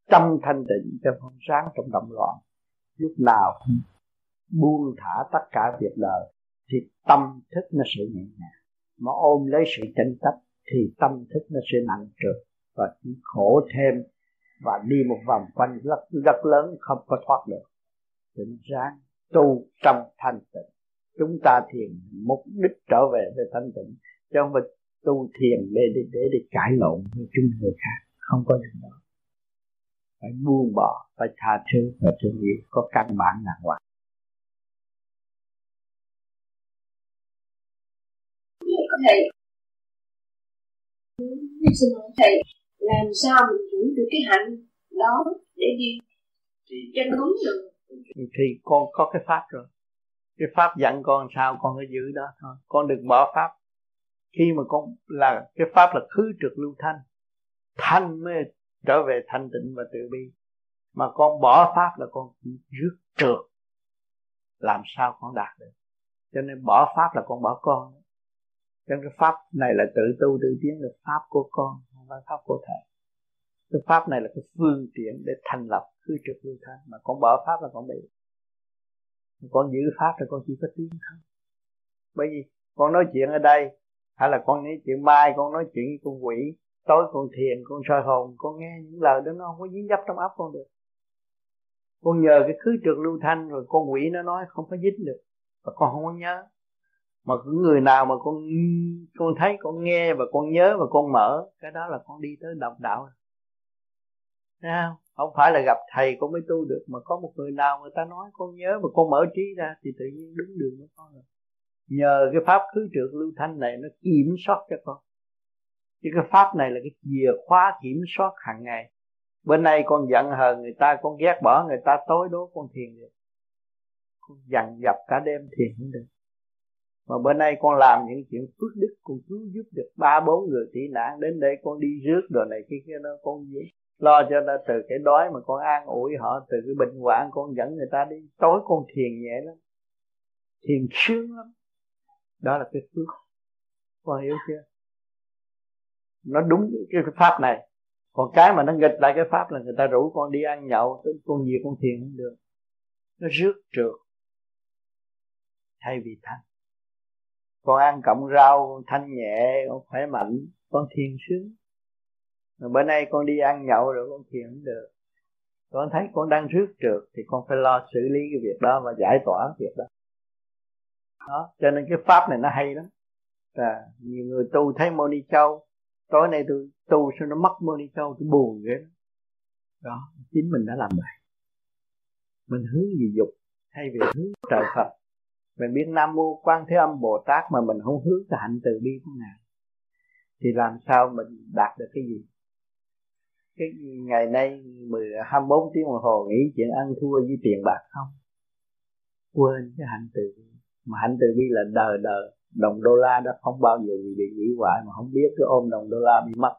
tâm thanh tịnh cho con, ráng trong động loạn, lúc nào buông thả tất cả việc đời thì tâm thức nó sẽ nhẹ nhàng. Mà ôm lấy sự tranh chấp thì tâm thức nó sẽ nặng trược và chỉ khổ thêm, và đi một vòng quanh rất lớn không có thoát được. Tỉnh ráng tu trong thanh tịnh. Chúng ta thiền mục đích trở về với thanh tịnh, chứ không phải tu thiền để cãi lộn với chúng người khác, không có điều đó. Phải buông bỏ, phải tha thứ và thương yêu, có căn bản là ngoại. Thầy, xin hỏi thầy, làm sao mình giữ được cái hạnh đó để đi trên đúng đường? Thì con có cái pháp rồi, cái pháp dặn con sao con phải giữ đó thôi, con đừng bỏ pháp. Khi mà con là cái pháp là khứ trượt lưu thanh, thanh mới trở về thanh tịnh và tự bi. Mà con bỏ pháp là con rước trượt, làm sao con đạt được? Cho nên bỏ pháp là con bỏ con. Trong cái pháp này là tự tu tự tiến, là pháp của con, không phải pháp của thầy. Cái pháp này là cái phương tiện để thành lập khứ trực lưu thanh. Mà con bỏ pháp là con bị, con giữ pháp là con chỉ có tiến thôi. Bởi vì con nói chuyện ở đây, hay là con nói chuyện mai, con nói chuyện với con quỷ, tối con thiền, con soi hồn, con nghe những lời đó nó không có dính dấp trong óc con được. Con nhờ cái khứ trực lưu thanh rồi con quỷ nó nói không có dính được, và con không có nhớ. Mà cứ người nào mà con thấy, con nghe và con nhớ và con mở, cái đó là con đi tới độc đạo. Thấy không? Không phải là gặp thầy con mới tu được, mà có một người nào người ta nói con nhớ và con mở trí ra thì tự nhiên đứng đường của con rồi. Nhờ cái pháp khứ trượt lưu thanh này nó kiểm soát cho con. Chứ cái pháp này là cái chìa khóa kiểm soát hàng ngày. Bên nay con giận hờn người ta, con ghét bỏ người ta, tối đố con thiền được. Con dằn vặt cả đêm thiền cũng được. Mà bữa nay con làm những chuyện phước đức, con cứu giúp được 3-4 người tị nạn, đến đây con đi rước đồ này kia kia đó, con dễ lo cho ta từ cái đói mà con an ủi họ, từ cái bệnh hoạn con dẫn người ta đi. Tối con thiền nhẹ lắm, thiền sướng lắm. Đó là cái phước. Con hiểu chưa? Nó đúng cái pháp này. Còn cái mà nó nghịch lại cái pháp là người ta rủ con đi ăn nhậu, con gì con thiền không được, nó rước trượt. Thay vì thanh, con ăn cọng rau, con thanh nhẹ, con khỏe mạnh, con thiền sướng. Rồi bữa nay con đi ăn nhậu rồi con thiền không được, con thấy con đang rước trượt thì con phải lo xử lý cái việc đó và giải tỏa cái việc đó. Đó, cho nên cái pháp này nó hay lắm. À, nhiều người tu thấy Mô Ni Châu, tối nay tôi tu xong nó mất Mô Ni Châu, tôi buồn ghê lắm. Đó, chính mình đã làm vậy. Mình hướng về dục thay vì hướng trời Phật. Mình biết Nam Mô Quan Thế Âm Bồ Tát mà mình không hướng tới hạnh từ bi của Ngài thì làm sao mình đạt được cái gì? Cái ngày nay 24 tiếng đồng hồ nghĩ chuyện ăn thua với tiền bạc không? Quên cái hạnh từ bi. Mà hạnh từ bi là đời đời. Đồng đô la đó không bao giờ bị hủy hoại, mà không biết cứ ôm đồng đô la bị mất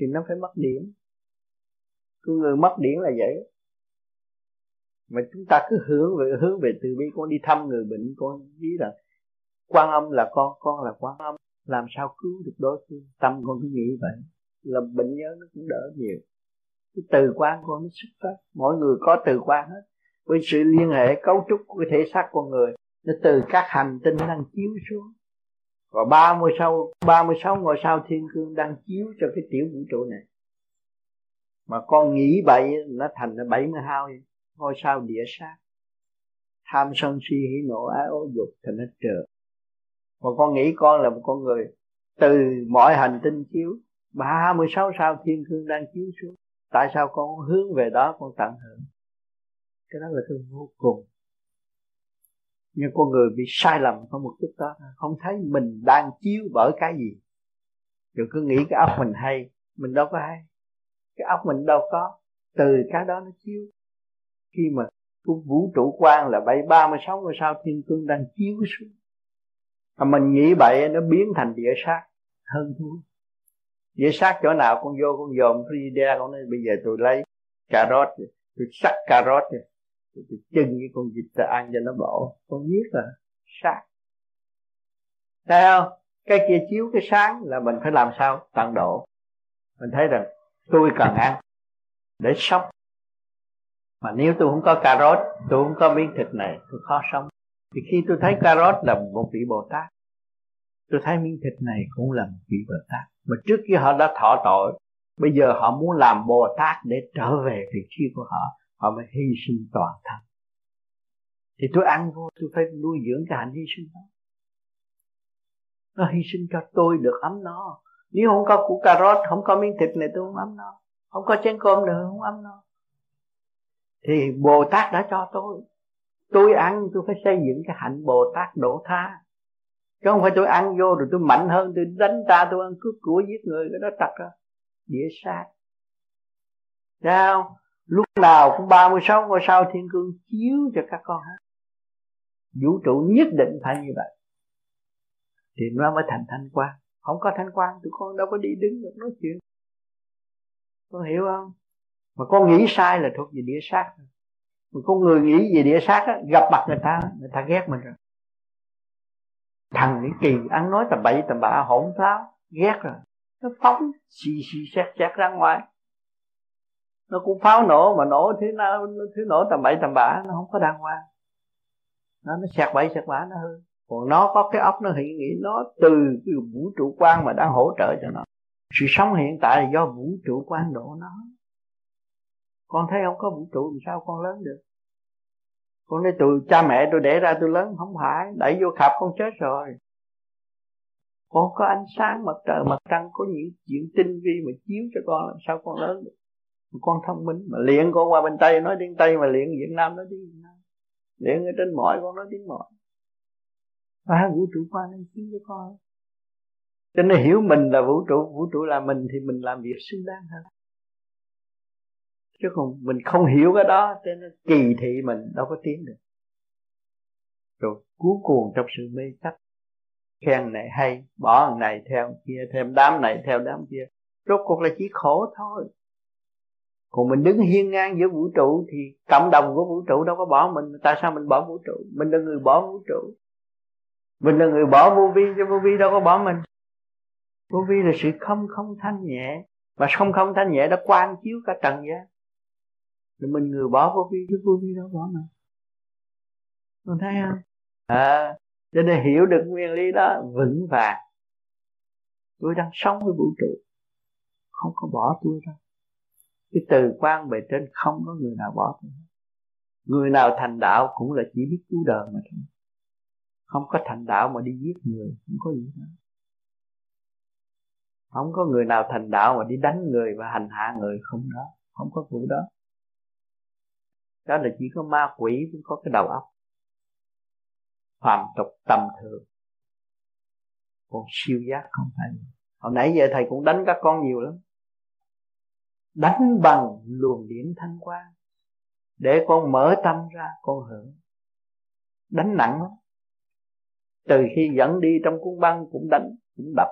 thì nó phải mất điểm. Cứ người mất điểm là vậy. Mà chúng ta cứ hướng về từ bi. Con đi thăm người bệnh, con biết là Quan Âm là con là Quan Âm, làm sao cứu được đối phương. Tâm con cứ nghĩ vậy là bệnh nhớ nó cũng đỡ nhiều. Cái từ quan con nó xuất phát. Mỗi người có từ quan hết. Với sự liên hệ cấu trúc của thể xác con người, nó từ các hành tinh đang chiếu xuống. Và 36 ngôi sao thiên cương đang chiếu cho cái tiểu vũ trụ này. Mà con nghĩ bậy nó thành là 72 ngôi sao địa sát. Tham sân si hỉ nộ ái ố dục thì nó trượt. Mà con nghĩ con là một con người, từ mọi hành tinh chiếu, 36 sao thiên cương đang chiếu xuống. Tại sao con hướng về đó, con tận hưởng? Cái đó là thứ vô cùng. Nhưng con người bị sai lầm không một chút đó, không thấy mình đang chiếu bởi cái gì. Rồi cứ nghĩ cái óc mình hay. Mình đâu có hay. Cái óc mình đâu có. Từ cái đó nó chiếu. Khi mà vũ trụ quan là 36 ngôi sao thiên cương đang chiếu xuống, mà mình nghĩ bậy nó biến thành địa sát hơn thua. Địa sát chỗ nào con vô con dồn Frida, con nói bây giờ tôi lấy cà rốt, tôi sắc cà rốt, tôi chưng cái con vịt ta ăn cho nó bổ. Con giết là sát. Thấy không? Cái kia chiếu cái sáng là mình phải làm sao? Tận độ. Mình thấy rằng tôi cần ăn để sống. Mà nếu tôi không có cà rốt, tôi không có miếng thịt này, tôi khó sống. Thì khi tôi thấy cà rốt là một vị Bồ Tát, tôi thấy miếng thịt này cũng là một vị Bồ Tát. Mà trước kia họ đã thọ tội, bây giờ họ muốn làm Bồ Tát để trở về vị trí của họ, họ mới hy sinh toàn thân. Thì tôi ăn vô, tôi phải nuôi dưỡng cái hạnh hy sinh đó. Nó hy sinh cho tôi được ấm no. Nếu không có củ cà rốt, không có miếng thịt này tôi không ấm no. Không có chén cơm nữa không ấm no. Thì Bồ Tát đã cho tôi. Tôi ăn tôi phải xây dựng cái hạnh Bồ Tát độ tha. Chứ không phải tôi ăn vô rồi tôi mạnh hơn, tôi đánh ta, tôi ăn cướp của giết người, cái đó tật đó. Dễ sát. Sao? Lúc nào cũng 36 ngôi sao thiên cương chiếu cho các con hết. Vũ trụ nhất định phải như vậy thì nó mới thành thanh quan. Không có thanh quan tụi con đâu có đi đứng được nói chuyện. Con hiểu không? Mà con nghĩ sai là thuộc về địa sát. Mà con người nghĩ về địa sát á, gặp mặt người ta ghét mình rồi. Thằng cái kỳ ăn nói tầm bậy tầm bạ hỗn pháo, ghét rồi. Nó phóng xì xét ra ngoài. Nó cũng pháo nổ mà nổ thứ nổ tầm bậy tầm bạ, nó không có đàng hoàng. Nó sạc bậy sạc bạ nó hư. Còn nó có cái óc nó hiện nghĩ nó từ cái vũ trụ quan mà đang hỗ trợ cho nó. Sự sống hiện tại là do vũ trụ quan độ nó. Con thấy không có vũ trụ làm sao con lớn được. Con nói từ cha mẹ tôi đẻ ra tôi lớn, không phải, đẩy vô khạp con chết rồi. Con có ánh sáng mặt trời mặt trăng, có những chuyện tinh vi mà chiếu cho con làm sao con lớn được. Con thông minh mà luyện, con qua bên Tây nói tiếng Tây, mà luyện Việt Nam nói tiếng Việt Nam, luyện ở trên mỏi con nói tiếng mỏi. Và vũ trụ qua nên chiếu cho con. Cho nên hiểu mình là vũ trụ là mình thì mình làm việc xứng đáng hơn. Chứ còn mình không hiểu cái đó cho nên kỳ thị mình đâu có tiến được. Rồi cuối cùng trong sự mê chấp, khen này hay, bỏ thằng này theo kia, thêm đám này theo đám kia, rốt cuộc là chỉ khổ thôi. Còn mình đứng hiên ngang giữa vũ trụ thì cộng đồng của vũ trụ đâu có bỏ mình. Tại sao mình bỏ vũ trụ? Mình là người bỏ vũ trụ. Mình là người bỏ vô vi, chứ vô vi đâu có bỏ mình. Vô vi là sự không không thanh nhẹ, mà không không thanh nhẹ đã quán chiếu cả trần gian. Rồi mình người bỏ vô vi, chứ vô vi đâu bỏ mình. Con thấy không? À, cho nên hiểu được nguyên lý đó vững vàng. Tôi đang sống với vũ trụ, không có bỏ tôi đâu. Cái từ quan bề trên không có người nào bỏ tôi. Người nào thành đạo cũng là chỉ biết cứu đời mà thôi. Không có thành đạo mà đi giết người, không có gì đó. Không có người nào thành đạo mà đi đánh người và hành hạ người, không đó. Không có vụ đó. Đó là chỉ có ma quỷ mới có cái đầu óc phàm tục tầm thường. Còn siêu giác không phải. Hồi nãy giờ thầy cũng đánh các con nhiều lắm. Đánh bằng luồng điển thanh quang để con mở tâm ra, con hưởng. Đánh nặng lắm. Từ khi dẫn đi trong cuốn băng cũng đánh, cũng đập,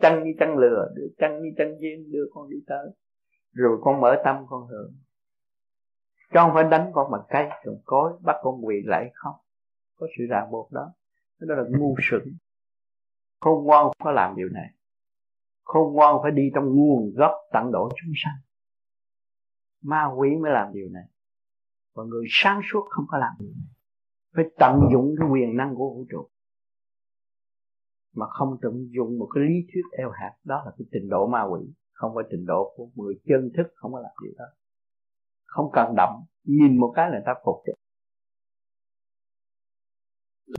chân như chân lừa, chân như chân viên đưa con đi tới. Rồi con mở tâm con hưởng. Cho không phải đánh con bằng cây, rồi cối, bắt con quỳ lại không. Có sự ràng buộc đó. Đó là ngu xuẩn. Khôn ngoan có làm điều này. Khôn ngoan phải đi trong nguồn gốc tận độ chúng sanh. Ma quỷ mới làm điều này. Còn người sáng suốt không có làm điều này. Phải tận dụng cái quyền năng của vũ trụ, mà không tận dụng một cái lý thuyết eo hẹp. Đó là cái trình độ ma quỷ. Không phải trình độ của người chân thức. Không có làm điều đó. Không cần động. Nhìn một cái là người ta phục chứ.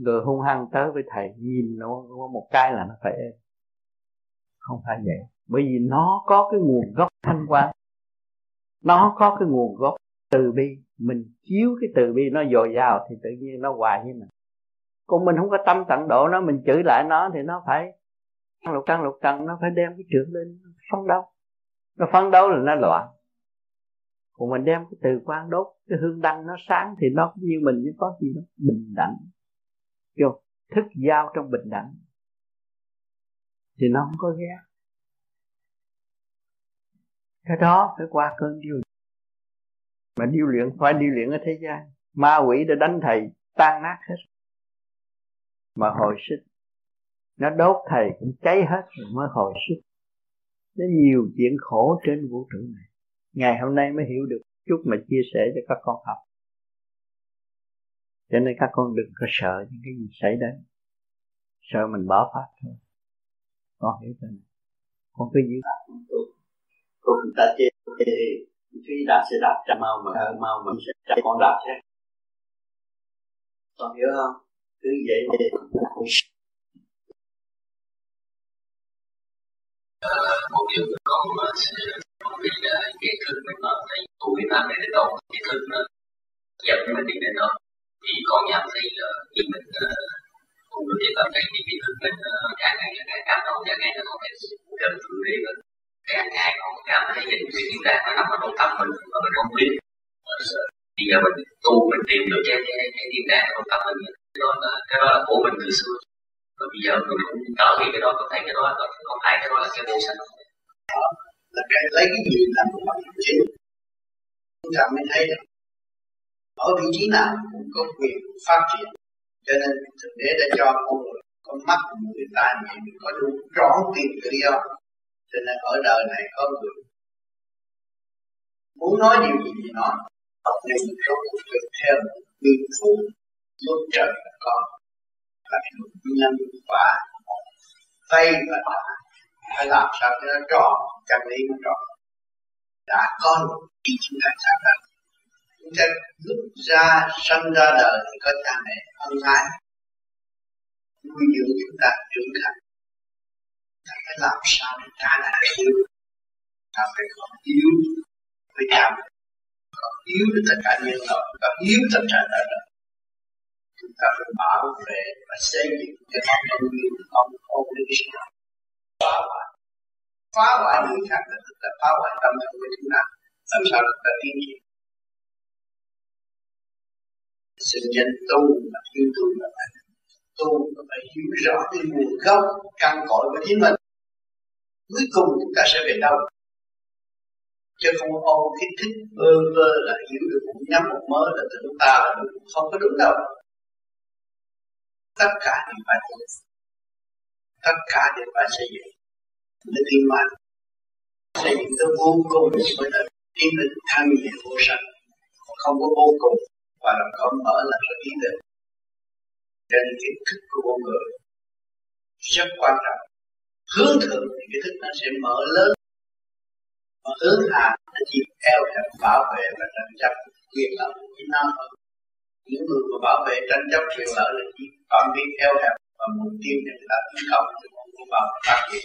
Người hung hăng tới với thầy, nhìn nó một cái là nó phải êm. Không phải vậy. Bởi vì nó có cái nguồn gốc thanh quan, nó có cái nguồn gốc từ bi. Mình chiếu cái từ bi nó dồi dào thì tự nhiên nó hòa với mình. Còn mình không có tâm tận độ nó, mình chửi lại nó thì nó phải lục trăng, nó phải đem cái trượng lên phấn đấu. Nó phấn đấu là nó loạn. Còn mình đem cái từ quan đốt, cái hương đăng nó sáng thì nó cũng như mình, chứ có gì đó bình đẳng. Kiểu thức giao trong bình đẳng thì nó không có ghét. Cái đó phải qua cơn điêu luyện. Mà điêu luyện phải điêu luyện ở thế gian. Ma quỷ đã đánh thầy tan nát hết, mà hồi sức. Nó đốt thầy cũng cháy hết rồi mới hồi sức. Nó nhiều chuyện khổ trên vũ trụ này. Ngày hôm nay mới hiểu được chút mà chia sẻ cho các con học. Cho nên các con đừng có sợ những cái gì xảy đến. Sợ mình bỏ pháp thôi. Con hiểu chưa? Con cứ giữ. Con ta chê khi đạp sẽ đạp ra mau mà sẽ chạy con đạp thế. Con hiểu không? Cứ vậy để một điều của con mà cái thân nó thấy tôi làm để đâu cái thân nó giật nó đi đến đâu thì con nhận thấy là khi mình không có thể làm cái gì thì mình càng ngày cảm động, càng ngày nó không thể gần thử để mình càng ngày còn cảm thấy những cái chuyện đó nó nằm ở trong tâm mình mà mình không biết. Bây giờ mình tu mình tìm được cái tiền đàng trong tâm mình, cái đó là của mình từ xưa. Và bây giờ mình cũng tạo cái đó, có thấy cái đó là không ai, cái đó là cái vô sanh. Là cái lấy cái gì làm một mặt chính. Chúng ta mới thấy được ở vị trí nào cũng có quyền phát triển. Cho nên thực tế đã cho con người có mắt, người ta nhìn có đủ rõ tìm cái lý do. Cho nên ở đời này có người muốn nói điều gì thì nói. Nên có cuộc được theo nguyên phụ lúc trời có là nhân quả tây và đá. Phải làm sao cho nó tròn, chân lý nó tròn. Đã có được khi chúng ta xác định. Chúng ta lúc ra sanh ra đời thì có cha mẹ ân ái nuôi dưỡng chúng ta trưởng thành. Ta phải làm sao để trả lại yêu. Ta phải có yêu với cha mẹ, có yêu với tất cả nhân loại, có yêu tất cả đời đời. Chúng ta phải bảo vệ và xây dựng cho nó công viên, ông lý sản. Phá hoại người khác là chúng ta phá hoại tâm thức của chúng ta. Làm sao chúng ta tiến triển? Sự nhân tu là phải hiểu rõ cái nguồn gốc căn cội của chính mình. Cuối cùng chúng ta sẽ về đâu? chứ không ôm cái thích vơ là hiểu được một nhắm một mớ là tự ta là đúng, không có đúng đâu. Tất cả đều phải tu, tất cả đều phải xây dựng nên tin mạnh, xây dựng tới vô cùng mới là tiến định thanh nhẹ vô sanh, không có vô cùng và làm không mở là rất tiến định. Cho nên kiến thức của con người rất quan trọng, hướng thượng thì cái thức nó sẽ mở lớn, mà hướng hạ nó chỉ eo hẹp bảo vệ và tranh chấp quyền lợi chính nó thôi. Những người mà bảo vệ tranh chấp quyền lợi là chỉ phạm vi eo hẹp và mục tiêu để người ta tấn công thì cũng vào phát triển.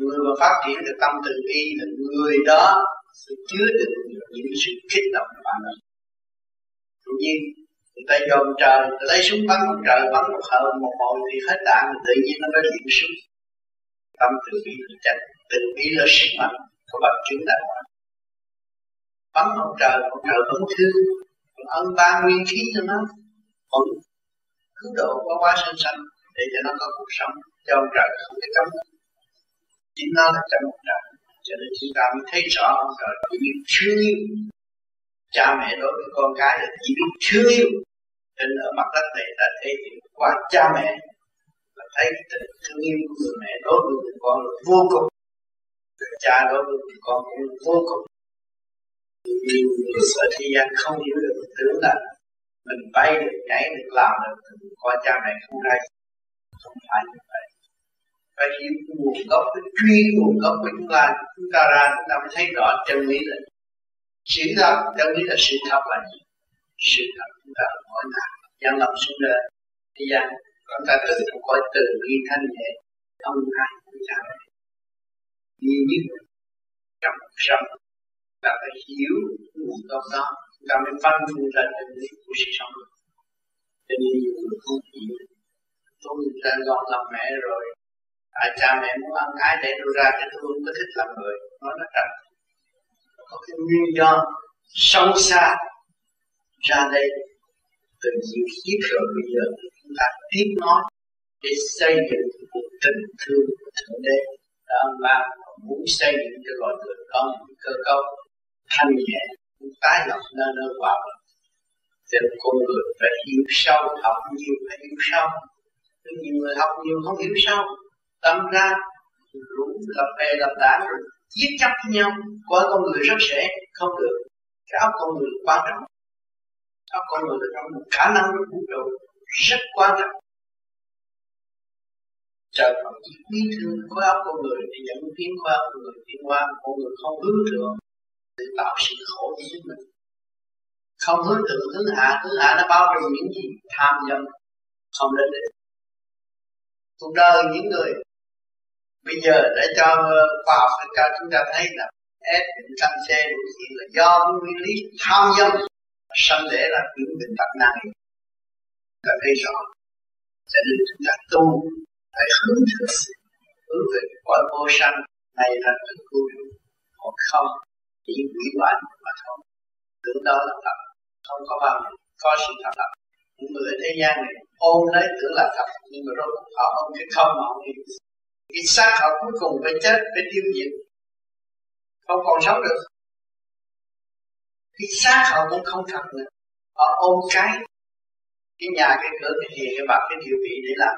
Người mà phát triển được tâm từ bi là người đó sẽ chứa được những sự kích động của bản thân. Tự nhiên người ta dồn trời, người ta lấy súng bắn một trời, bắn một hậu một hồi thì hết đạn, tự nhiên nó mới liệm súng. Tâm từ bi là chánh, từ bi là sức mạnh của bậc chứng đạo. Bắn một trời vẫn thương, còn ân ban nguyên khí cho nó, còn cứu độ qua qua sinh sanh để cho nó có cuộc sống. Cho ông trời không thể cấm, chính nó là trong một trời. Cho nên chúng ta mới thấy rõ ông trời chỉ biết thương yêu. Cha mẹ đối với con cái là chỉ biết thương yêu. Nên ở mặt đất này ta thể hiện qua cha mẹ, và thấy cái tình thương yêu của người mẹ đối với người con là vô cùng, người cha đối với người con cũng là vô cùng. Nhiều người ở thế gian không hiểu được tưởng là mình bay được, nhảy được, làm được, coi cha mẹ không ra. Không phải như vậy, phải hiểu nguồn gốc, cái truy nguồn gốc của chúng ta ra, chúng ta mới thấy rõ chân lý là sự thật. Chân lý là sự thật là gì? Sự thật chúng ta hỏi nào, nhân lòng xuống đời, thế gian chúng ta tự trong cõi từ bi thanh nhẹ, không ai của cha mẹ. Duy nhất trong cuộc sống, chúng ta phải hiểu nguồn gốc đó, chúng ta mới phân phân ra chân lý của sự sống. Cho nên nhiều người không hiểu. Tôi đã gọi làm mẹ rồi, tại cha mẹ muốn ăn cái để tôi ra cho tôi không có thích làm người, nói nó trật. Có cái nguyên do sâu xa ra đây từ nhiều kiếp rồi, bây giờ chúng ta tiếp nói để xây dựng cuộc tình thương của Thượng Đế đã mà muốn xây dựng cho loài người có những cơ cấu thanh nhẹ, tái lập nơi nơi hòa bình. Cho nên con người phải hiểu sâu, học nhiều phải hiểu sâu. Nhiều người học nhiều không hiểu sao, tâm ra rủ lập bè lập đảng rồi giết chấp với nhau, coi con người rất sẽ không được. Cái óc con người quan trọng, óc con người là một khả năng của vũ trụ rất quan trọng. Trời Phật chỉ quý thương khối óc con người để dẫn tiến qua con người tiến qua, con người không hướng thượng để tạo sự khổ cho chính mình, không hướng thượng hướng hạ nó bao trùm những gì tham dâm không đến đích. Cuộc đời những người bây giờ đã cho khoa học cho chúng ta thấy là S định căn C đủ chuyện là do nguyên lý tham dâm sanh để là những bệnh tật nặng, ta thấy rõ. Cho nên chúng ta tu phải hướng về cõi vô sanh này là tình vui, còn không chỉ quỷ hoại mà thôi. Tưởng đó là thật, không có bao nhiêu có sự thật lắm. Những người thế gian này ôm lấy tưởng là thật, nhưng mà rốt cuộc họ ôm cái không mà không hiểu. Cái xác họ cuối cùng phải chết, phải tiêu diệt, không còn sống được. Cái xác họ cũng không thật nữa, họ ôm cái nhà, cái cửa, cái gì, cái bạc, cái điều vị để làm,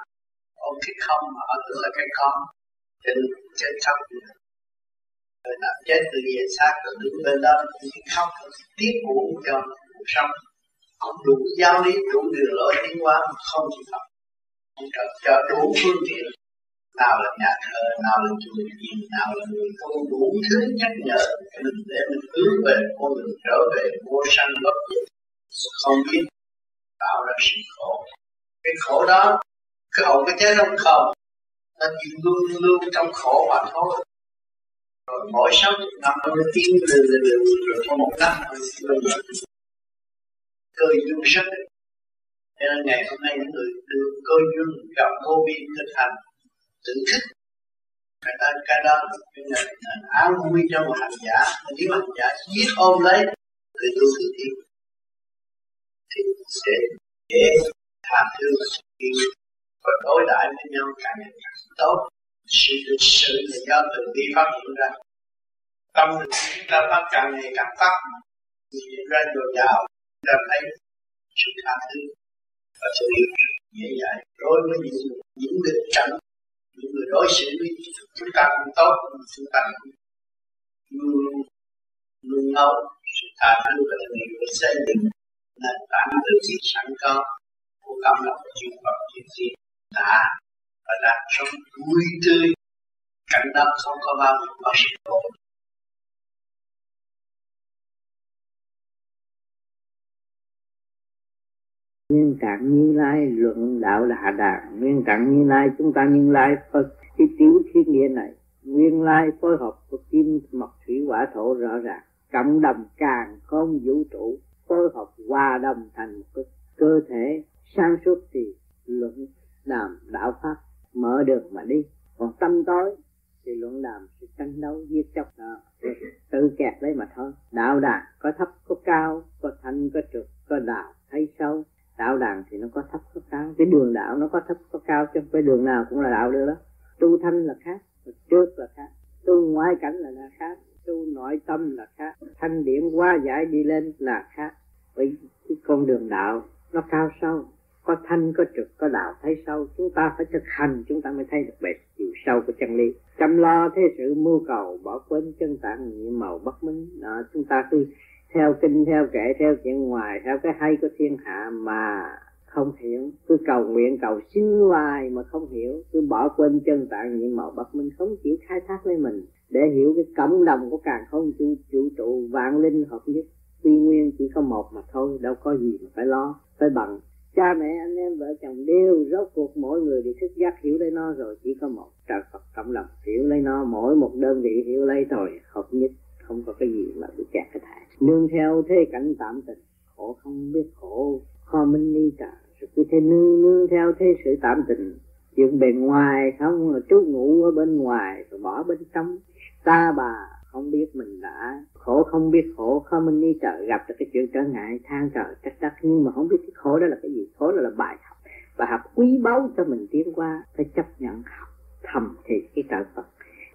ôm cái không mà họ tưởng là cái con, nên chết thật nữa. Rồi làm chết từ về xác rồi đứng bên đó, cái không tiếp của trong cuộc sống. Không đủ giáo lý, đủ đường lối tiến hóa không chịu học, không cho đủ phương tiện, nào là nhà thờ, nào là chùa chiền, nào là người tu, đủ thứ nhắc nhở mình để mình hướng về con đường trở về vô sanh bất diệt, không biết tạo ra sự khổ. Cái khổ đó, cái hồn cái chết không không, nó chỉ luôn luôn trong khổ mà thôi. Rồi mỗi 60 năm nó mới tiến đường rồi có 1 năm thôi. Cơ duyên rất ít, cho nên ngày hôm nay những người được cơ duyên gặp vô biên thực hành tự thích, cái đó là an vui cho một hành giả. Nếu hành giả giết ôm lấy người tu tự nhiên thì sẽ dễ tha thứ và đối đãi với nhau càng ngày càng tốt. Sự thực sự là do từ bi phát hiện ra, tâm mình chúng ta phát càng ngày càng phát, nhìn ra đồ đạo, ta thấy sự tha thứ và sự hiểu biết dễ dàng đối với những người chẳng, những người đối xử với chúng ta cũng tốt, chúng ta cũng luôn nấu sự tha thứ và sự hiểu biết xây dựng nền tảng từ khi sẵn có của tâm lòng chuyên Phật chuyên thiền đã và đang sống vui tươi, cảnh đó không có bao nhiêu bao sự khổ. Nguyên Tạng Như Lai luận đạo là hạ đàn. Nguyên Tạng Như Lai chúng ta Như Lai Phật cái tiểu thiên địa này, Nguyên Lai phối hợp của kim mộc thủy hỏa thổ rõ ràng, cộng đồng càng không vũ trụ phối hợp hòa đồng thành một cái cơ thể sáng suốt thì luận đàm đạo pháp mở đường mà đi. Còn tâm tối thì luận đàm sự tranh đấu giết chóc đó tự kẹt đấy mà thôi. Đạo đàn có thấp có cao, có thanh có trực, có đạo thấy sâu. Đạo đàn thì nó có thấp có cao, cái đường đạo nó có thấp có cao chứ cái đường nào cũng là đạo được đó. Tu thanh là khác, trước là khác, tu ngoại cảnh là khác, tu nội tâm là khác, thanh điển hóa giải đi lên là khác. Vì cái con đường đạo nó cao sâu, có thanh có trực có đạo thấy sâu, chúng ta phải thực hành chúng ta mới thấy được bề chiều sâu của chân lý. Chăm lo thế sự mưu cầu bỏ quên chân tạng nhiệm màu bất minh đó, chúng ta cứ theo kinh, theo kệ, theo chuyện ngoài, theo cái hay của thiên hạ mà không hiểu, cứ cầu nguyện, cầu xin hoài mà không hiểu, cứ bỏ quên chân tạng nhiệm màu bất minh, không chịu khai thác với mình để hiểu cái cộng đồng của càng không vũ trụ vạn linh hợp nhất, quy nguyên chỉ có một mà thôi, đâu có gì mà phải lo, phải bằng. Cha mẹ, anh em, vợ chồng đều rốt cuộc mỗi người đều thức giác hiểu lấy nó rồi, chỉ có một trời Phật cộng đồng hiểu lấy nó, mỗi một đơn vị hiểu lấy rồi, hợp nhất. Không có cái gì mà bị kẹt cái thải. Nương theo thế cảnh tạm tình, khổ không biết khổ, khó minh ni cả. Rồi cứ thế nương theo thế sự tạm tình, chuyện bề ngoài không, rồi trú ngủ ở bên ngoài, rồi bỏ bên trong. Ta bà không biết mình đã, khổ không biết khổ, khó minh ni cả. Gặp được cái chuyện trở ngại, than trời trách đất, nhưng mà không biết cái khổ đó là cái gì. Khổ đó là bài học, bài học quý báu cho mình tiến qua. Phải chấp nhận học, thầm thì cái trời Phật.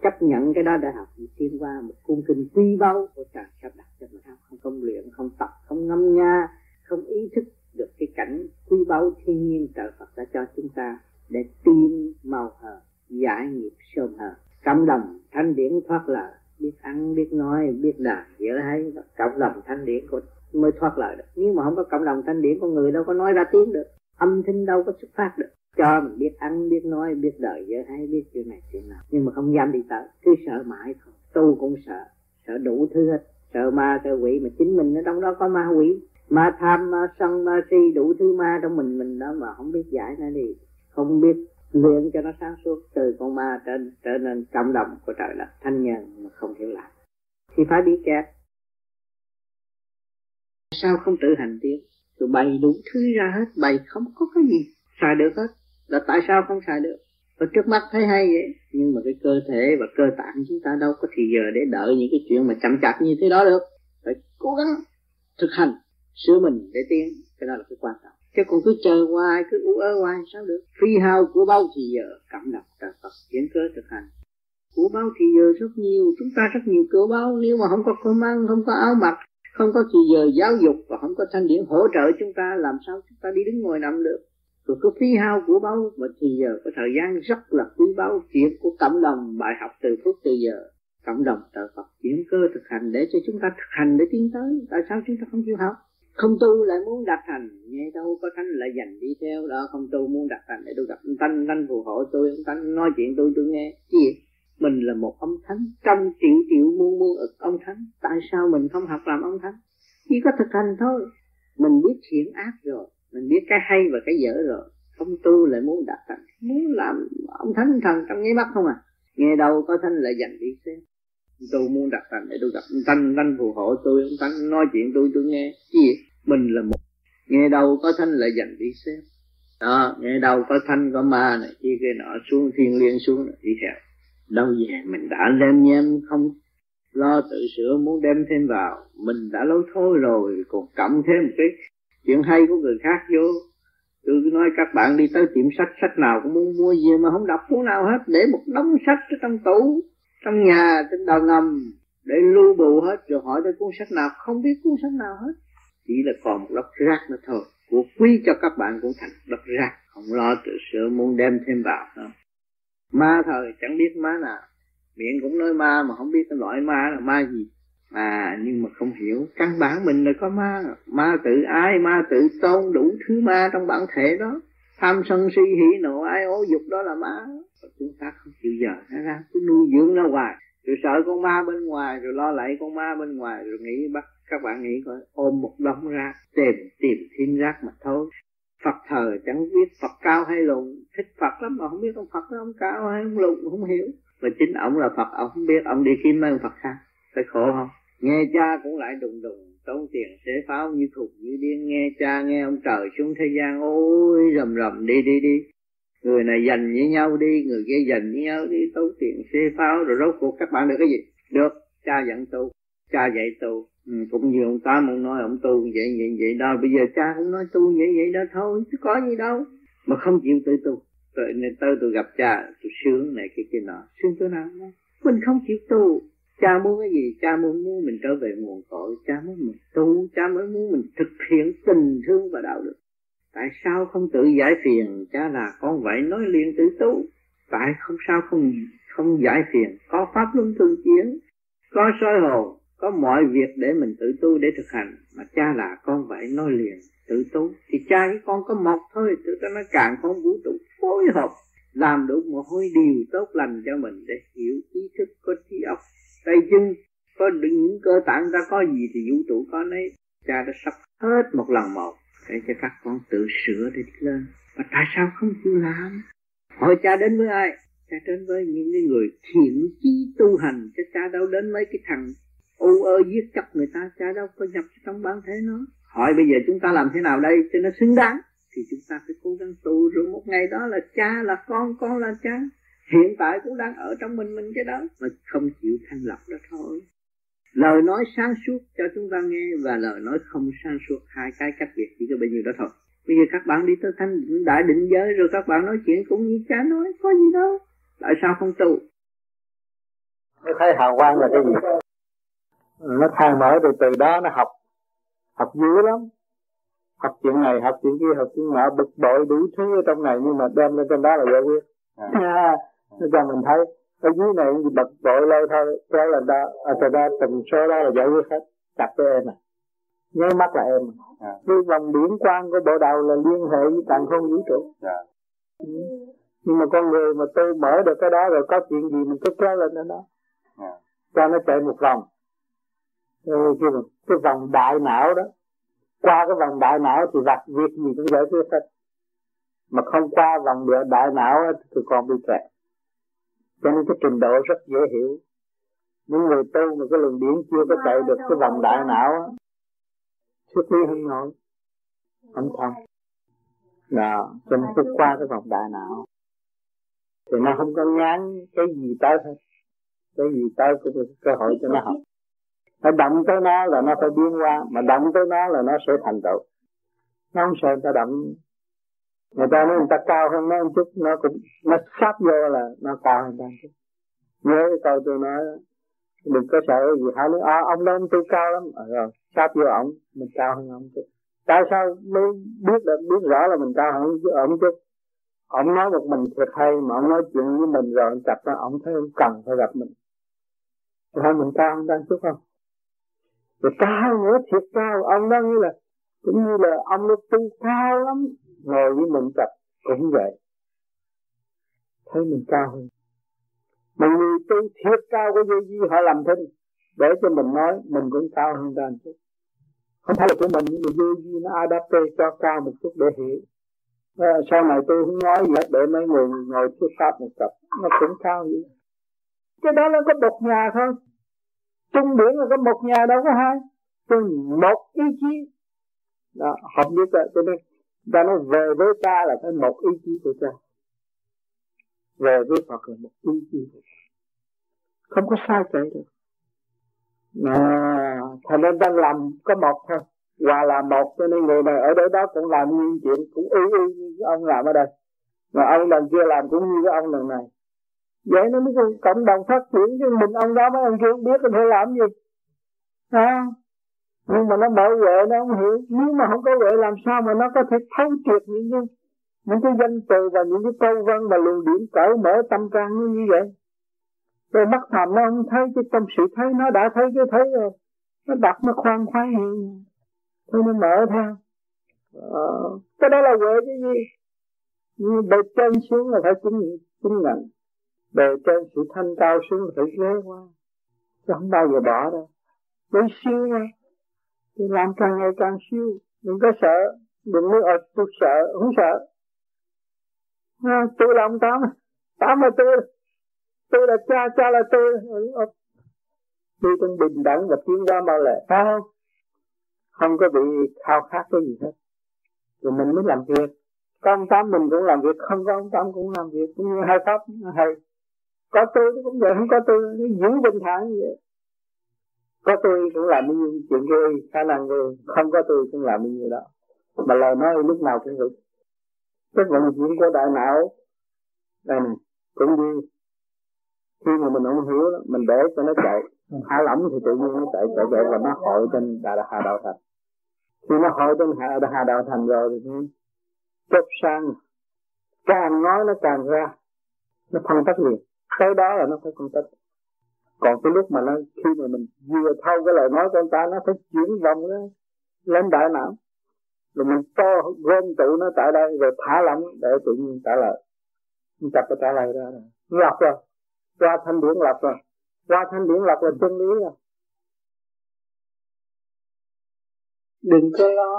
Chấp nhận cái đó đã học tiên qua một cung kinh quý báu của trời sắp đặt cho mình học, không công luyện, không tập, không ngâm nga, không ý thức được cái cảnh quý báu thiên nhiên trời Phật đã cho chúng ta để tin màu hờ, giải nghiệp sơm hờ, cộng đồng thanh điển thoát lời, biết ăn, biết nói, biết đàn, hiểu thấy, cộng đồng thanh điển của mới thoát lời được. Nếu mà không có cộng đồng thanh điển, con người đâu có nói ra tiếng được, âm thanh đâu có xuất phát được. Cho mình biết ăn, biết nói, biết đời giới hay, biết chuyện này, chuyện nào. Nhưng mà không dám đi tới, cứ sợ mãi thôi. Tu cũng sợ, sợ đủ thứ hết. Sợ ma, sợ quỷ, mà chính mình ở trong đó có ma quỷ. Ma tham, ma sân, ma si, đủ thứ ma trong mình đó mà không biết giải nó đi. Không biết luyện cho nó sáng suốt, từ con ma trở nên cộng đồng của trời đất thanh nhàn mà không hiểu lại. Thì phải bị kẹt. Sao không tự hành tiến? Tụi bày đủ thứ ra hết, bày không có cái gì xài được hết. Là tại sao không xài được? Và trước mắt thấy hay vậy, nhưng mà cái cơ thể và cơ tạng chúng ta đâu có thì giờ để đợi những cái chuyện mà chậm chạp như thế đó được. Phải cố gắng thực hành, sửa mình để tiến. Cái đó là cái quan trọng. Chứ còn cứ chờ hoài, cứ ú ớ hoài sao được? Phi hao của bao thì giờ cảm động trời Phật chuyển cơ thực hành. Của bao thì giờ rất nhiều, chúng ta rất nhiều cửa bao. Nếu mà không có cơm ăn, không có áo mặc, không có thì giờ giáo dục và không có thanh điển hỗ trợ chúng ta, làm sao chúng ta đi đứng ngồi nằm được? Rồi cứ phí hao của báu mà thì giờ có thời gian rất là quý báu, chuyện của cộng đồng, bài học từ phút từ giờ cộng đồng trời Phật chuyển cơ thực hành để cho chúng ta thực hành để tiến tới. Tại sao chúng ta không chịu học, không tu lại muốn đạt thành? Nghe đâu có thánh lại dành đi theo đó, không tu muốn đạt thành để tu gặp tanh tanh phù hộ tôi, tanh nói chuyện tôi nghe gì? Mình là một ông thánh, trăm triệu triệu muôn muôn ức ông thánh, tại sao mình không học làm ông thánh? Chỉ có thực hành thôi. Mình biết thiện ác rồi, mình biết cái hay và cái dở rồi, không tu lại muốn đạt thành, muốn làm ông thánh thần trong nháy mắt không à? Nghe đâu có thánh lại dành đi xem. Tu muốn đạt thành để tu gặp tanh tanh phù hộ tôi, ông thánh nói chuyện tôi nghe gì? Mình là một. Nghe đâu có thánh lại dành đi xem. Đó, nghe đâu có thánh có ma này kia kia nọ xuống thiên liên xuống đi theo. Đâu về mình đã đem nhem không lo tự sửa muốn đem thêm vào, mình đã lối thôi rồi còn cộng thêm một cái chuyện hay của người khác vô. Tôi cứ nói các bạn đi tới tiệm sách, sách nào cũng muốn mua gì mà không đọc cuốn nào hết, để một đống sách ở trong tủ, trong nhà, trên đầu ngầm, để lưu bù hết, rồi hỏi tới cuốn sách nào không biết cuốn sách nào hết, chỉ là còn một lớp rác nữa thôi. Của quý cho các bạn cũng thành lớp rác, không lo tự sự muốn đem thêm vào đâu. Ma thời chẳng biết ma nào, miệng cũng nói ma mà không biết cái loại ma là ma gì. Nhưng mà không hiểu căn bản mình là có ma, ma tự ái, ma tự tôn, đủ thứ ma trong bản thể đó. Tham sân si hỉ nộ ái ố dục đó là ma. Chúng ta không chịu giờ nó ra, cứ nuôi dưỡng nó hoài, rồi sợ con ma bên ngoài, rồi lo lại con ma bên ngoài, rồi nghĩ bắt các bạn nghĩ coi, ôm một đống ra tìm thiên rác mà thôi. Phật thờ chẳng biết Phật cao hay lùn, thích Phật lắm mà không biết ông Phật đó ông cao hay ông lùn không hiểu. Mà chính ông là Phật, ông không biết, ông đi kiếm mấy ông Phật khác, phải khổ không? Nghe cha cũng lại đùng đùng, tốn tiền xế pháo như thùng như điên, nghe cha nghe ông trời xuống thế gian, ôi rầm rầm đi. Người này giành với nhau đi, người kia giành với nhau đi, tốn tiền xê pháo, rồi rốt cuộc các bạn được cái gì? Được, cha dặn tu, cha dạy tu. Cũng như ông Tám ông nói ông tu vậy đâu, bây giờ cha cũng nói tu vậy đó thôi, chứ có gì đâu. Mà không chịu tự tu, nên tôi gặp cha, tôi sướng này kia nọ, sướng chỗ nào đó. Mình không chịu tu, cha muốn cái gì? Cha muốn mình trở về nguồn cội, cha muốn mình tu, cha muốn mình thực hiện tình thương và đạo đức. Tại sao không tự giải phiền? Cha là con vậy, nói liền tự tu. Tại không sao không giải phiền? Có pháp luân thường chuyển, có soi hồn, có mọi việc để mình tự tu để thực hành. Mà cha là con vậy, nói liền tự tu, thì cha với con có một thôi. Tự ta nói càng con vũ trụ phối hợp, làm đủ một hối điều tốt lành cho mình, để hiểu ý thức, có trí óc, tay chân, có những cơ tạng ta có gì thì vũ trụ có nấy. Cha đã sắp hết một lần một để cho các con tự sửa để đi lên. Mà tại sao không chịu làm? Hỏi cha đến với ai? Cha đến với những người thiện chí tu hành, chứ cha đâu đến mấy cái thằng u ơ giết chóc người ta, cha đâu có nhập trong bản thể nó. Hỏi bây giờ chúng ta làm thế nào đây cho nó xứng đáng? Thì chúng ta phải cố gắng tu, rồi một ngày đó là cha là con là cha. Hiện tại cũng đang ở trong mình cái đó, mà không chịu thanh lọc đó thôi. Lời nói sáng suốt cho chúng ta nghe và lời nói không sáng suốt, hai cái cách biệt chỉ có bấy nhiêu đó thôi. Bây giờ các bạn đi tới thanh đại định giới rồi các bạn nói chuyện cũng như cha nói, có gì đâu. Tại sao không tu? Nó thấy hào quang là cái gì? Nó khai mở rồi từ đó nó học. Học dữ lắm. Học chuyện này, học chuyện kia, học chuyện nọ, bực bội đủ thứ ở trong này, nhưng mà đem lên trên đó là giải quyết. Nó cho mình thấy ở dưới này cũng bật bội lâu thôi, kéo lên đó, từ đó từng số đó là giải quyết hết. Cặp với em à, nhớ mắt là em à. Cái vòng điển quang của bộ đầu là liên hệ với tạng không vũ trụ. Nhưng mà con người mà tôi mở được cái đó rồi, có chuyện gì mình cứ kéo lên đến đó, cho nó chạy một vòng. Cái vòng đại não đó, qua cái vòng đại não thì vặt việc gì cũng giải quyết hết, mà không qua vòng đại não thì còn bị kẹt. Cho nên cái trình độ rất dễ hiểu. Những người tu mà cái luồng điển chưa có chạy được cái vòng đại não á, thuyết lý không nổi, không thông. Cho nên cứ qua cái vòng đại não thì nó không có ngán cái gì tới hết. Cái gì tới cũng có cơ hội cho nó học. Nó động tới nó là nó phải biến qua, mà động tới nó là nó sẽ thành tựu. Nó không sợ người ta động. Người ta nói người ta cao hơn nó một chút, nó cũng nó sắp vô là nó cao hơn ta một chút. Nhớ cái câu tôi nói, đừng có sợ gì hả, nói ông đó ông tôi cao lắm, rồi sắp vô ổng, mình cao hơn ông chút. Tại sao mới biết rõ là mình cao hơn ổng chút? Ổng nói một mình thiệt hay, mà ổng nói chuyện với mình rồi chặt ra, ổng thấy ông cần phải gặp mình. Thôi mình cao hơn ta chút không? Rồi cao nữa thiệt cao, ông đó như là cũng như là ông đó tôi cao lắm. Ngồi với mình tập cũng vậy, thấy mình cao hơn. Mà người tu thiệt cao cái gì họ làm thinh để cho mình nói mình cũng cao hơn ta một chút. Không phải là của mình, nhưng mà gì nó adapte cho cao một chút để hiểu. Sau này tôi không nói gì hết để mấy người ngồi thuyết pháp một tập nó cũng cao vậy. Cái đó nó có một nhà thôi. Trung điển là có một nhà đâu có hai. Một ý chí đó, học biết rồi cho nên ta nói về với ta là phải một ý chí của ta, về với Phật là một ý chí của ta, không có sai chạy được. Thành nên đang làm có một thôi, hòa là một, cho nên người này ở đây đó cũng làm như chuyện, cũng ý như ông làm ở đây, mà ông lần kia làm cũng như cái ông lần này. Vậy nó mới cộng đồng phát triển, chứ mình ông đó mấy ông kia không biết mình phải làm gì à. Nhưng mà nó bảo vệ nó không hiểu. Nếu mà không có vệ làm sao mà nó có thể thấu triệt những cái danh từ và những cái câu văn và luồng điển cởi mở tâm can như vậy. Rồi mắt thầm nó không thấy, chứ trong sự thấy nó đã thấy cái thấy rồi. Nó đặt nó khoan khoái hiện, thôi nó mở theo. Cái đó là vệ cái gì? Bề trên xuống là phải chính nhận. Bề trên sự thanh cao xuống là phải ghé qua, chứ không bao giờ bỏ đâu. Để siêu nha, thì làm càng ngày càng siêu. Đừng có sợ, đừng nói tôi sợ, không sợ à, tôi là ông Tám, Tám là tôi là cha, cha là tôi cũng bình đẳng và tiến ra mau lẹ, phải không? Không có bị khao khát cái gì hết. Rồi mình mới làm việc. Có ông Tám mình cũng làm việc, không có ông Tám cũng làm việc, cũng như hai Pháp hay. Có tôi cũng vậy, không có tôi nó giữ bình thản như vậy. Có tôi cũng làm những chuyện kia, khả năng rồi, không có tôi cũng làm những gì đó. Mà lời nói lúc nào cũng được. Cái vận chuyển của đại não đây này cũng đi. Khi mà mình không hiểu, mình để cho nó chạy, thả lỏng thì tự nhiên nó chạy và nó hội trên hạ đạo thành. Khi nó hội trên hạ đạo thành rồi thì chốc sang, càng nói nó càng ra, nó phân tích liền. Cái đó là nó phải phân tích. Còn cái lúc mà nó khi mà mình vừa thâu cái lời nói của người ta, nó phải chuyển vòng đó lên đại não. Rồi mình cho gom tụ nó tại đây rồi thả lỏng để tự nhiên trả lời. Mình chặt cái trả lời ra rồi. Lọc rồi. Qua thanh điển lọc rồi. Qua thanh điển lọc là chân lý rồi. Đừng có lo.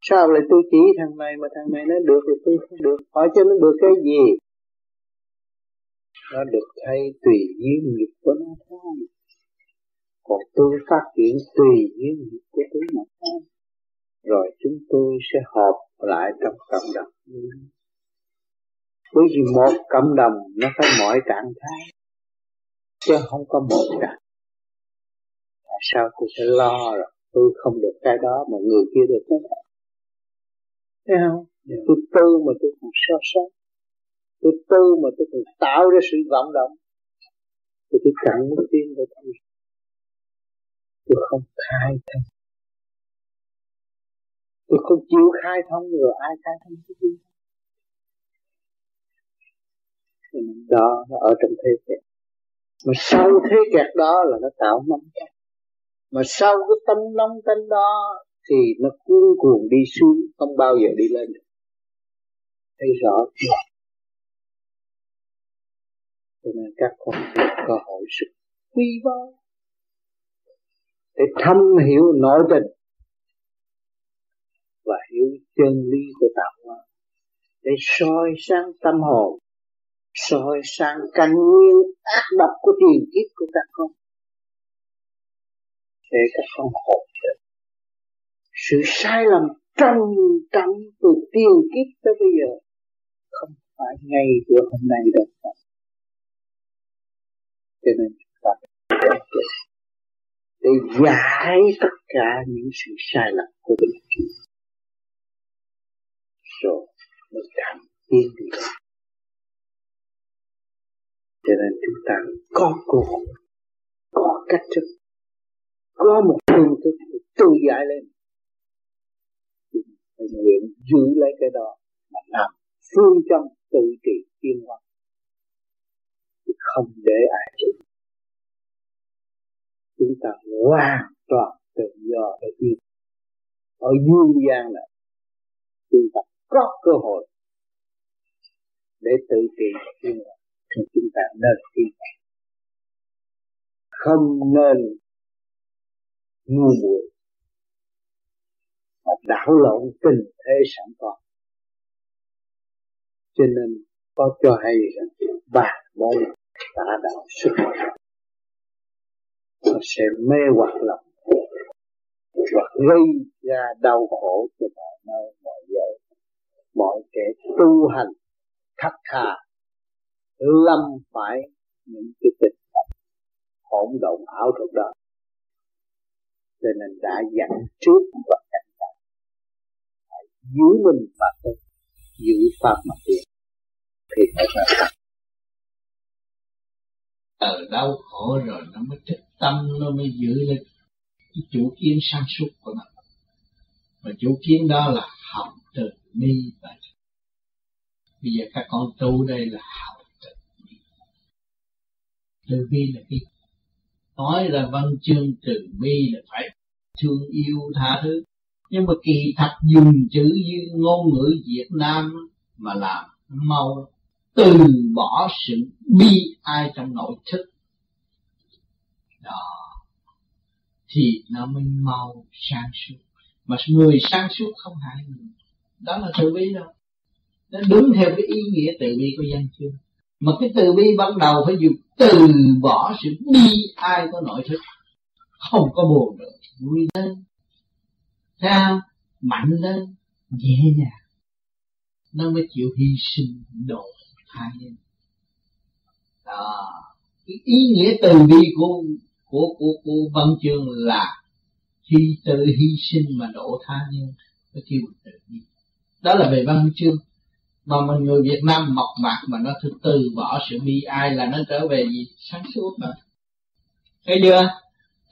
Sao lại tôi chỉ thằng này mà thằng này nó được rồi tôi không được. Hỏi cho nó được cái gì? Nó được thay tùy duyên nghiệp của nó thôi. Còn tôi phát triển tùy duyên nghiệp của tôi mà thôi. Rồi chúng tôi sẽ hợp lại trong cộng đồng. Bởi vì một cộng đồng nó phải mọi trạng thái, chứ không có một trạng. Tại sao tôi sẽ lo rồi tôi không được cái đó mà người kia được cái đó? Thấy không? Tôi tư mà tôi còn so sánh, tôi tư mà tôi còn tạo ra sự vọng động, tôi chẳng muốn tin vào tôi. Tôi không khai thông. Tôi không chịu khai thông rồi ai khai thông chứ tôi. Đó, nó ở trong thế kẹt. Mà sau thế kẹt đó là nó tạo mâm tanh. Mà sau cái tâm nông tanh đó thì nó cuốn cuồng đi xuống, không bao giờ đi lên được. Thấy rõ chưa? Cho nên các con có cơ hội sự quy vơ để thâm hiểu nội tình và hiểu chân lý của tạo hóa, để soi sáng tâm hồn, soi sáng căn nguyên ác độc của tiền kiếp của các con, để các con học được sự sai lầm trầm trọng từ tiền kiếp tới bây giờ, không phải ngay bữa hôm nay đâu. Cho nên chúng ta để giải tất cả những sự sai lầm của tiền kiếp. Rồi mới cảm tin được. Cho nên chúng ta có cơ hội, có cách thức, có một phương thức để tự giải lên. Mình nguyện giữ lấy cái đó mà làm phương châm tự trị tiên hóa, chứ không để ai chịu. Chúng ta hoàn toàn tự do để tiên ở dương gian này. Chúng ta có cơ hội để tự trị tiên hóa thì chúng ta nên tiên hóa, không nên ngu muội mà đảo lộn tình thế sẵn có. Cho nên có cho hay rằng bạc môn tả đạo xuất hiện, nó sẽ mê hoặc lòng và gây ra đau khổ cho mọi nơi, mọi giờ, mọi kẻ tu hành khắc khà lâm phải những cái tình cảnh hỗn độn ảo thuật đó. Cho nên đã dặn trước và cảnh giác, hãy giữ mình mà tu, giữ pháp mà tu thì phải là thật. từ đau khổ rồi nó mới thích tâm, nó mới giữ lên cái chủ kiến sáng suốt của nó. Và chủ kiến đó là học từ bi và thực. Bây giờ các con tu đây là học từ bi. Từ bi là cái nói là văn chương, từ bi là phải thương yêu tha thứ. Nhưng mà kỳ thật dùng chữ như ngôn ngữ Việt Nam mà làm mau, từ bỏ sự bi ai trong nội thức đó thì nó mới mau sáng suốt. Mà người sáng suốt không hại người, đó là từ bi đâu. Nó đúng theo cái ý nghĩa từ bi của văn chương. Mà cái từ bi ban đầu phải dùng từ bỏ sự bi ai có nội thức, không có buồn được, vui lên, thấy không? Mạnh lên, nhẹ nhàng, nó mới chịu hy sinh độ tha nhân. Đó, cái ý nghĩa từ bi của văn chương là khi tự hy sinh mà độ tha nhân, nó kêu tự bi. Đó là về văn chương. Mà mình người Việt Nam mộc mạc mà nó thực từ bỏ sự bi ai là nó trở về gì? Sáng suốt mà. Thấy chưa?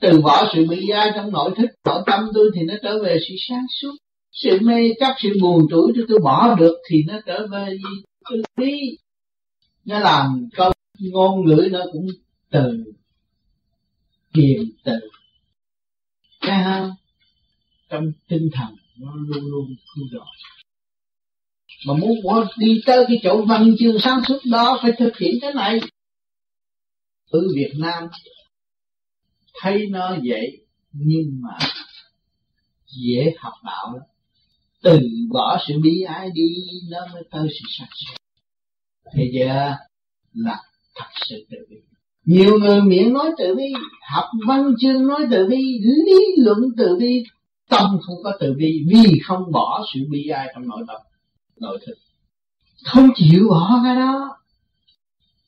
Từ bỏ sự bi ai trong nội thức, nội tâm tôi thì nó trở về sự sáng suốt. Sự mê chấp, sự buồn tủi tôi bỏ được thì nó trở về gì? Từ bi. Nó làm câu ngôn ngữ nó cũng từ, kiềm từ. Thấy không? Trong tinh thần nó luôn luôn cứu độ. Mà muốn đi tới cái chỗ văn chương sáng suốt đó phải thực hiện cái này. Ở Việt Nam thấy nó vậy nhưng mà dễ học đạo lắm. Từ bỏ sự bi ái đi nó mới tới sự sáng suốt. Thì giờ là thật sự tự bi. Nhiều người miệng nói tự bi, học văn chương nói tự bi, lý luận tự bi, tâm không có tự bi vì không bỏ sự bi ai trong nội tâm. Nội thực không chịu bỏ cái đó,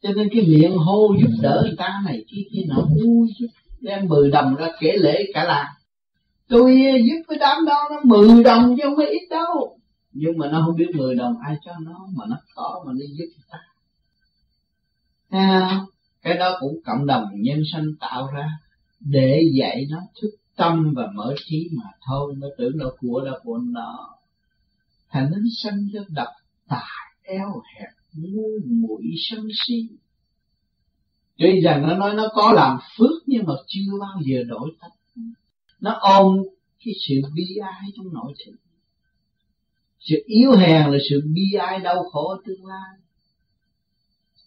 cho nên cái miệng hô giúp đỡ người ta này kia nọ, vui giúp đem 10 đồng ra kể lễ cả làng, tôi giúp cái đám đó nó 10 đồng chứ không ít đâu, nhưng mà nó không biết 10 đồng ai cho nó, mà nó có mà nó giúp người ta. Cái đó cũng cộng đồng nhân sanh tạo ra để dạy nó thức tâm và mở trí mà thôi. Nó tưởng nó của đó của nó, thành nó sanh ra độc tài, eo hẹp, ngu muội sân si. Tuy rằng nó nói nó có làm phước nhưng mà chưa bao giờ đổi tâm. Nó ôm cái sự bi ai trong nội thức. Sự yếu hèn là sự bi ai đau khổ ở tương lai.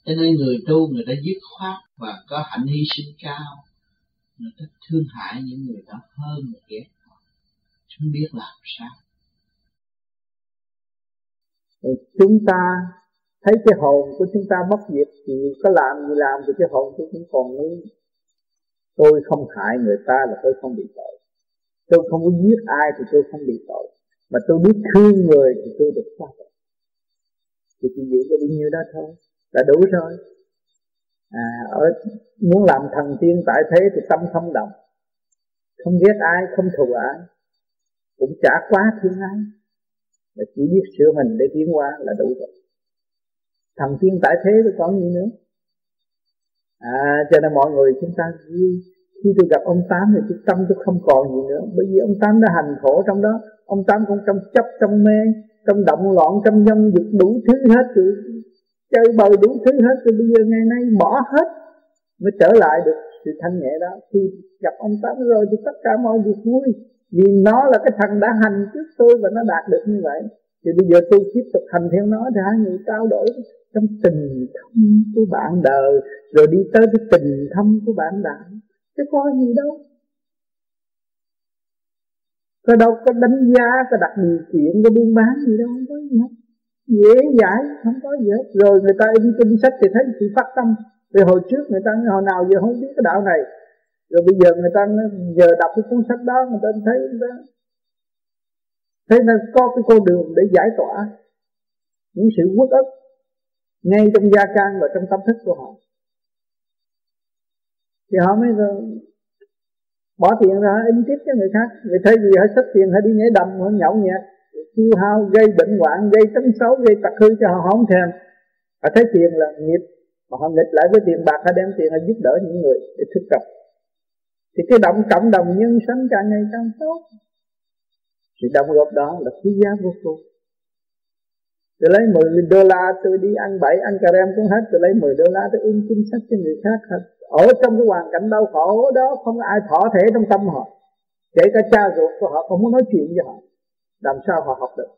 Cho nên người tu người ta dứt khoát và có hạnh hy sinh cao, người ta thương hại những người đó hơn người ghét họ, không biết làm sao. Chúng ta thấy cái hồn của chúng ta mất diệt, thì có làm gì làm thì cái hồn tôi cũng còn nguyên. Tôi không hại người ta là tôi không bị tội. Tôi không có giết ai thì tôi không bị tội. Mà tôi biết thương người thì tôi được thoát tội. Thì chỉ giữ cái bấy nhiêu đó thôi là đủ rồi. Muốn làm thần tiên tại thế thì tâm không động, không ghét ai, không thù ai, cũng chả quá thương ai, là chỉ biết sửa mình để tiến qua là đủ rồi. Thần tiên tại thế tôi còn gì nữa. Cho nên mọi người chúng ta khi tôi gặp ông Tám thì tôi tâm tôi không còn gì nữa, bởi vì ông Tám đã hành khổ trong đó. Ông Tám cũng trong chấp, trong mê, trong động loạn, trong dâm dục đủ thứ hết, thì chơi bời đủ thứ hết. Thì bây giờ ngày nay bỏ hết mới trở lại được sự thanh nhẹ đó. Khi gặp ông Tám rồi thì tất cả mọi việc vui, vì nó là cái thằng đã hành trước tôi và nó đạt được như vậy. Thì bây giờ tôi tiếp tục hành theo nó thì hai người trao đổi trong tình thâm của bạn đời, rồi đi tới cái tình thâm của bạn đạo, chứ có gì đâu. Có đâu có đánh giá, có đặt điều kiện, có buôn bán gì đâu, không có gì hết. Dễ dãi, không có gì hết. Rồi người ta in kinh sách thì thấy sự phát tâm. Vì hồi trước người ta hồi nào giờ không biết cái đạo này, rồi bây giờ người ta giờ đọc cái cuốn sách đó người ta thấy đó. Thế nên có cái con đường để giải tỏa những sự uất ức ngay trong gia can và trong tâm thức của họ, thì họ mới bỏ tiền ra in tiếp cho người khác. Vì thế gì hãy xách tiền, hãy đi nhảy đầm, hãy nhậu nhẹt, tiêu hao, gây bệnh hoạn, gây tánh xấu, gây tật hư cho họ, không thèm. Họ thấy tiền là nghiệp mà họ nghịch lại với tiền bạc, họ đem tiền họ giúp đỡ những người để thức tập. Thì cái động cộng đồng nhân sanh càng ngày càng tốt. Sự đóng góp đó là quý giá vô cùng. Tôi lấy $10 tôi đi ăn bậy, ăn cà rem cũng hết. Tôi lấy $10 tôi in kinh sách cho người khác hết. Ở trong cái hoàn cảnh đau khổ đó, không ai thỏa thể trong tâm họ, kể cả cha ruột của họ không muốn nói chuyện với họ, làm sao họ học được.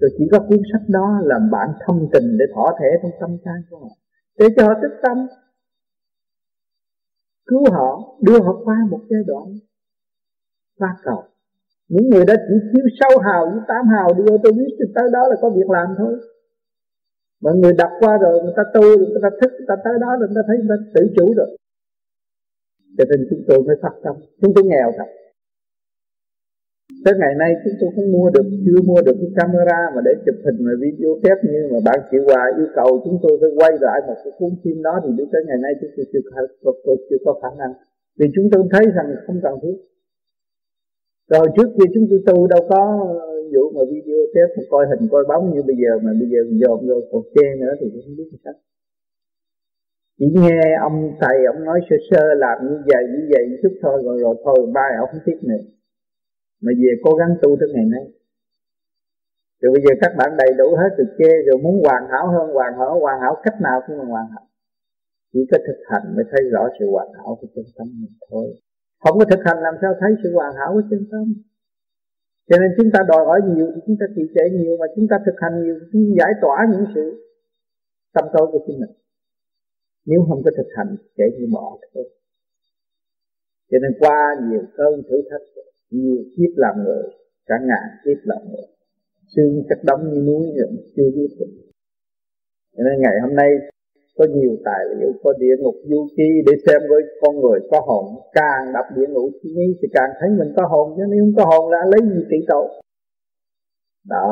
Rồi chỉ có cuốn sách đó là bản thông tình để thỏa thể trong tâm can của họ, để cho họ tích tâm, cứu họ, đưa họ qua một giai đoạn qua cầu. Những người đó chỉ thiếu 6 hào với 8 hào đi vô tôi biết thì tới đó là có việc làm thôi. Mà người đọc qua rồi, người ta tu, người ta thức, người ta tới đó rồi người ta thấy người ta tự chủ rồi. Cho nên chúng tôi mới phát tâm. Chúng tôi nghèo thật. Tới ngày nay chúng tôi cũng mua được, chưa mua được cái camera mà để chụp hình và video test, nhưng mà bạn chị Hòa yêu cầu chúng tôi phải quay lại một cái cuốn phim đó thì đến tới ngày nay chúng tôi chưa có khả năng. Vì chúng tôi thấy rằng không cần thiết. Rồi trước kia chúng tôi tu đâu có vụ mà video test mà coi hình coi bóng như bây giờ, mà bây giờ dồn vô còn che nữa thì không biết sao. Chỉ nghe ông thầy ông nói sơ sơ làm như vậy chút thôi rồi thôi ba ông không tiếp nữa. Mà về cố gắng tu tới ngày nay. Rồi bây giờ các bạn đầy đủ hết rồi chê, rồi muốn hoàn hảo hơn, hoàn hảo cách nào cũng là hoàn hảo. Chỉ có thực hành mới thấy rõ sự hoàn hảo của chân tâm mình thôi. Không có thực hành làm sao thấy sự hoàn hảo của chân tâm. Cho nên chúng ta đòi hỏi nhiều thì chúng ta trì trệ nhiều, mà chúng ta thực hành nhiều thì chúng ta giải tỏa những sự tâm tối của chính mình. Nếu không có thực hành trễ như bỏ thôi. Cho nên qua nhiều cơn thử thách, nhiều kiếp làm người, cả ngàn kiếp làm người, xương chất đóng như núi rồi chưa biết được. Cho nên ngày hôm nay có nhiều tài liệu, có địa ngục du chi để xem với con người có hồn. Càng đọc địa ngục chi thì càng thấy mình có hồn, chứ nếu không có hồn là lấy gì trị tội. Đó,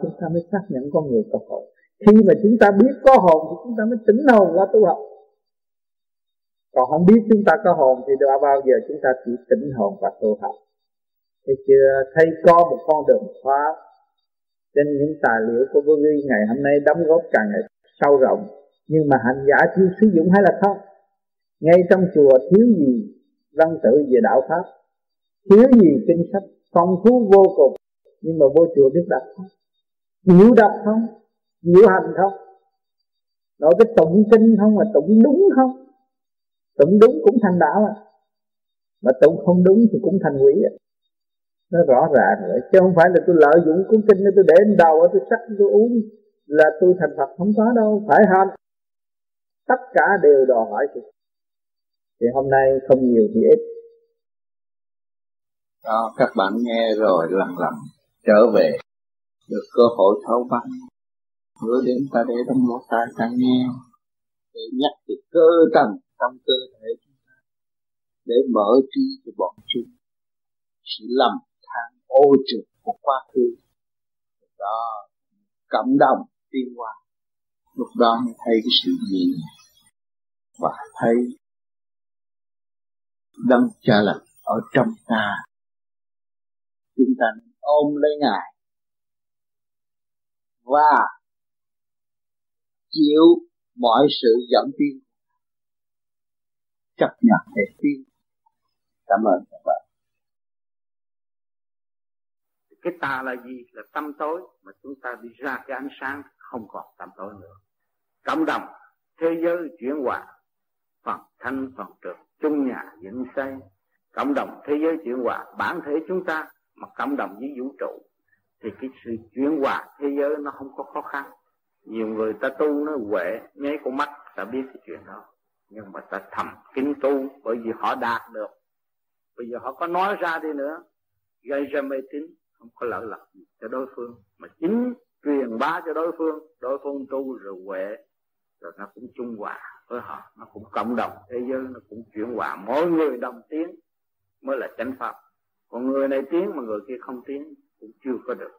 chúng ta mới xác nhận con người có hồn. Khi mà chúng ta biết có hồn thì chúng ta mới tỉnh hồn qua tu học. Còn không biết chúng ta có hồn thì đã bao giờ chúng ta chỉ tỉnh hồn và tu học. Thấy chưa? Thấy có một con đường khóa. Trên những tài liệu của Vô Vi ngày hôm nay đóng góp càng ngày sâu rộng. Nhưng mà hành giả thiếu sử dụng hay là không? Ngay trong chùa thiếu gì văn tự về đạo pháp, thiếu gì kinh sách phong phú vô cùng, nhưng mà vô chùa biết đọc không? Hiểu đọc không? Hiểu hành không? Nói cái tụng kinh không mà tụng đúng không? Tụng đúng cũng thành đạo à, mà tụng không đúng thì cũng thành quỷ à. Nó rõ ràng rồi, chứ không phải là tôi lợi dụng cuốn kinh để tôi để lên đầu, tôi sắc tôi uống là tôi thành Phật, không có đâu, phải không? Tất cả đều đòi hỏi chị. Thì hôm nay không nhiều thì ít. Đó, các bạn nghe rồi lần trở về, được cơ hội thấu bắt. Hứa đến ta để trong lỗ tai ta nghe, để nhắc về cơ tầng trong cơ thể chúng ta, để mở trí cho bọn chúng. Sự lầm than ô trực của quá khứ, đó cộng đồng tiên hoa. Lúc đó mới thấy cái sự gì và thấy đấng cha là ở trong ta. Chúng ta ôm lấy Ngài và chịu mọi sự dẫn tiên, chấp nhận để tiên. Cảm ơn các bạn. Cái tà là gì? Là tâm tối, mà chúng ta đi ra cái ánh sáng không còn tâm tối nữa. Cộng đồng, thế giới chuyển hòa, phần thanh phần trượt, chung nhà dựng xây. Cộng đồng, thế giới chuyển hòa, bản thể chúng ta, mà cộng đồng với vũ trụ, thì cái sự chuyển hòa thế giới nó không có khó khăn. Nhiều người ta tu nó huệ, nháy con mắt ta biết cái chuyện đó, nhưng mà ta thầm kín tu, bởi vì họ đạt được. Bây giờ họ có nói ra đi nữa, gây ra mê tín, không có lợi lộc gì cho đối phương, mà chính truyền bá cho đối phương tu rồi huệ, rồi nó cũng chung hòa với họ, nó cũng cộng đồng thế giới, nó cũng chuyển hòa, mỗi người đồng tiếng mới là chánh pháp. Còn người này tiếng mà người kia không tiếng cũng chưa có được,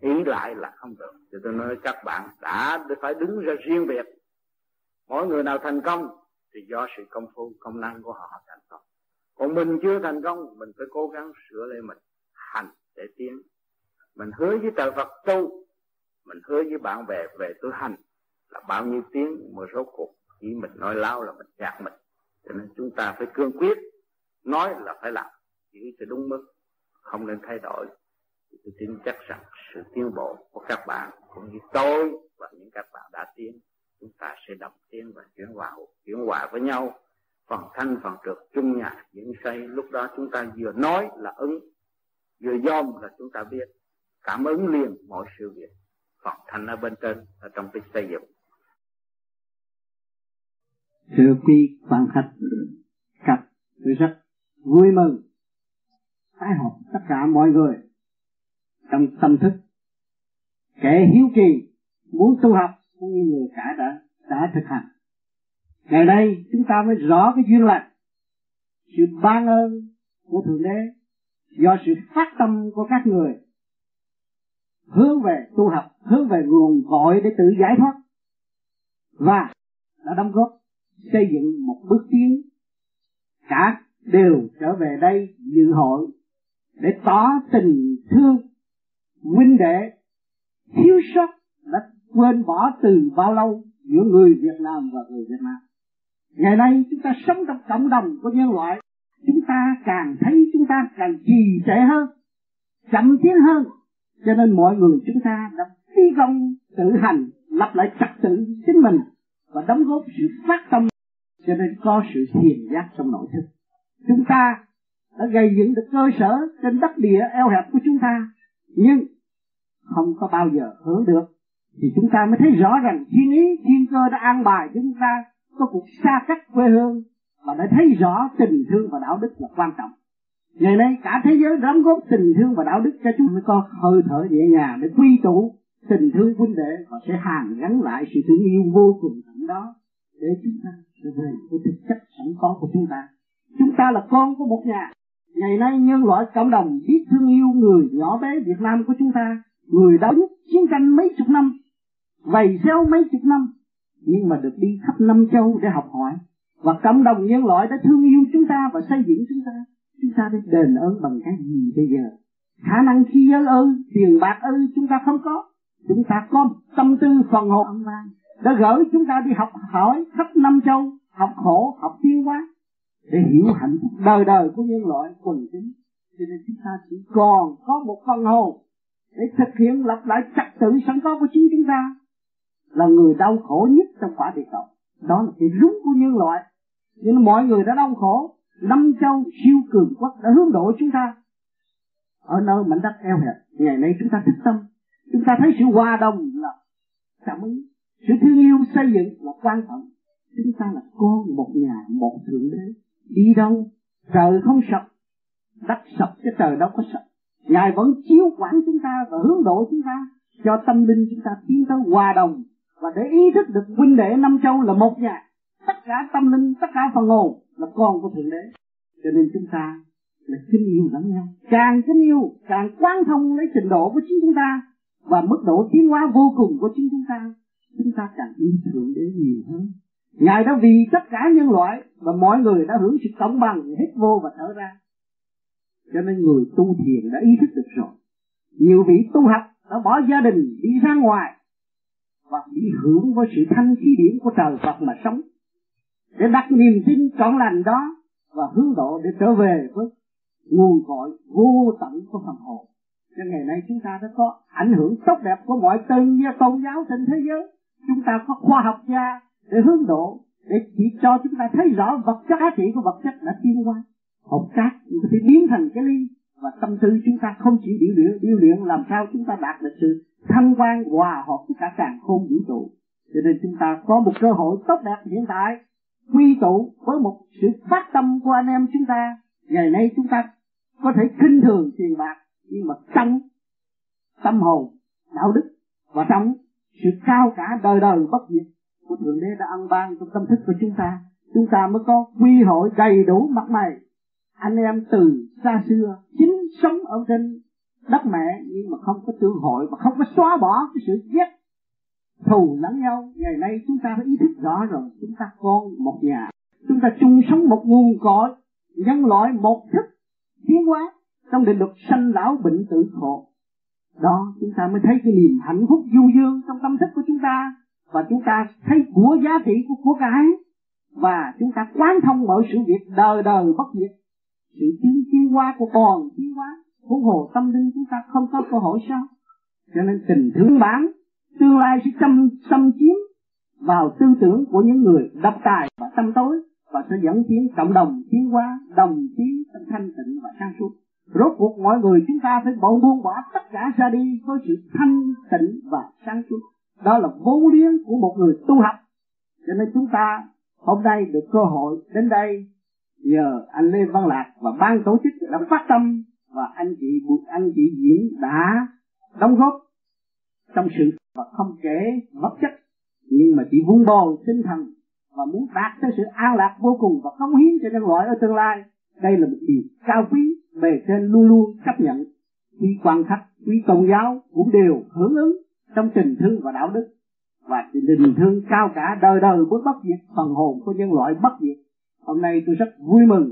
ý lại là không được. Thì tôi nói các bạn đã phải đứng ra riêng biệt, mỗi người nào thành công thì do sự công phu công năng của họ thành công, còn mình chưa thành công mình phải cố gắng sửa lại mình, hành để tiến. Mình hứa với trời Phật tu, mình hứa với bạn bè về tu hành, là bao nhiêu tiếng, mà rốt cuộc chỉ mình nói láo là mình gạt mình. Cho nên chúng ta phải cương quyết, nói là phải làm, chỉ sự đúng mức, không nên thay đổi. Tôi tin chắc rằng sự tiến bộ của các bạn cũng như tôi và những các bạn đã tiến, chúng ta sẽ đồng tiến và chuyển hóa với nhau, phần thanh phần trượt chung nhà những xây. Lúc đó chúng ta vừa nói là ứng, vừa dòm là chúng ta biết, cảm ứng liền mọi sự việc. Phần thanh ở bên trên, ở trong cái xây dựng. Thưa quý quan khách, cặp tôi rất vui mừng tái họp tất cả mọi người trong tâm thức, kẻ hiếu kỳ muốn tu học cũng như người cả đã thực hành. Ngày đây chúng ta mới rõ cái duyên lành, sự ban ơn của Thượng Đế do sự phát tâm của các người hướng về tu học, hướng về nguồn cội để tự giải thoát, và đã đóng góp xây dựng một bước tiến. Cả đều trở về đây dự hội để tỏ tình thương huynh đệ thiếu sót đã quên bỏ từ bao lâu giữa người Việt Nam và người Việt Nam. Ngày nay chúng ta sống trong cộng đồng của nhân loại, chúng ta càng thấy chúng ta càng trì trệ hơn, chậm tiến hơn. Cho nên mọi người chúng ta đã phi công tự hành lập lại trật tự chính mình và đóng góp sự phát tâm, cho nên có sự thiền giác trong nội thức. Chúng ta đã gây dựng được cơ sở trên đất địa eo hẹp của chúng ta, nhưng không có bao giờ hưởng được. Thì chúng ta mới thấy rõ rằng thiên ý, thiên cơ đã an bài chúng ta có cuộc xa cách quê hương, và đã thấy rõ tình thương và đạo đức là quan trọng. Ngày nay cả thế giới đóng góp tình thương và đạo đức cho chúng mới có hơi thở nhẹ nhàng để quy tụ tình thương huynh đệ, và sẽ hàn gắn lại sự thương yêu vô cùng tận đó để chúng ta trở về với thực chất sẵn có của chúng ta. Chúng ta là con của một nhà. Ngày nay nhân loại cộng đồng biết thương yêu người nhỏ bé Việt Nam của chúng ta, người đã chiến tranh mấy chục năm, vầy xéo mấy chục năm, nhưng mà được đi khắp năm châu để học hỏi. Và cộng đồng nhân loại đã thương yêu chúng ta và xây dựng chúng ta. Chúng ta nên đền ơn bằng cái gì bây giờ? Khả năng khi giới ơn, tiền bạc ơn chúng ta không có. Chúng ta có tâm tư phần hồn đã gửi chúng ta đi học hỏi khắp năm châu, học khổ, học tiến hóa để hiểu hạnh phúc đời đời của nhân loại quần chính. Cho nên chúng ta chỉ còn có một phần hồn để thực hiện lập lại trật tự sẵn có của chính chúng ta, là người đau khổ nhất trong quả địa cầu. Đó là cái đúng của nhân loại. Nhưng mọi người đã đau khổ, năm châu siêu cường quốc đã hướng độ chúng ta ở nơi mảnh đất eo hẹp. Ngày nay chúng ta thức tâm, chúng ta thấy sự hòa đồng là cảm ứng, sự thương yêu xây dựng là quan trọng. Chúng ta là con một nhà, một Thượng Đế. Đi đâu trời không sập, đất sập chứ trời đâu có sập. Ngài vẫn chiếu quản chúng ta và hướng độ chúng ta, cho tâm linh chúng ta tiến tới hòa đồng, và để ý thức được huynh đệ năm châu là một nhà, tất cả tâm linh, tất cả phần hồn là con của Thượng Đế. Cho nên chúng ta là kính yêu lẫn nhau, càng kính yêu càng quán thông lấy trình độ của chính chúng ta và mức độ tiến hóa vô cùng của chính chúng ta. Chúng ta càng yêu Thượng Đế nhiều hơn. Ngài đã vì tất cả nhân loại và mọi người đã hưởng sự công bằng, hết vô và thở ra. Cho nên người tu thiền đã ý thức được rồi. Nhiều vị tu học đã bỏ gia đình đi ra ngoài và đi hưởng với sự thanh khí điển của trời Phật mà sống, để đặt niềm tin trọn lành đó và hướng độ để trở về với nguồn cội vô tận của phần hồn. Cho ngày nay chúng ta đã có ảnh hưởng tốt đẹp của mọi tôn giáo trên thế giới. Chúng ta có khoa học gia để hướng độ, để chỉ cho chúng ta thấy rõ vật chất, giá trị của vật chất đã tiến qua. Hộp cát có thể biến thành cái ly, và tâm tư chúng ta không chịu điêu luyện, làm sao chúng ta đạt được sự thanh quan hòa hợp với cả càng khôn vũ trụ. Cho nên chúng ta có một cơ hội tốt đẹp hiện tại, quy tụ với một sự phát tâm của anh em chúng ta. Ngày nay chúng ta có thể khinh thường tiền bạc, nhưng mà trong tâm hồn, đạo đức và trong sự cao cả đời đời bất diệt của Thượng Đế đã ăn ban trong tâm thức của chúng ta mới có quy hội đầy đủ mặt mày. Anh em từ xa xưa chính sống ở trên đất mẹ, nhưng mà không có tương hội và không có xóa bỏ cái sự ghét thù lẫn nhau. Ngày nay chúng ta phải ý thức rõ rồi, chúng ta con một nhà, chúng ta chung sống một nguồn cội, nhân loại một thức tiến hóa trong định luật sanh lão bệnh tử khổ. Đó chúng ta mới thấy cái niềm hạnh phúc du dương trong tâm thức của chúng ta, và chúng ta thấy của giá trị của cái, và chúng ta quán thông mọi sự việc đời đời bất diệt. Sự tiến hóa của còn tiến hóa của hồ tâm linh chúng ta không có cơ hội sao? Cho nên tình thương bán tương lai sẽ xâm chiếm vào tư tưởng của những người độc tài và tâm tối, và sẽ dẫn tiến cộng đồng tiến hóa, đồng tiến tâm thanh tịnh và sáng suốt. Rốt cuộc mọi người chúng ta phải bộ buông bỏ tất cả ra đi với sự thanh tịnh và sáng suốt. Đó là vốn liếng của một người tu học. Cho nên chúng ta hôm nay được cơ hội đến đây nhờ anh Lê Văn Lạc và ban tổ chức đã phát tâm, và anh chị Diễn đã đóng góp trong sự và không kể vật chất, nhưng mà chỉ vun bồi tinh thần và muốn đạt tới sự an lạc vô cùng và cống hiến cho nhân loại ở tương lai. Đây là một điều cao quý bề trên luôn luôn chấp nhận. Quý quan khách, quý tôn giáo cũng đều hưởng ứng trong tình thương và đạo đức, và tình thương cao cả đời đời bước bất diệt, phần hồn của nhân loại bất diệt. Hôm nay tôi rất vui mừng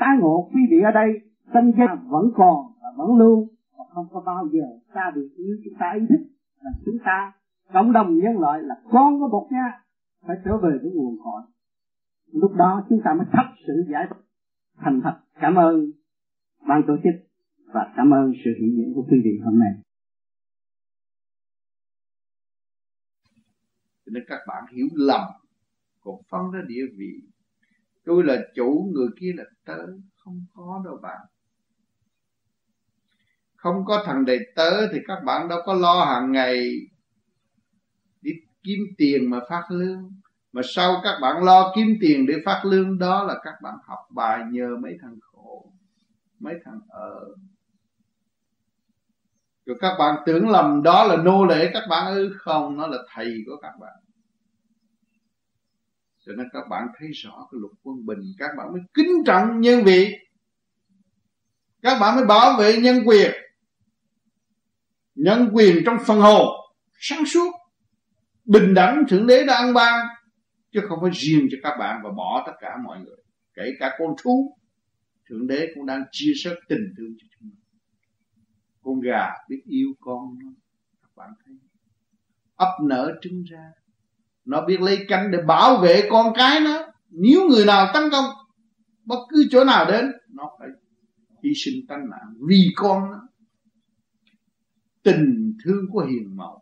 tái ngộ quý vị ở đây, tâm gia vẫn còn và vẫn luôn và không có bao giờ xa biệt. Như chúng ta ý thức là chúng ta cộng đồng nhân loại là con của một nhà, phải trở về với nguồn cội, lúc đó chúng ta mới thật sự giải thoát. Thành thật cảm ơn ban tổ chức và cảm ơn sự hiện diện của quý vị hôm nay. Nên các bạn hiểu lầm còn phân ra địa vị, tôi là chủ, người kia là tớ, không có đâu bạn. Không có thằng đầy tớ thì các bạn đâu có lo hàng ngày đi kiếm tiền mà phát lương. Mà sau các bạn lo kiếm tiền để phát lương, đó là các bạn học bài nhờ mấy thằng khổ, mấy thằng Rồi các bạn tưởng lầm đó là nô lệ các bạn ư? Không, nó là thầy của các bạn. Cho nên các bạn thấy rõ cái luật quân bình, các bạn mới kính trọng nhân vị, các bạn mới bảo vệ nhân quyền. Nhân quyền trong phần hồn sáng suốt bình đẳng Thượng Đế đã ăn ban, chứ không phải riêng cho các bạn và bỏ tất cả mọi người, kể cả con thú. Thượng Đế cũng đang chia sẻ tình thương cho chúng ta. Con gà biết yêu con nó, các bạn thấy ấp nở trứng ra, nó biết lấy cánh để bảo vệ con cái nó. Nếu người nào tấn công bất cứ chỗ nào đến, nó phải hy sinh tánh mạng vì con nó. Tình thương của hiền mẫu,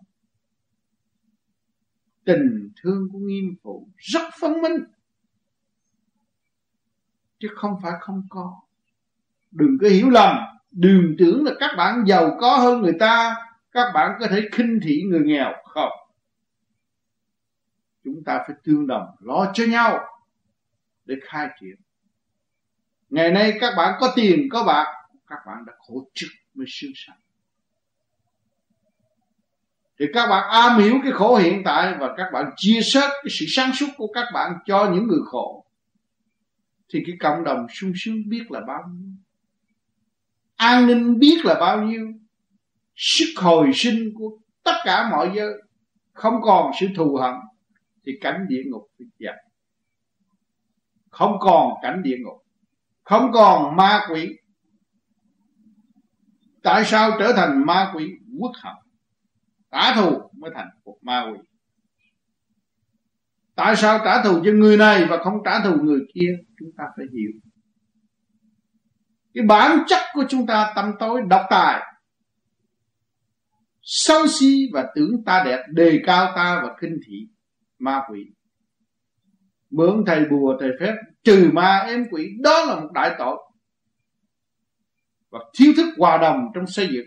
tình thương của nghiêm phụ rất phân minh, chứ không phải không có. Đừng có hiểu lầm, đừng tưởng là các bạn giàu có hơn người ta, các bạn có thể khinh thị người nghèo. Không, chúng ta phải tương đồng lo cho nhau để khai triển. Ngày nay các bạn có tiền có bạc, các bạn đã khổ chức mới sướng sanh. Thì các bạn am hiểu cái khổ hiện tại, và các bạn chia sẻ cái sự sáng suốt của các bạn cho những người khổ, thì cái cộng đồng sung sướng biết là bao nhiêu, an ninh biết là bao nhiêu, sức hồi sinh của tất cả mọi giới, không còn sự thù hận, thì cảnh địa ngục bị dẹp. Không còn cảnh địa ngục, không còn ma quỷ. Tại sao trở thành ma quỷ? Uất hận trả thù mới thành một ma quỷ. Tại sao trả thù cho người này và không trả thù người kia? Chúng ta phải hiểu cái bản chất của chúng ta, tâm tối độc tài, sân si và tưởng ta đẹp, đề cao ta và khinh thị ma quỷ. Mượn thầy bùa thầy phép trừ ma ếm quỷ, đó là một đại tội. Và thiếu thức hòa đồng trong xây dựng.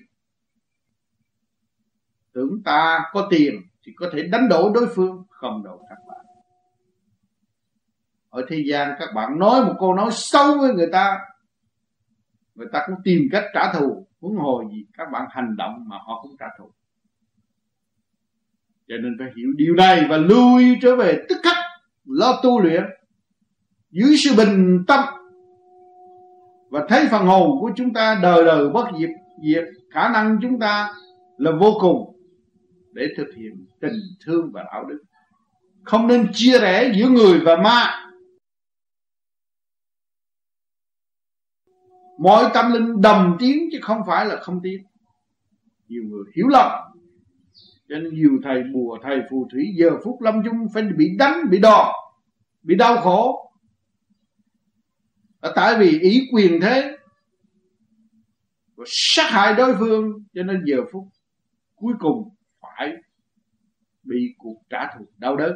Tưởng ta có tiền thì có thể đánh đổ đối phương, không đổ các bạn. Ở thế gian các bạn nói một câu nói xấu với người ta, người ta cũng tìm cách trả thù, huống hồ gì các bạn hành động mà họ cũng trả thù. Cho nên phải hiểu điều này và lui trở về tức khắc, lo tu luyện dưới sự bình tâm, và thấy phần hồn của chúng ta đời đời bất diệt, khả năng chúng ta là vô cùng để thực hiện tình thương và đạo đức. Không nên chia rẽ giữa người và ma. Mọi tâm linh đồng tiếng chứ không phải là không tiếng. Nhiều người hiểu lầm, Cho nên nhiều thầy bùa, thầy phù thủy giờ phút lâm chung phải bị đánh, bị đòn, bị đau khổ. Tại vì ý quyền thế sát hại đối phương, cho nên giờ phút cuối cùng phải bị cuộc trả thù đau đớn.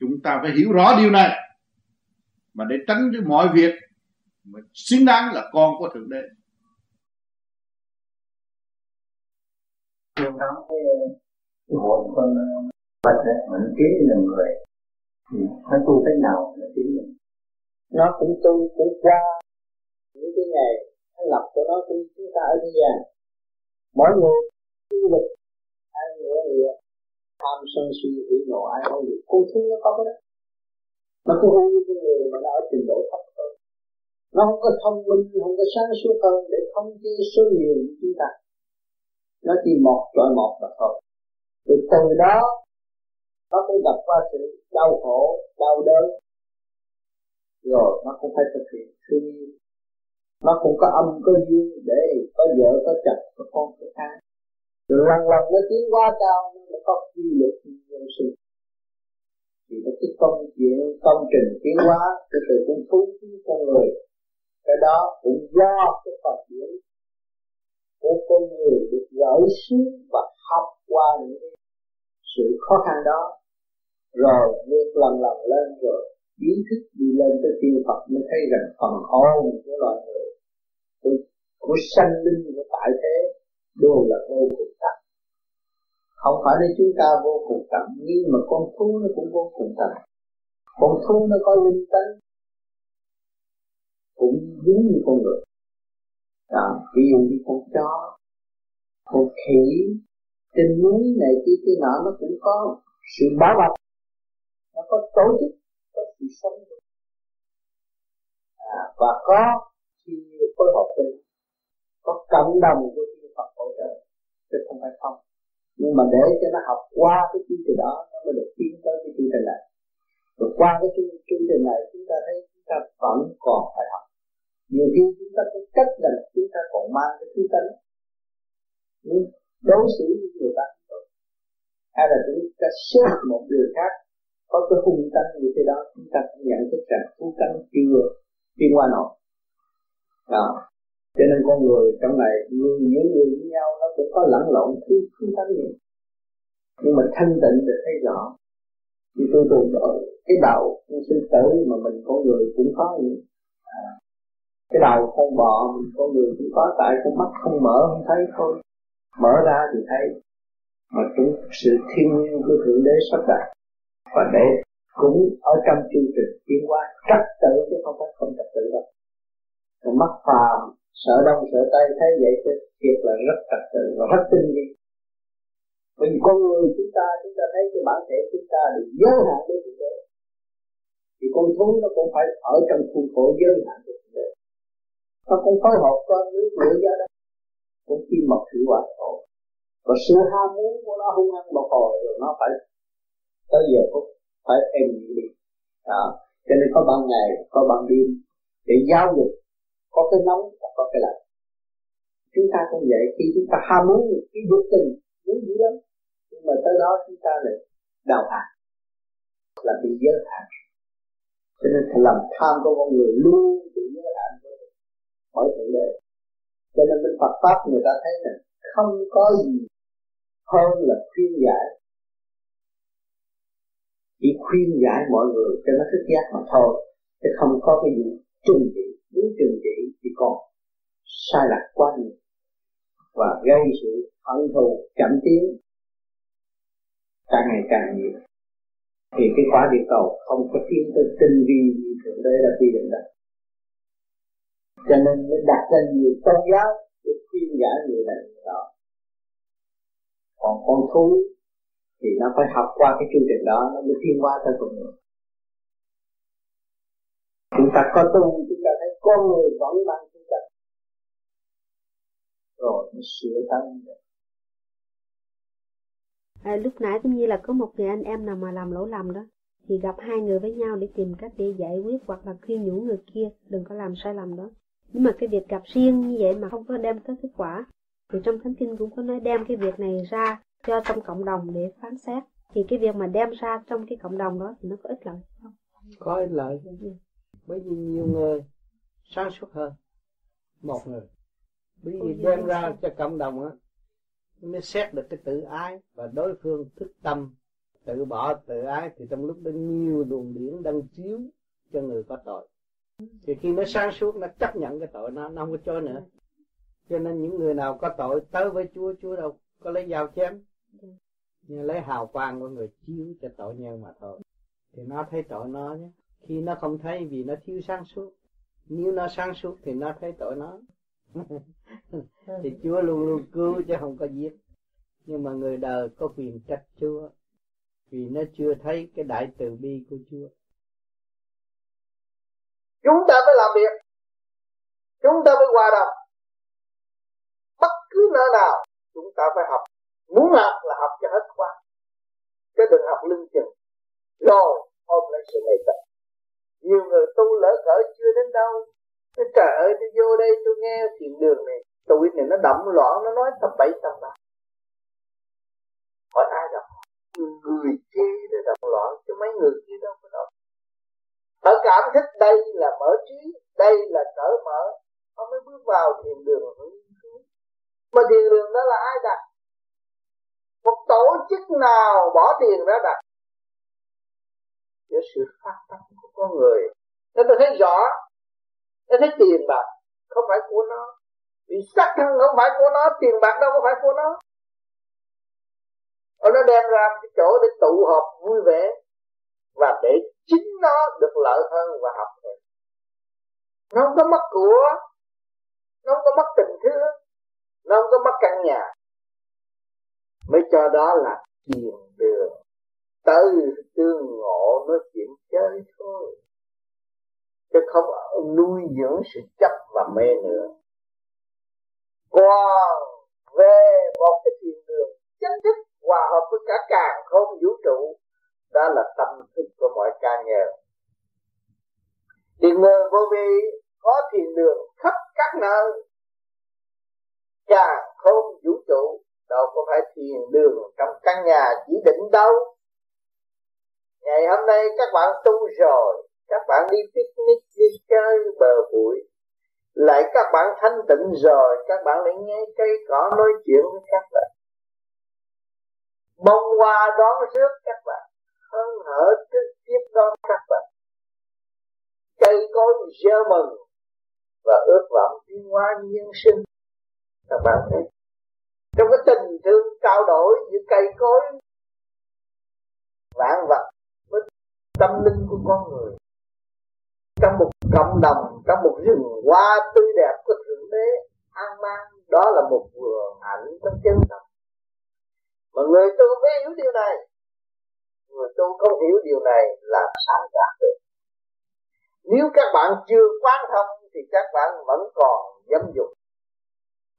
Chúng ta phải hiểu rõ điều này mà để tránh với mọi việc mà xứng đáng là con của Thượng Đế. Trong đó cái hồn con Phật mình tiến là người nó tu thế nào nó tiến được, nó cũng tu cũng qua những cái ngày nó lập của nó cũng chúng ta ở thế gian. Mỗi người tu lực ai nữa thì tham sân si hỉ nộ ai không được, cô thú nó có cái đó, nó cũng không như con người mà nó ở trình độ thấp hơn, nó không có thông minh, không có sáng suốt hơn để không chia số nhiều với chúng ta. Nó chỉ một trọi một là thôi. Từ từ đó nó cũng gặp qua sự đau khổ, đau đớn, rồi nó cũng phải thực hiện thương yêu. Nó cũng có âm có dương để có vợ có chồng có con có cái. Rồi lần lần nó tiến qua cao, nó có quy luật nhân sinh. Thì nó cái công chuyện, công trình tiến hóa từ từ cũng phú với con người. Cái đó cũng do cái phần điểm của con người được gỡ xuống và học qua những sự khó khăn đó, rồi vượt lần lên, rồi biến thức đi lên tới tiên Phật mới thấy rằng phần hồn của loài người, của sanh linh, của tại thế đều là vô cùng tận. Không phải là chúng ta vô cùng tận, nhưng mà con thú nó cũng vô cùng tận. Con thú nó có linh tánh cũng giống như con người. Ví dụ như con chó, con khỉ, trên núi này cái nọ nó cũng có sự bá bạch, nó có tổ chức, có sự sống và có sự phối hợp tình, có cộng đồng của Thiên Phật hỗ trợ, chứ không phải không. Nhưng mà để cho nó học qua cái chương trình đó, nó mới được tiến tới cái chương trình này. Rồi qua cái chương trình này chúng ta thấy chúng ta vẫn còn phải học. Nhiều khi chúng ta có cách là chúng ta còn mang cái tư tánh đối xử với người ta rồi, hay là chúng ta xét một điều khác có cái hung tánh như thế đó, chúng ta cũng nhận thức rằng hung tánh chưa qua nổi. Cho nên con người trong này, những người với nhau nó cũng có lẫn lộn thứ hung tánh nhiều, nhưng mà thanh tịnh được thấy rõ. Thì tôi tụng cái đạo con sư tử mà mình con người cũng có vậy. Cái đầu con bò mình con người cũng có, tại con mắt không mở không thấy thôi, mở ra thì thấy. Mà cũng sự thiên nhiên của Thượng Đế sắp đặt và để cũng ở trong chương trình tiến hóa trật tự, chứ không phải không trật tự đâu. Còn mắt phàm sợ đông sợ tây thấy vậy thì thiệt là rất trật tự và rất tinh vi. Vì con người chúng ta thấy cái bản thể chúng ta bị giới hạn với Thượng Đế, thì con thú nó cũng phải ở trong khuôn khổ giới hạn của Thượng Đế. Nó cũng phối hợp con nước lửa gió đó, cũng khi một thủy hòa thổ. Và sự ham muốn của nó hung hăng một hồi rồi nó phải tới giờ cũng phải êm đi. Cho nên có ban ngày, có ban đêm để giáo dục, có cái nóng và có cái lạnh. Chúng ta cũng vậy, khi chúng ta ham muốn cái dục tình muốn dữ lắm, nhưng mà tới đó chúng ta lại đào hạt, là bị giới hạn. Cho nên lòng tham của con người luôn bị giới hạn hỏi Thượng Đế. Cho nên bên Phật Pháp người ta thấy là không có gì hơn là khuyên giải, chỉ khuyên giải mọi người cho nó thức giác mà thôi, chứ không có cái gì trừng trị. Nếu trừng trị thì còn sai lạc quá nhiều và gây sự hận thù chậm tiến càng ngày càng nhiều, thì cái quả địa cầu không có tiến tới tinh vi như Thượng Đế đã quy định đó. Cho nên mới đặt ra nhiều tôn giáo để khuyên giải người này người đó. Còn con thú thì nó phải học qua cái chương trình đó, nó mới tiến qua tới con người. Chúng ta có tu, chúng ta thấy con người vẫn mang tư chất, rồi nó sửa tâm được. Lúc nãy cũng như là có một người anh em nào mà làm lỗi lầm đó, thì gặp hai người với nhau để tìm cách để giải quyết hoặc là khuyên nhủ người kia đừng có làm sai lầm đó. Nhưng mà cái việc gặp riêng như vậy mà không có đem tới kết quả Thì trong Thánh Kinh cũng có nói đem cái việc này ra cho trong cộng đồng để phán xét. Thì cái việc mà đem ra trong cái cộng đồng đó thì nó có ích lợi không? Có ích lợi. Bởi vì nhiều người sáng suốt hơn một người. Bởi vì đem ra cho cộng đồng á, mới xét được cái tự ái, và đối phương thức tâm tự bỏ tự ái, thì trong lúc đó nhiều luồng điển đang chiếu cho người có tội. Thì khi nó sáng suốt, nó chấp nhận cái tội nó không có cho nữa. Cho nên những người nào có tội tới với Chúa, Chúa đâu có lấy dao chém, nhưng lấy hào quang của người chiếu cho tội nhân mà thôi. Thì nó thấy tội nó nhé. Khi nó không thấy vì nó thiếu sáng suốt. Nếu nó sáng suốt thì nó thấy tội nó. Thì Chúa luôn luôn cứu chứ không có giết. Nhưng mà người đời có quyền trách Chúa vì nó chưa thấy cái đại từ bi của Chúa. Chúng ta phải làm việc, chúng ta phải hòa đồng. Bất cứ nơi nào chúng ta phải học. Muốn học là học cho hết khóa, chứ đừng học lưng chừng rồi ôm lấy sự này tật. Nhiều người tu lỡ cỡ chưa đến đâu, nó trời ơi tôi vô đây tôi nghe chuyện đường này, tụi này nó động loạn, nó nói tầm bậy tầm bạ. Hỏi ai đâu? Người chê để động loạn chứ mấy người kia đâu có động. Họ cảm thấy đây là mở trí, đây là cởi mở, họ mới bước vào thiền đường. Mà thiền đường đó là ai đặt? Một tổ chức nào bỏ tiền ra đặt? Giữa sự phát tâm của con người, nên tôi thấy rõ, tôi thấy tiền bạc không phải của nó, vì sắc thân không phải của nó, tiền bạc đâu có phải của nó. Nó đem ra cái chỗ để tụ họp vui vẻ và để chính nó được lợi hơn và học hơn. Nó không có mất của, nó không có mất tình thương, nó không có mất căn nhà, mới cho đó là thiền đường. Tới tương ngộ nói chuyện chơi thôi, chứ không nuôi dưỡng sự chấp và mê nữa. Còn về một cái thiền đường chính thức hòa hợp với cả càng không vũ trụ, đó là tâm thức của mọi ca ngợi. Điền người vô vi có thiền đường khắp các nơi, càng không vũ trụ, đâu có phải thiền đường trong căn nhà chỉ định đâu. Ngày hôm nay các bạn tu rồi, các bạn đi picnic, đi chơi bờ bụi, lại các bạn thanh tịnh rồi, các bạn lại nghe cây cỏ nói chuyện với các bạn, bông hoa đón rước các bạn, hân hở trước tiếp đón các bạn, cây cối gieo mừng và ước vọng tiến hóa nhân sinh. Các bạn thấy trong cái tình thương trao đổi giữa cây cối vạn vật với tâm linh của con người, trong một cộng đồng, trong một rừng hoa tươi đẹp của Thượng Đế an mang, đó là một vườn hạnh trong chân tâm. Mà người tu mới hiểu điều này, người tu không hiểu điều này là sáng tạo được. Nếu các bạn chưa quán thông thì các bạn vẫn còn dâm dục,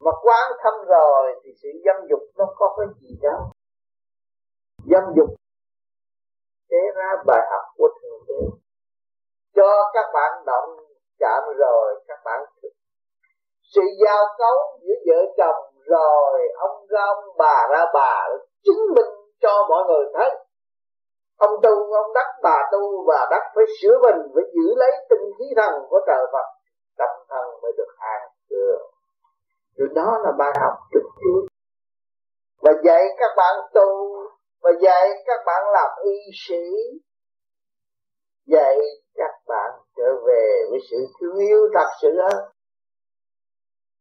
mà quán thông rồi thì sự dâm dục nó có cái gì đó. Dâm dục để ra bài học của Thượng Đế cho các bạn động chạm rồi các bạn thực. Sự giao cấu giữa vợ chồng rồi ông ra ông, bà ra bà, chứng minh cho mọi người thấy. Ông tu ông đắc, bà tu bà đắc, phải sửa mình, phải giữ lấy tinh khí thần của trời Phật, tâm thần mới được an được. Rồi đó là bài học trực tiếp và dạy các bạn tu, và dạy các bạn làm y sĩ, dạy các bạn trở về với sự thương yêu thật sự hơn.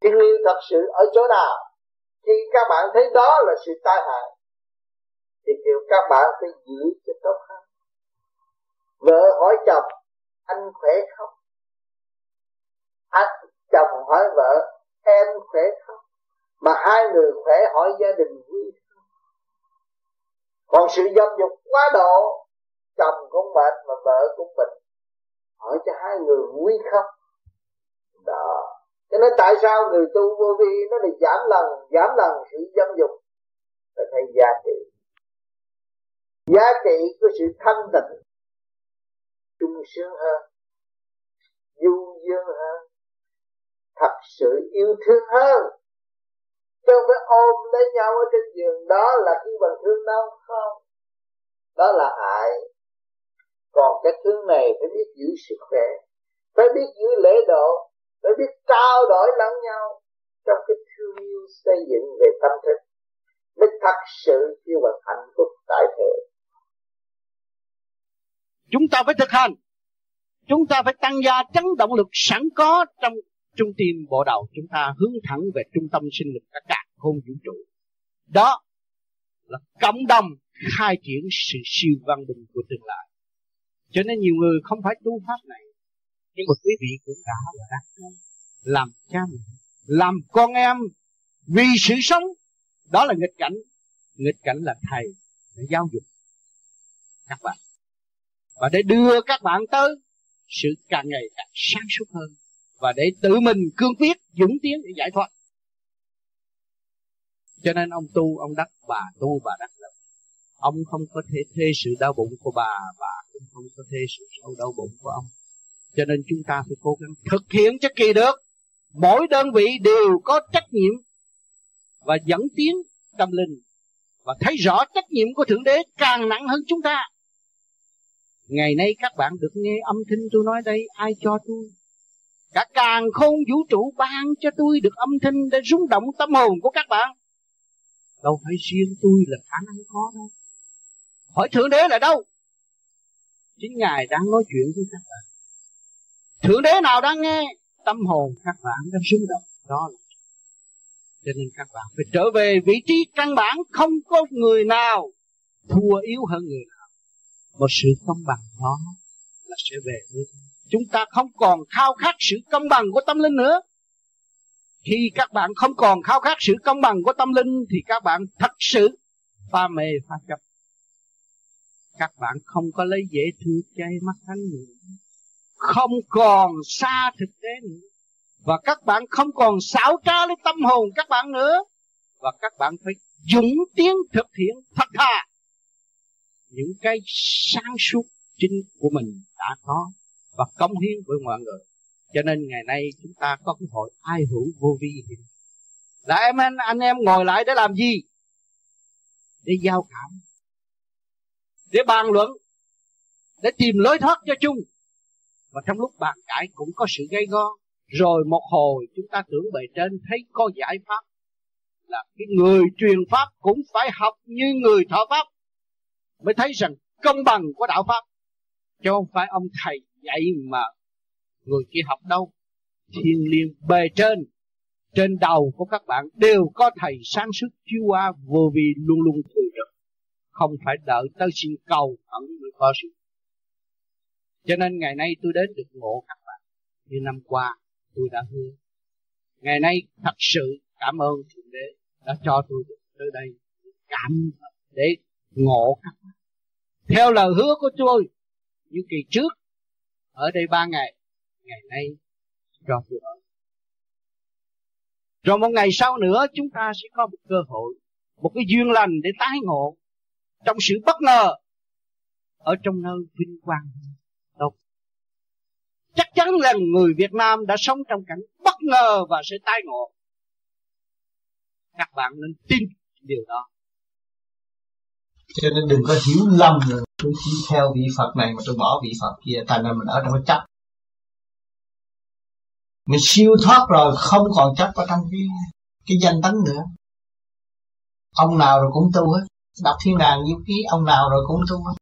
Thương yêu thật sự ở chỗ nào? Khi các bạn thấy đó là sự tai hại thì kêu các bạn phải giữ cho tốt hơn. Vợ hỏi chồng anh khỏe không? Anh chồng hỏi vợ em khỏe không? Mà hai người khỏe hỏi gia đình vui. Còn sự dâm dục quá độ, chồng cũng mệt mà vợ cũng bệnh, hỏi cho hai người vui không? Đó. Cho nên tại sao người tu vô vi nó lại giảm lần sự dâm dục? Là thấy giá trị của sự thanh tịnh, trung sướng hơn, du dương hơn, thật sự yêu thương hơn. Không phải ôm lấy nhau ở trên giường, đó là cái bằng thương đau không? Đó là hại. Còn cái thương này phải biết giữ sức khỏe, phải biết giữ lễ độ, phải biết trao đổi lẫn nhau trong cái thương yêu xây dựng về tâm thức, mới thật sự kêu bằng hạnh phúc tại thế. Chúng ta phải thực hành, chúng ta phải tăng gia chấn động lực sẵn có trong trung tim bộ đầu chúng ta, hướng thẳng về trung tâm sinh lực cả cả không vũ trụ. Đó là cộng đồng khai triển sự siêu văn minh của tương lai. Cho nên nhiều người không phải tu pháp này, nhưng mà quý vị cũng đã và đang làm cha mẹ, làm con em vì sự sống. Đó là nghịch cảnh. Nghịch cảnh là thầy để giáo dục các bạn, và để đưa các bạn tới sự càng ngày càng sáng suốt hơn, và để tự mình cương quyết dũng tiến để giải thoát. Cho nên ông tu ông đắc, bà tu bà đắc lắm. Ông không có thể thê sự đau bụng của bà cũng không có thê sự đau bụng của ông. Cho nên chúng ta phải cố gắng thực hiện cho kỳ được. Mỗi đơn vị đều có trách nhiệm và dẫn tiến tâm linh, và thấy rõ trách nhiệm của Thượng Đế càng nặng hơn chúng ta. Ngày nay các bạn được nghe âm thanh tôi nói đây, ai cho tôi? Cả càn khôn vũ trụ ban cho tôi được âm thanh để rung động tâm hồn của các bạn. Đâu phải riêng tôi là khả năng có đâu. Hỏi Thượng Đế là đâu? Chính Ngài đang nói chuyện với các bạn. Thượng Đế nào đang nghe? Tâm hồn các bạn đang rung động. Đó là. Cho nên các bạn phải trở về vị trí căn bản, không có người nào thua yếu hơn người nào. Một sự công bằng đó là sẽ về với chúng ta. Không còn khao khát sự công bằng của tâm linh nữa. Khi các bạn không còn khao khát sự công bằng của tâm linh thì các bạn thật sự pha mê pha chấp. Các bạn không có lấy dễ thương chay mắt thánh nữa, không còn xa thực tế nữa, và các bạn không còn xảo trá lấy tâm hồn các bạn nữa, và các bạn phải dũng tiến thực hiện thật thà những cái sáng suốt chính của mình đã có và cống hiến với mọi người. Cho nên ngày nay chúng ta có cái hội ai hữu vô vi hiện là anh em ngồi lại để làm gì? Để giao cảm, để bàn luận, để tìm lối thoát cho chung. Và trong lúc bàn cãi cũng có sự gây go. Rồi một hồi chúng ta tưởng bề trên, thấy có giải pháp. Là cái người truyền pháp cũng phải học như người thọ pháp, mới thấy rằng công bằng của đạo pháp. Chứ không phải ông thầy dạy mà người kia học đâu. Thiên liêng bề trên, trên đầu của các bạn đều có thầy sáng suốt chiếu qua vô vi luôn luôn từ được. Không phải đợi tới xin cầu ẩn mới có sự. Cho nên ngày nay tôi đến được ngộ các bạn. Như năm qua tôi đã hứa, ngày nay thật sự cảm ơn Thượng Đế đã cho tôi được tới đây, cảm để ngộ các bạn theo lời hứa của tôi. Như kỳ trước ở đây 3 ngày, ngày nay cho tôi ở. Rồi một ngày sau nữa chúng ta sẽ có một cơ hội, một cái duyên lành để tái ngộ trong sự bất ngờ, ở trong nơi vinh quang. Chắc chắn là người Việt Nam đã sống trong cảnh bất ngờ và sẽ tái ngộ. Các bạn nên tin điều đó. Cho nên đừng có hiểu lầm rồi tôi chỉ theo vị Phật này mà tôi bỏ vị Phật kia. Tại nên mình ở trong cái chấp. Mình siêu thoát rồi không còn chấp vào trong cái danh tánh nữa. Ông nào rồi cũng tu hết. Đọc Thiên Đàng Diệu Ký, ông nào rồi cũng tu hết.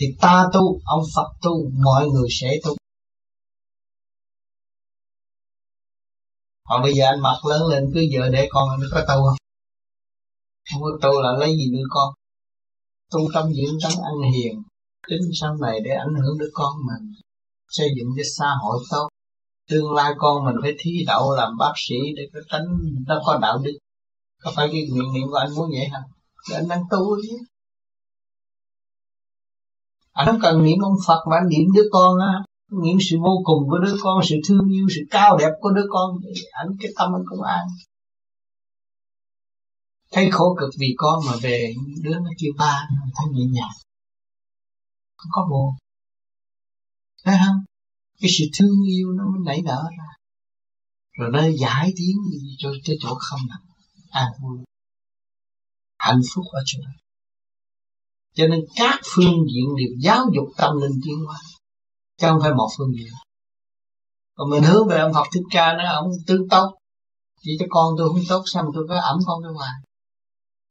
Thì ta tu, ông Phật tu, mọi người sẽ tu. Còn bây giờ anh mặc lớn lên cứ giờ để con nó có tu không? Không có tu là lấy gì nuôi con? Tu tâm dưỡng tánh ăn hiền, tính sau này để ảnh hưởng đứa con mình, xây dựng cho xã hội tốt. Tương lai con mình phải thi đậu làm bác sĩ để có tránh nó có đạo đức. Có phải cái nguyện niệm của anh muốn vậy hả? Để anh đang tu chứ. Anh không cần niệm ông Phật mà anh niệm đứa con á. Những sự vô cùng của đứa con, sự thương yêu, sự cao đẹp của đứa con, ảnh cái tâm anh cũng an. Thấy khổ cực vì con mà về đứa nó kêu ba, thấy nhẹ nhàng, không có buồn, thấy không? Cái sự thương yêu nó mới nảy nở ra, rồi nó giải tiếng cho chỗ không nặng. an vui, hạnh phúc ở chỗ đó. Cho nên các phương diện đều giáo dục tâm linh tiến hóa, chứ không phải một phương diện. Còn mình hướng về ông Phật Thích Ca nói ông tướng tốt, chỉ cho con tôi không tốt xong tôi phải ẵm con tôi hoài,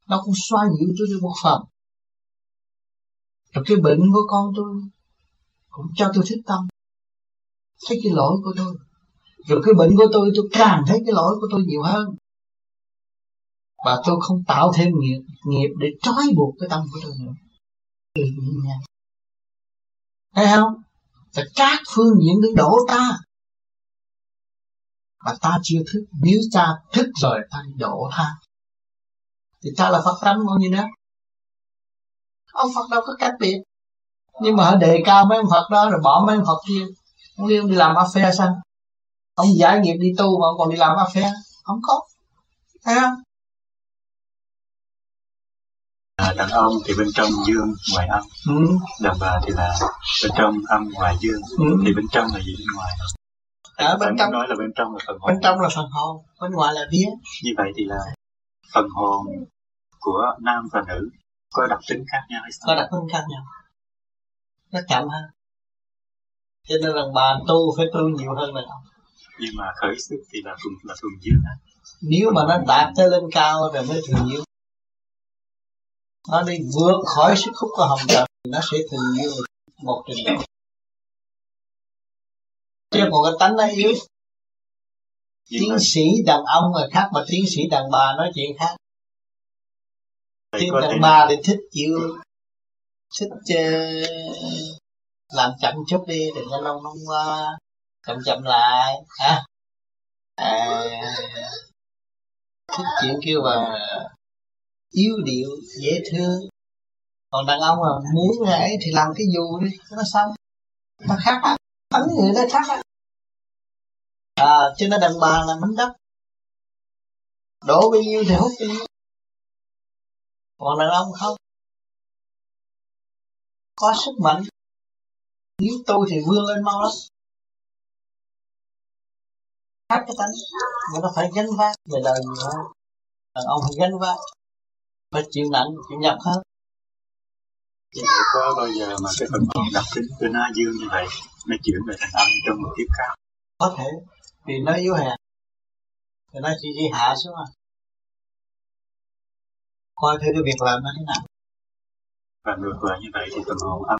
nó cũng xoa dịu tôi được một phần. Rồi cái bệnh của con tôi cũng cho tôi thích tâm, thấy cái lỗi của tôi. Rồi cái bệnh của tôi càng thấy cái lỗi của tôi nhiều hơn, và tôi không tạo thêm nghiệp để trói buộc cái tâm của tôi nữa. Thấy không? Và các phương diện đứng đổ ta, mà ta chưa thức. Nếu ta thức rồi ta đổ ta, thì ta là Phật tánh con như đó. Ông Phật đâu có cách biệt, nhưng mà họ đề cao mấy ông Phật đó rồi bỏ mấy ông Phật kia. Ông đi làm affair sao? Ông giải nghiệp đi tu mà ông còn đi làm affair? Không có. Thấy không? Đàn ông thì bên trong dương ngoài âm, đàn bà thì là bên trong âm ngoài dương, thì bên trong là gì bên ngoài? Ở bên trong nói là bên trong là phần hồn, bên trong là phần hồn, bên ngoài là vía. Như vậy thì là phần hồn của nam và nữ có đặc tính khác nhau hay sao? Có đặc tính khác nhau, nó chậm hơn. Cho nên rằng bà tu phải tu nhiều hơn đàn ông. Nhưng mà khởi sức thì là thường dương. Nếu mà nó đạt tới lên cao rồi mới thường dương. Nó đi vượt khỏi sức hút của hồng trần, nó sẽ thường như một trình độ. Chứ còn cái tánh nó yếu. Tiến sĩ đàn ông là khác, mà tiến sĩ đàn bà nói chuyện khác. Tiến đàn bà thì thích chịu, thích làm chậm chút đi, đừng có nông nông qua, chậm chậm lại hả? Thích chuyện kêu là yếu điệu, dễ thương. Còn đàn ông mà muốn ngày ấy thì làm cái dù đi, nó xong. Nó khác á, bắn người nó khác á. Cho nên đàn bà là bánh đất, đổ bao nhiêu thì hút bao nhiêu. Còn đàn ông không, có sức mạnh. Nếu tôi thì vươn lên mau lắm. Khác cái tánh, mà nó phải gánh vác về đời nhiều hơn. Đàn ông phải gánh vác, phải chịu nặng, chịu nhập hơn. Chứ có bao giờ mà cái phần hồn đặc tính của nó dương như vậy, nó chuyển về thành âm trong một tiếp cao? Có thể, vì nó yếu hèn, thì nó chỉ hạ xuống à. Coi thử cái việc làm nó thế nào. Và ngược lại như vậy thì phần hồn âm,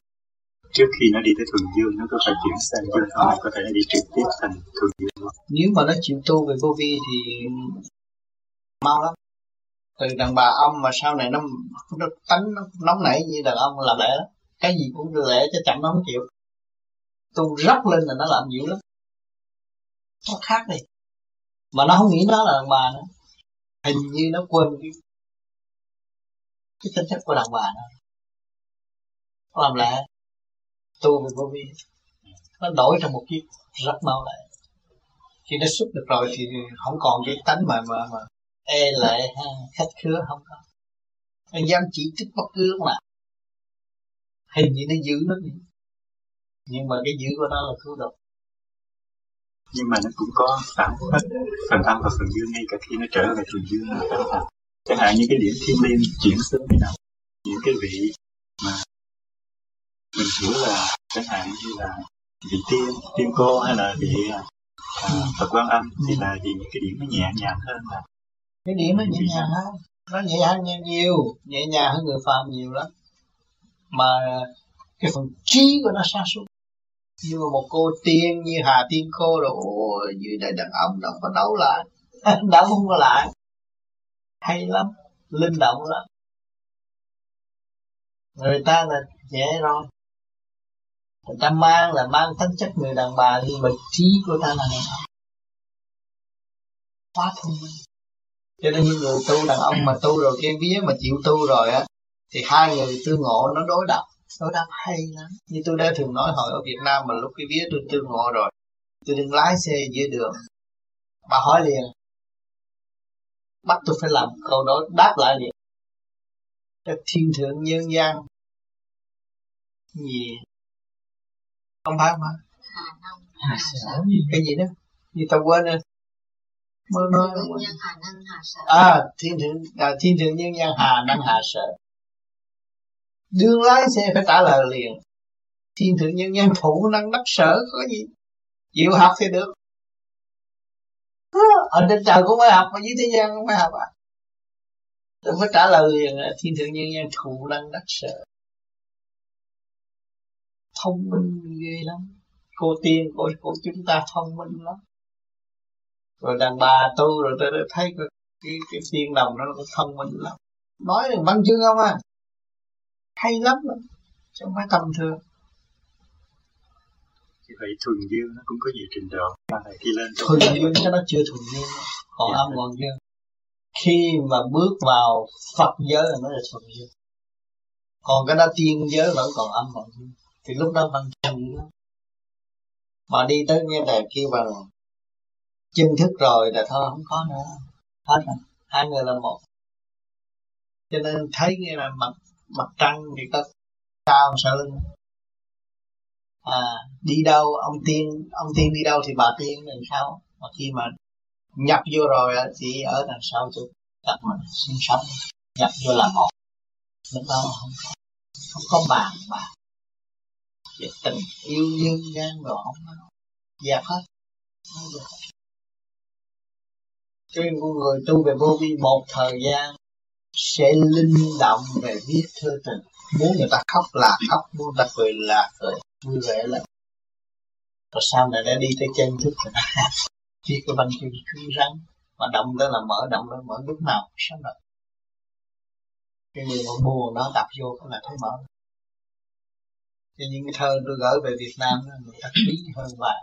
trước khi nó đi tới thuần dương, nó có phải chuyển sang dương không? Có thể nó đi trực tiếp thành thuần dương không? Nếu mà nó chịu tu về vô vi thì mau lắm. Từ đàn bà ông mà sau này nó tánh nó nóng nảy như đàn ông là lẽ lắm. Cái gì cũng lẽ cho chậm nó không chịu. Tu rắc lên là nó làm dữ lắm. Nó khác đi. Mà nó không nghĩ nó là đàn bà nữa. Hình như nó quên cái tính chất của đàn bà nữa. Nó làm lẽ. Tu về vô vi. Nó đổi trong một chiếc rất mau lẹ. Khi nó xuất được rồi thì không còn cái tánh mà ê lệ khách khứa, không có. Anh dám chỉ trích bất cứ lúc nào. Hình như nó dữ lắm, nhưng mà cái dữ của nó là cứu độ. Nhưng mà nó cũng có phản hết phần âm và phần dương, ngay cả khi nó trở về phần dương là phản âm. Chẳng hạn như cái điểm thiên liên chuyển xuống bên nào, những cái vị mà mình hiểu là chẳng hạn như là vị tiên cô hay là vị Phật Quan Âm, thì là vì những cái điểm nó nhẹ nhàng hơn là. Cái điểm nó nhẹ nhàng hơn, nó nhẹ nhàng nhiều, nhẹ nhàng hơn người phàm nhiều lắm. Mà cái phần trí của nó sa sút. Nhưng mà một cô tiên như Hà Tiên Cô rồi, ôi, dưới đây đàn ông đâu có đấu lại, đấu không có lại. Hay lắm, linh động lắm. Người ta là dễ rồi. Người ta mang là mang tính chất người đàn bà, nhưng mà trí của ta là đàn ông. Quá thông minh. Cho nên những người tu đàn ông mà tu rồi, cái vía mà chịu tu rồi á, thì hai người tương ngộ nó đối đáp hay lắm. Như tôi đã thường nói, hồi ở Việt Nam mà lúc cái vía tôi tương ngộ rồi, tôi đừng lái xe giữa đường, bà hỏi liền, bắt tôi phải làm câu đó đáp lại liền. Các thiên thượng nhân gian gì không phải mà cái gì đó như tao quên rồi. Thiên thượng nhân gian hà năng hạ sợ. Đương lái xe phải trả lời liền. Thiên thượng nhân gian phụ năng đắc sở, có gì chịu học thì được. Ở trên trời cũng phải học mà dưới thế gian cũng phải học à? Tôi phải trả lời liền là thiên thượng nhân gian thụ năng đắc sở. Thông minh ghê lắm. Cô tiên của chúng ta thông minh lắm. Rồi đàn bà tu rồi tôi thấy cái tiên đồng nó cũng thông minh lắm. Nói được văn chương không à? Hay lắm lắm. Chứ không phải tầm thường. Vậy thuần dương nó cũng có nhiều trình độ. Khi lên thuần dương cho nó chưa thuần dương. Còn dạ, âm còn dương. Khi mà bước vào Phật giới là nó là thuần dương. Còn cái đó tiên giới vẫn còn âm còn dương. Thì lúc đó văn chương lắm. Mà đi tới nghe đài kia bằng chân thức rồi là thôi không có nữa. Hết rồi. Hai người là một. Cho nên thấy nghe là mặt trăng thì có sao sợ lưng. À, đi đâu ông tiên đi đâu thì bà tiên đằng sau, mà khi mà nhập vô rồi thì ở đằng sau chỗ đặt mình sinh sống, nhập vô là một, lúc đó không có bàn về tình yêu nhân gian rồi không dẹp hết. Cho nên con người tu về vô vi một thời gian sẽ linh động về viết thơ tình, muốn người ta khóc là khóc, muốn người ta cười là cười, vui vẻ là. Rồi sau này đã đi tới chân thức rồi ta viết cái văn chương cứng rắn mà động đó là mở, động đó mở lúc nào sáng rồi. Cái người mà buồn đó đập vô cũng là thấy mở. Cho những cái thơ tôi gửi về Việt Nam đó, người ta quý hơn và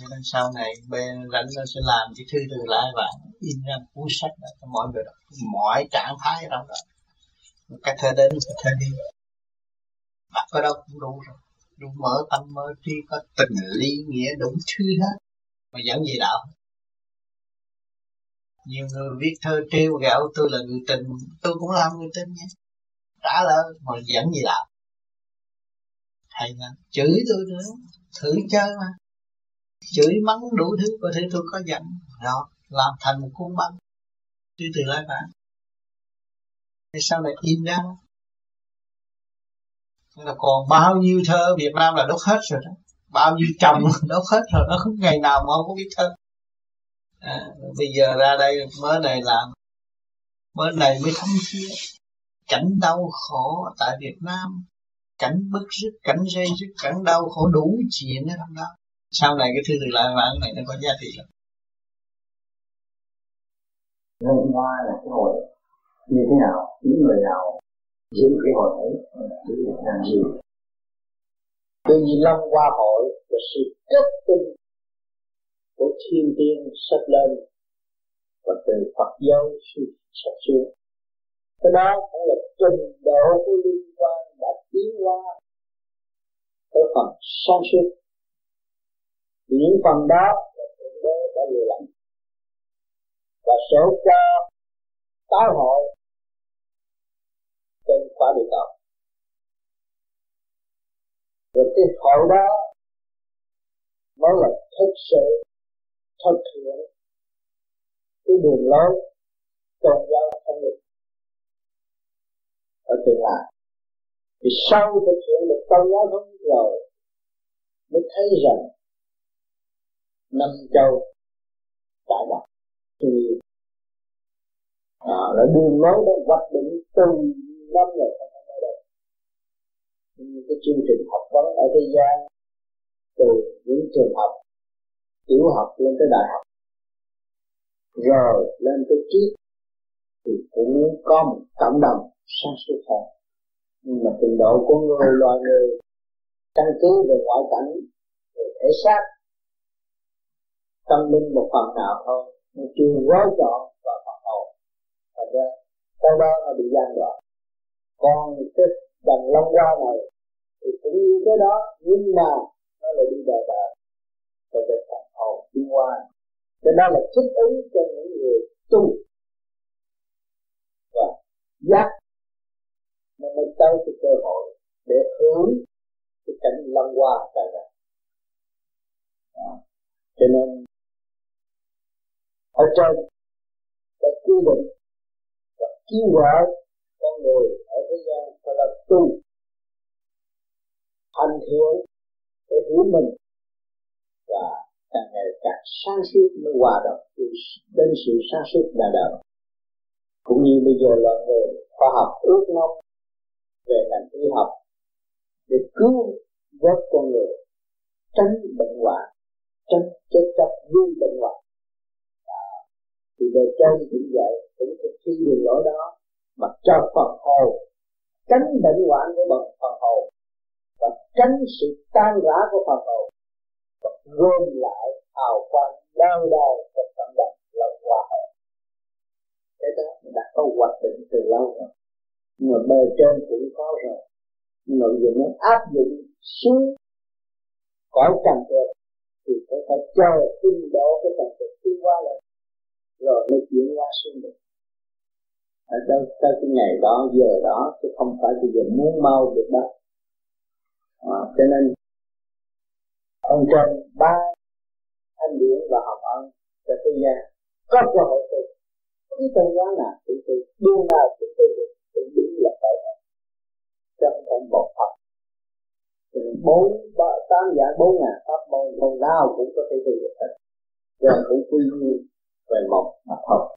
thế nên sau này bên rảnh nó sẽ làm cái thư từ lại và in ra một cuốn sách đó cho mọi người đọc, mọi trạng thái trong đó. Cái thơ đến, cái thơ đi. Đọc ở đâu cũng đủ rồi. Đủ mở tâm mơ tri, có tình lý nghĩa đủ thứ hết. Mà vẫn gì đạo. Nhiều người viết thơ trêu ghẹo tôi là người tình, tôi cũng làm người tình nhé. Trả lời mà vẫn gì đạo. Hay lắm, chửi tôi nữa, thử chơi mà. Chửi mắng đủ thứ, có thể tôi có giận. Rồi, làm thành một cuốn băng. Chứ từ lại bạn. Thế sau này in ra. Là còn bao nhiêu thơ Việt Nam là đốt hết rồi đó. Bao nhiêu chồng đốt hết rồi. Nó không ngày nào mà không có biết thơ à. Bây giờ ra đây mới này làm. Mới này mới thấm thía cảnh đau khổ tại Việt Nam. Cảnh bức rứt, cảnh dây rứt, cảnh đau khổ đủ chuyện ở trong đó. Sau này cái thư từ lại bạn này nó có giá trị lắm. Lên qua là cái hồi như thế nào, những người nào giữ cái hồi ấy giữ được làm gì. Từ vì năm qua hội là sự kết tinh của thiên tiên sắp lên và từ Phật giáo sắp xuống. Cái đó cũng là trình độ của liên quan đã tiến qua tới phần sáng suốt. Những phần đó là thượng đế đã lựa lành và sẽ cho tái hội trên quả địa cầu. Rồi cái hội đó mới là thực sự thực hiện cái đường lối tôn giáo tâm linh ở tương lai. Thì sau thực hiện được tôn giáo tâm linh rồi mới thấy rằng năm châu đại đạo thì là đường lối đã hoạch định từ năm rồi không phải nói được. Nhưng cái chương trình học vấn ở thế gian từ những trường học tiểu học lên tới đại học rồi lên tới triết thì cũng có một cộng đồng sáng suốt hơn. Nhưng mà trình độ của người loài người căn cứ về ngoại cảnh, về thể xác, tâm linh một phần nào thôi, nó chưa gói trọn vào phần hồn. Thật ra đâu đó nó bị gian đoạn. Còn cái đằng long qua này thì cũng như cái đó, nhưng mà nó lại đi đời đời từ đời phần hồn đi qua. Cho đó là thích ứng cho những người tu và giác, nó mới tới cái cơ hội để hướng cái cảnh long qua đời đời. Cho nên trên đã quy định và kêu gọi con người ở thế gian phải là tu hành thiện để hiểu mình và càng ngày càng sáng suốt mới hòa đồng đến sự sáng suốt đời đời. Cũng như bây giờ là người khoa học ước mong về ngành y học để cứu vớt con người tránh bệnh hoạn, tránh chết chóc vui bệnh hoạn. Thì về trên cũng vậy, cũng thực thi đường lối đó mà cho phần hồn tránh bệnh hoạn của bậc phần hồn và tránh sự tan rã của phần hồn và gom lại hào quang lâu đời trong tâm động lòng hòa hợp. Thế đó mình đã có hoạch định từ lâu rồi, nhưng mà bề trên cũng có rồi, nhưng mà giờ nó áp dụng xuống cõi trần trượt thì phải chờ tin độ cái trần trượt tiến qua lại rồi mới chuyển qua xuống được. Ở đâu tới cái ngày đó giờ đó chứ không phải bây giờ muốn mau được đó. Cho nên ông trên ba anh điển và hồng ân cho thế gian có cơ hội tu, cái từ đó là tự tu, đương nào tự tu được, tự biến là phải thật, chứ không phải một Phật. Từ 4, 8 giả 4 ngàn pháp môn, môn nào cũng có thể tu được hết, rồi cũng quy nguyên về một mà thôi.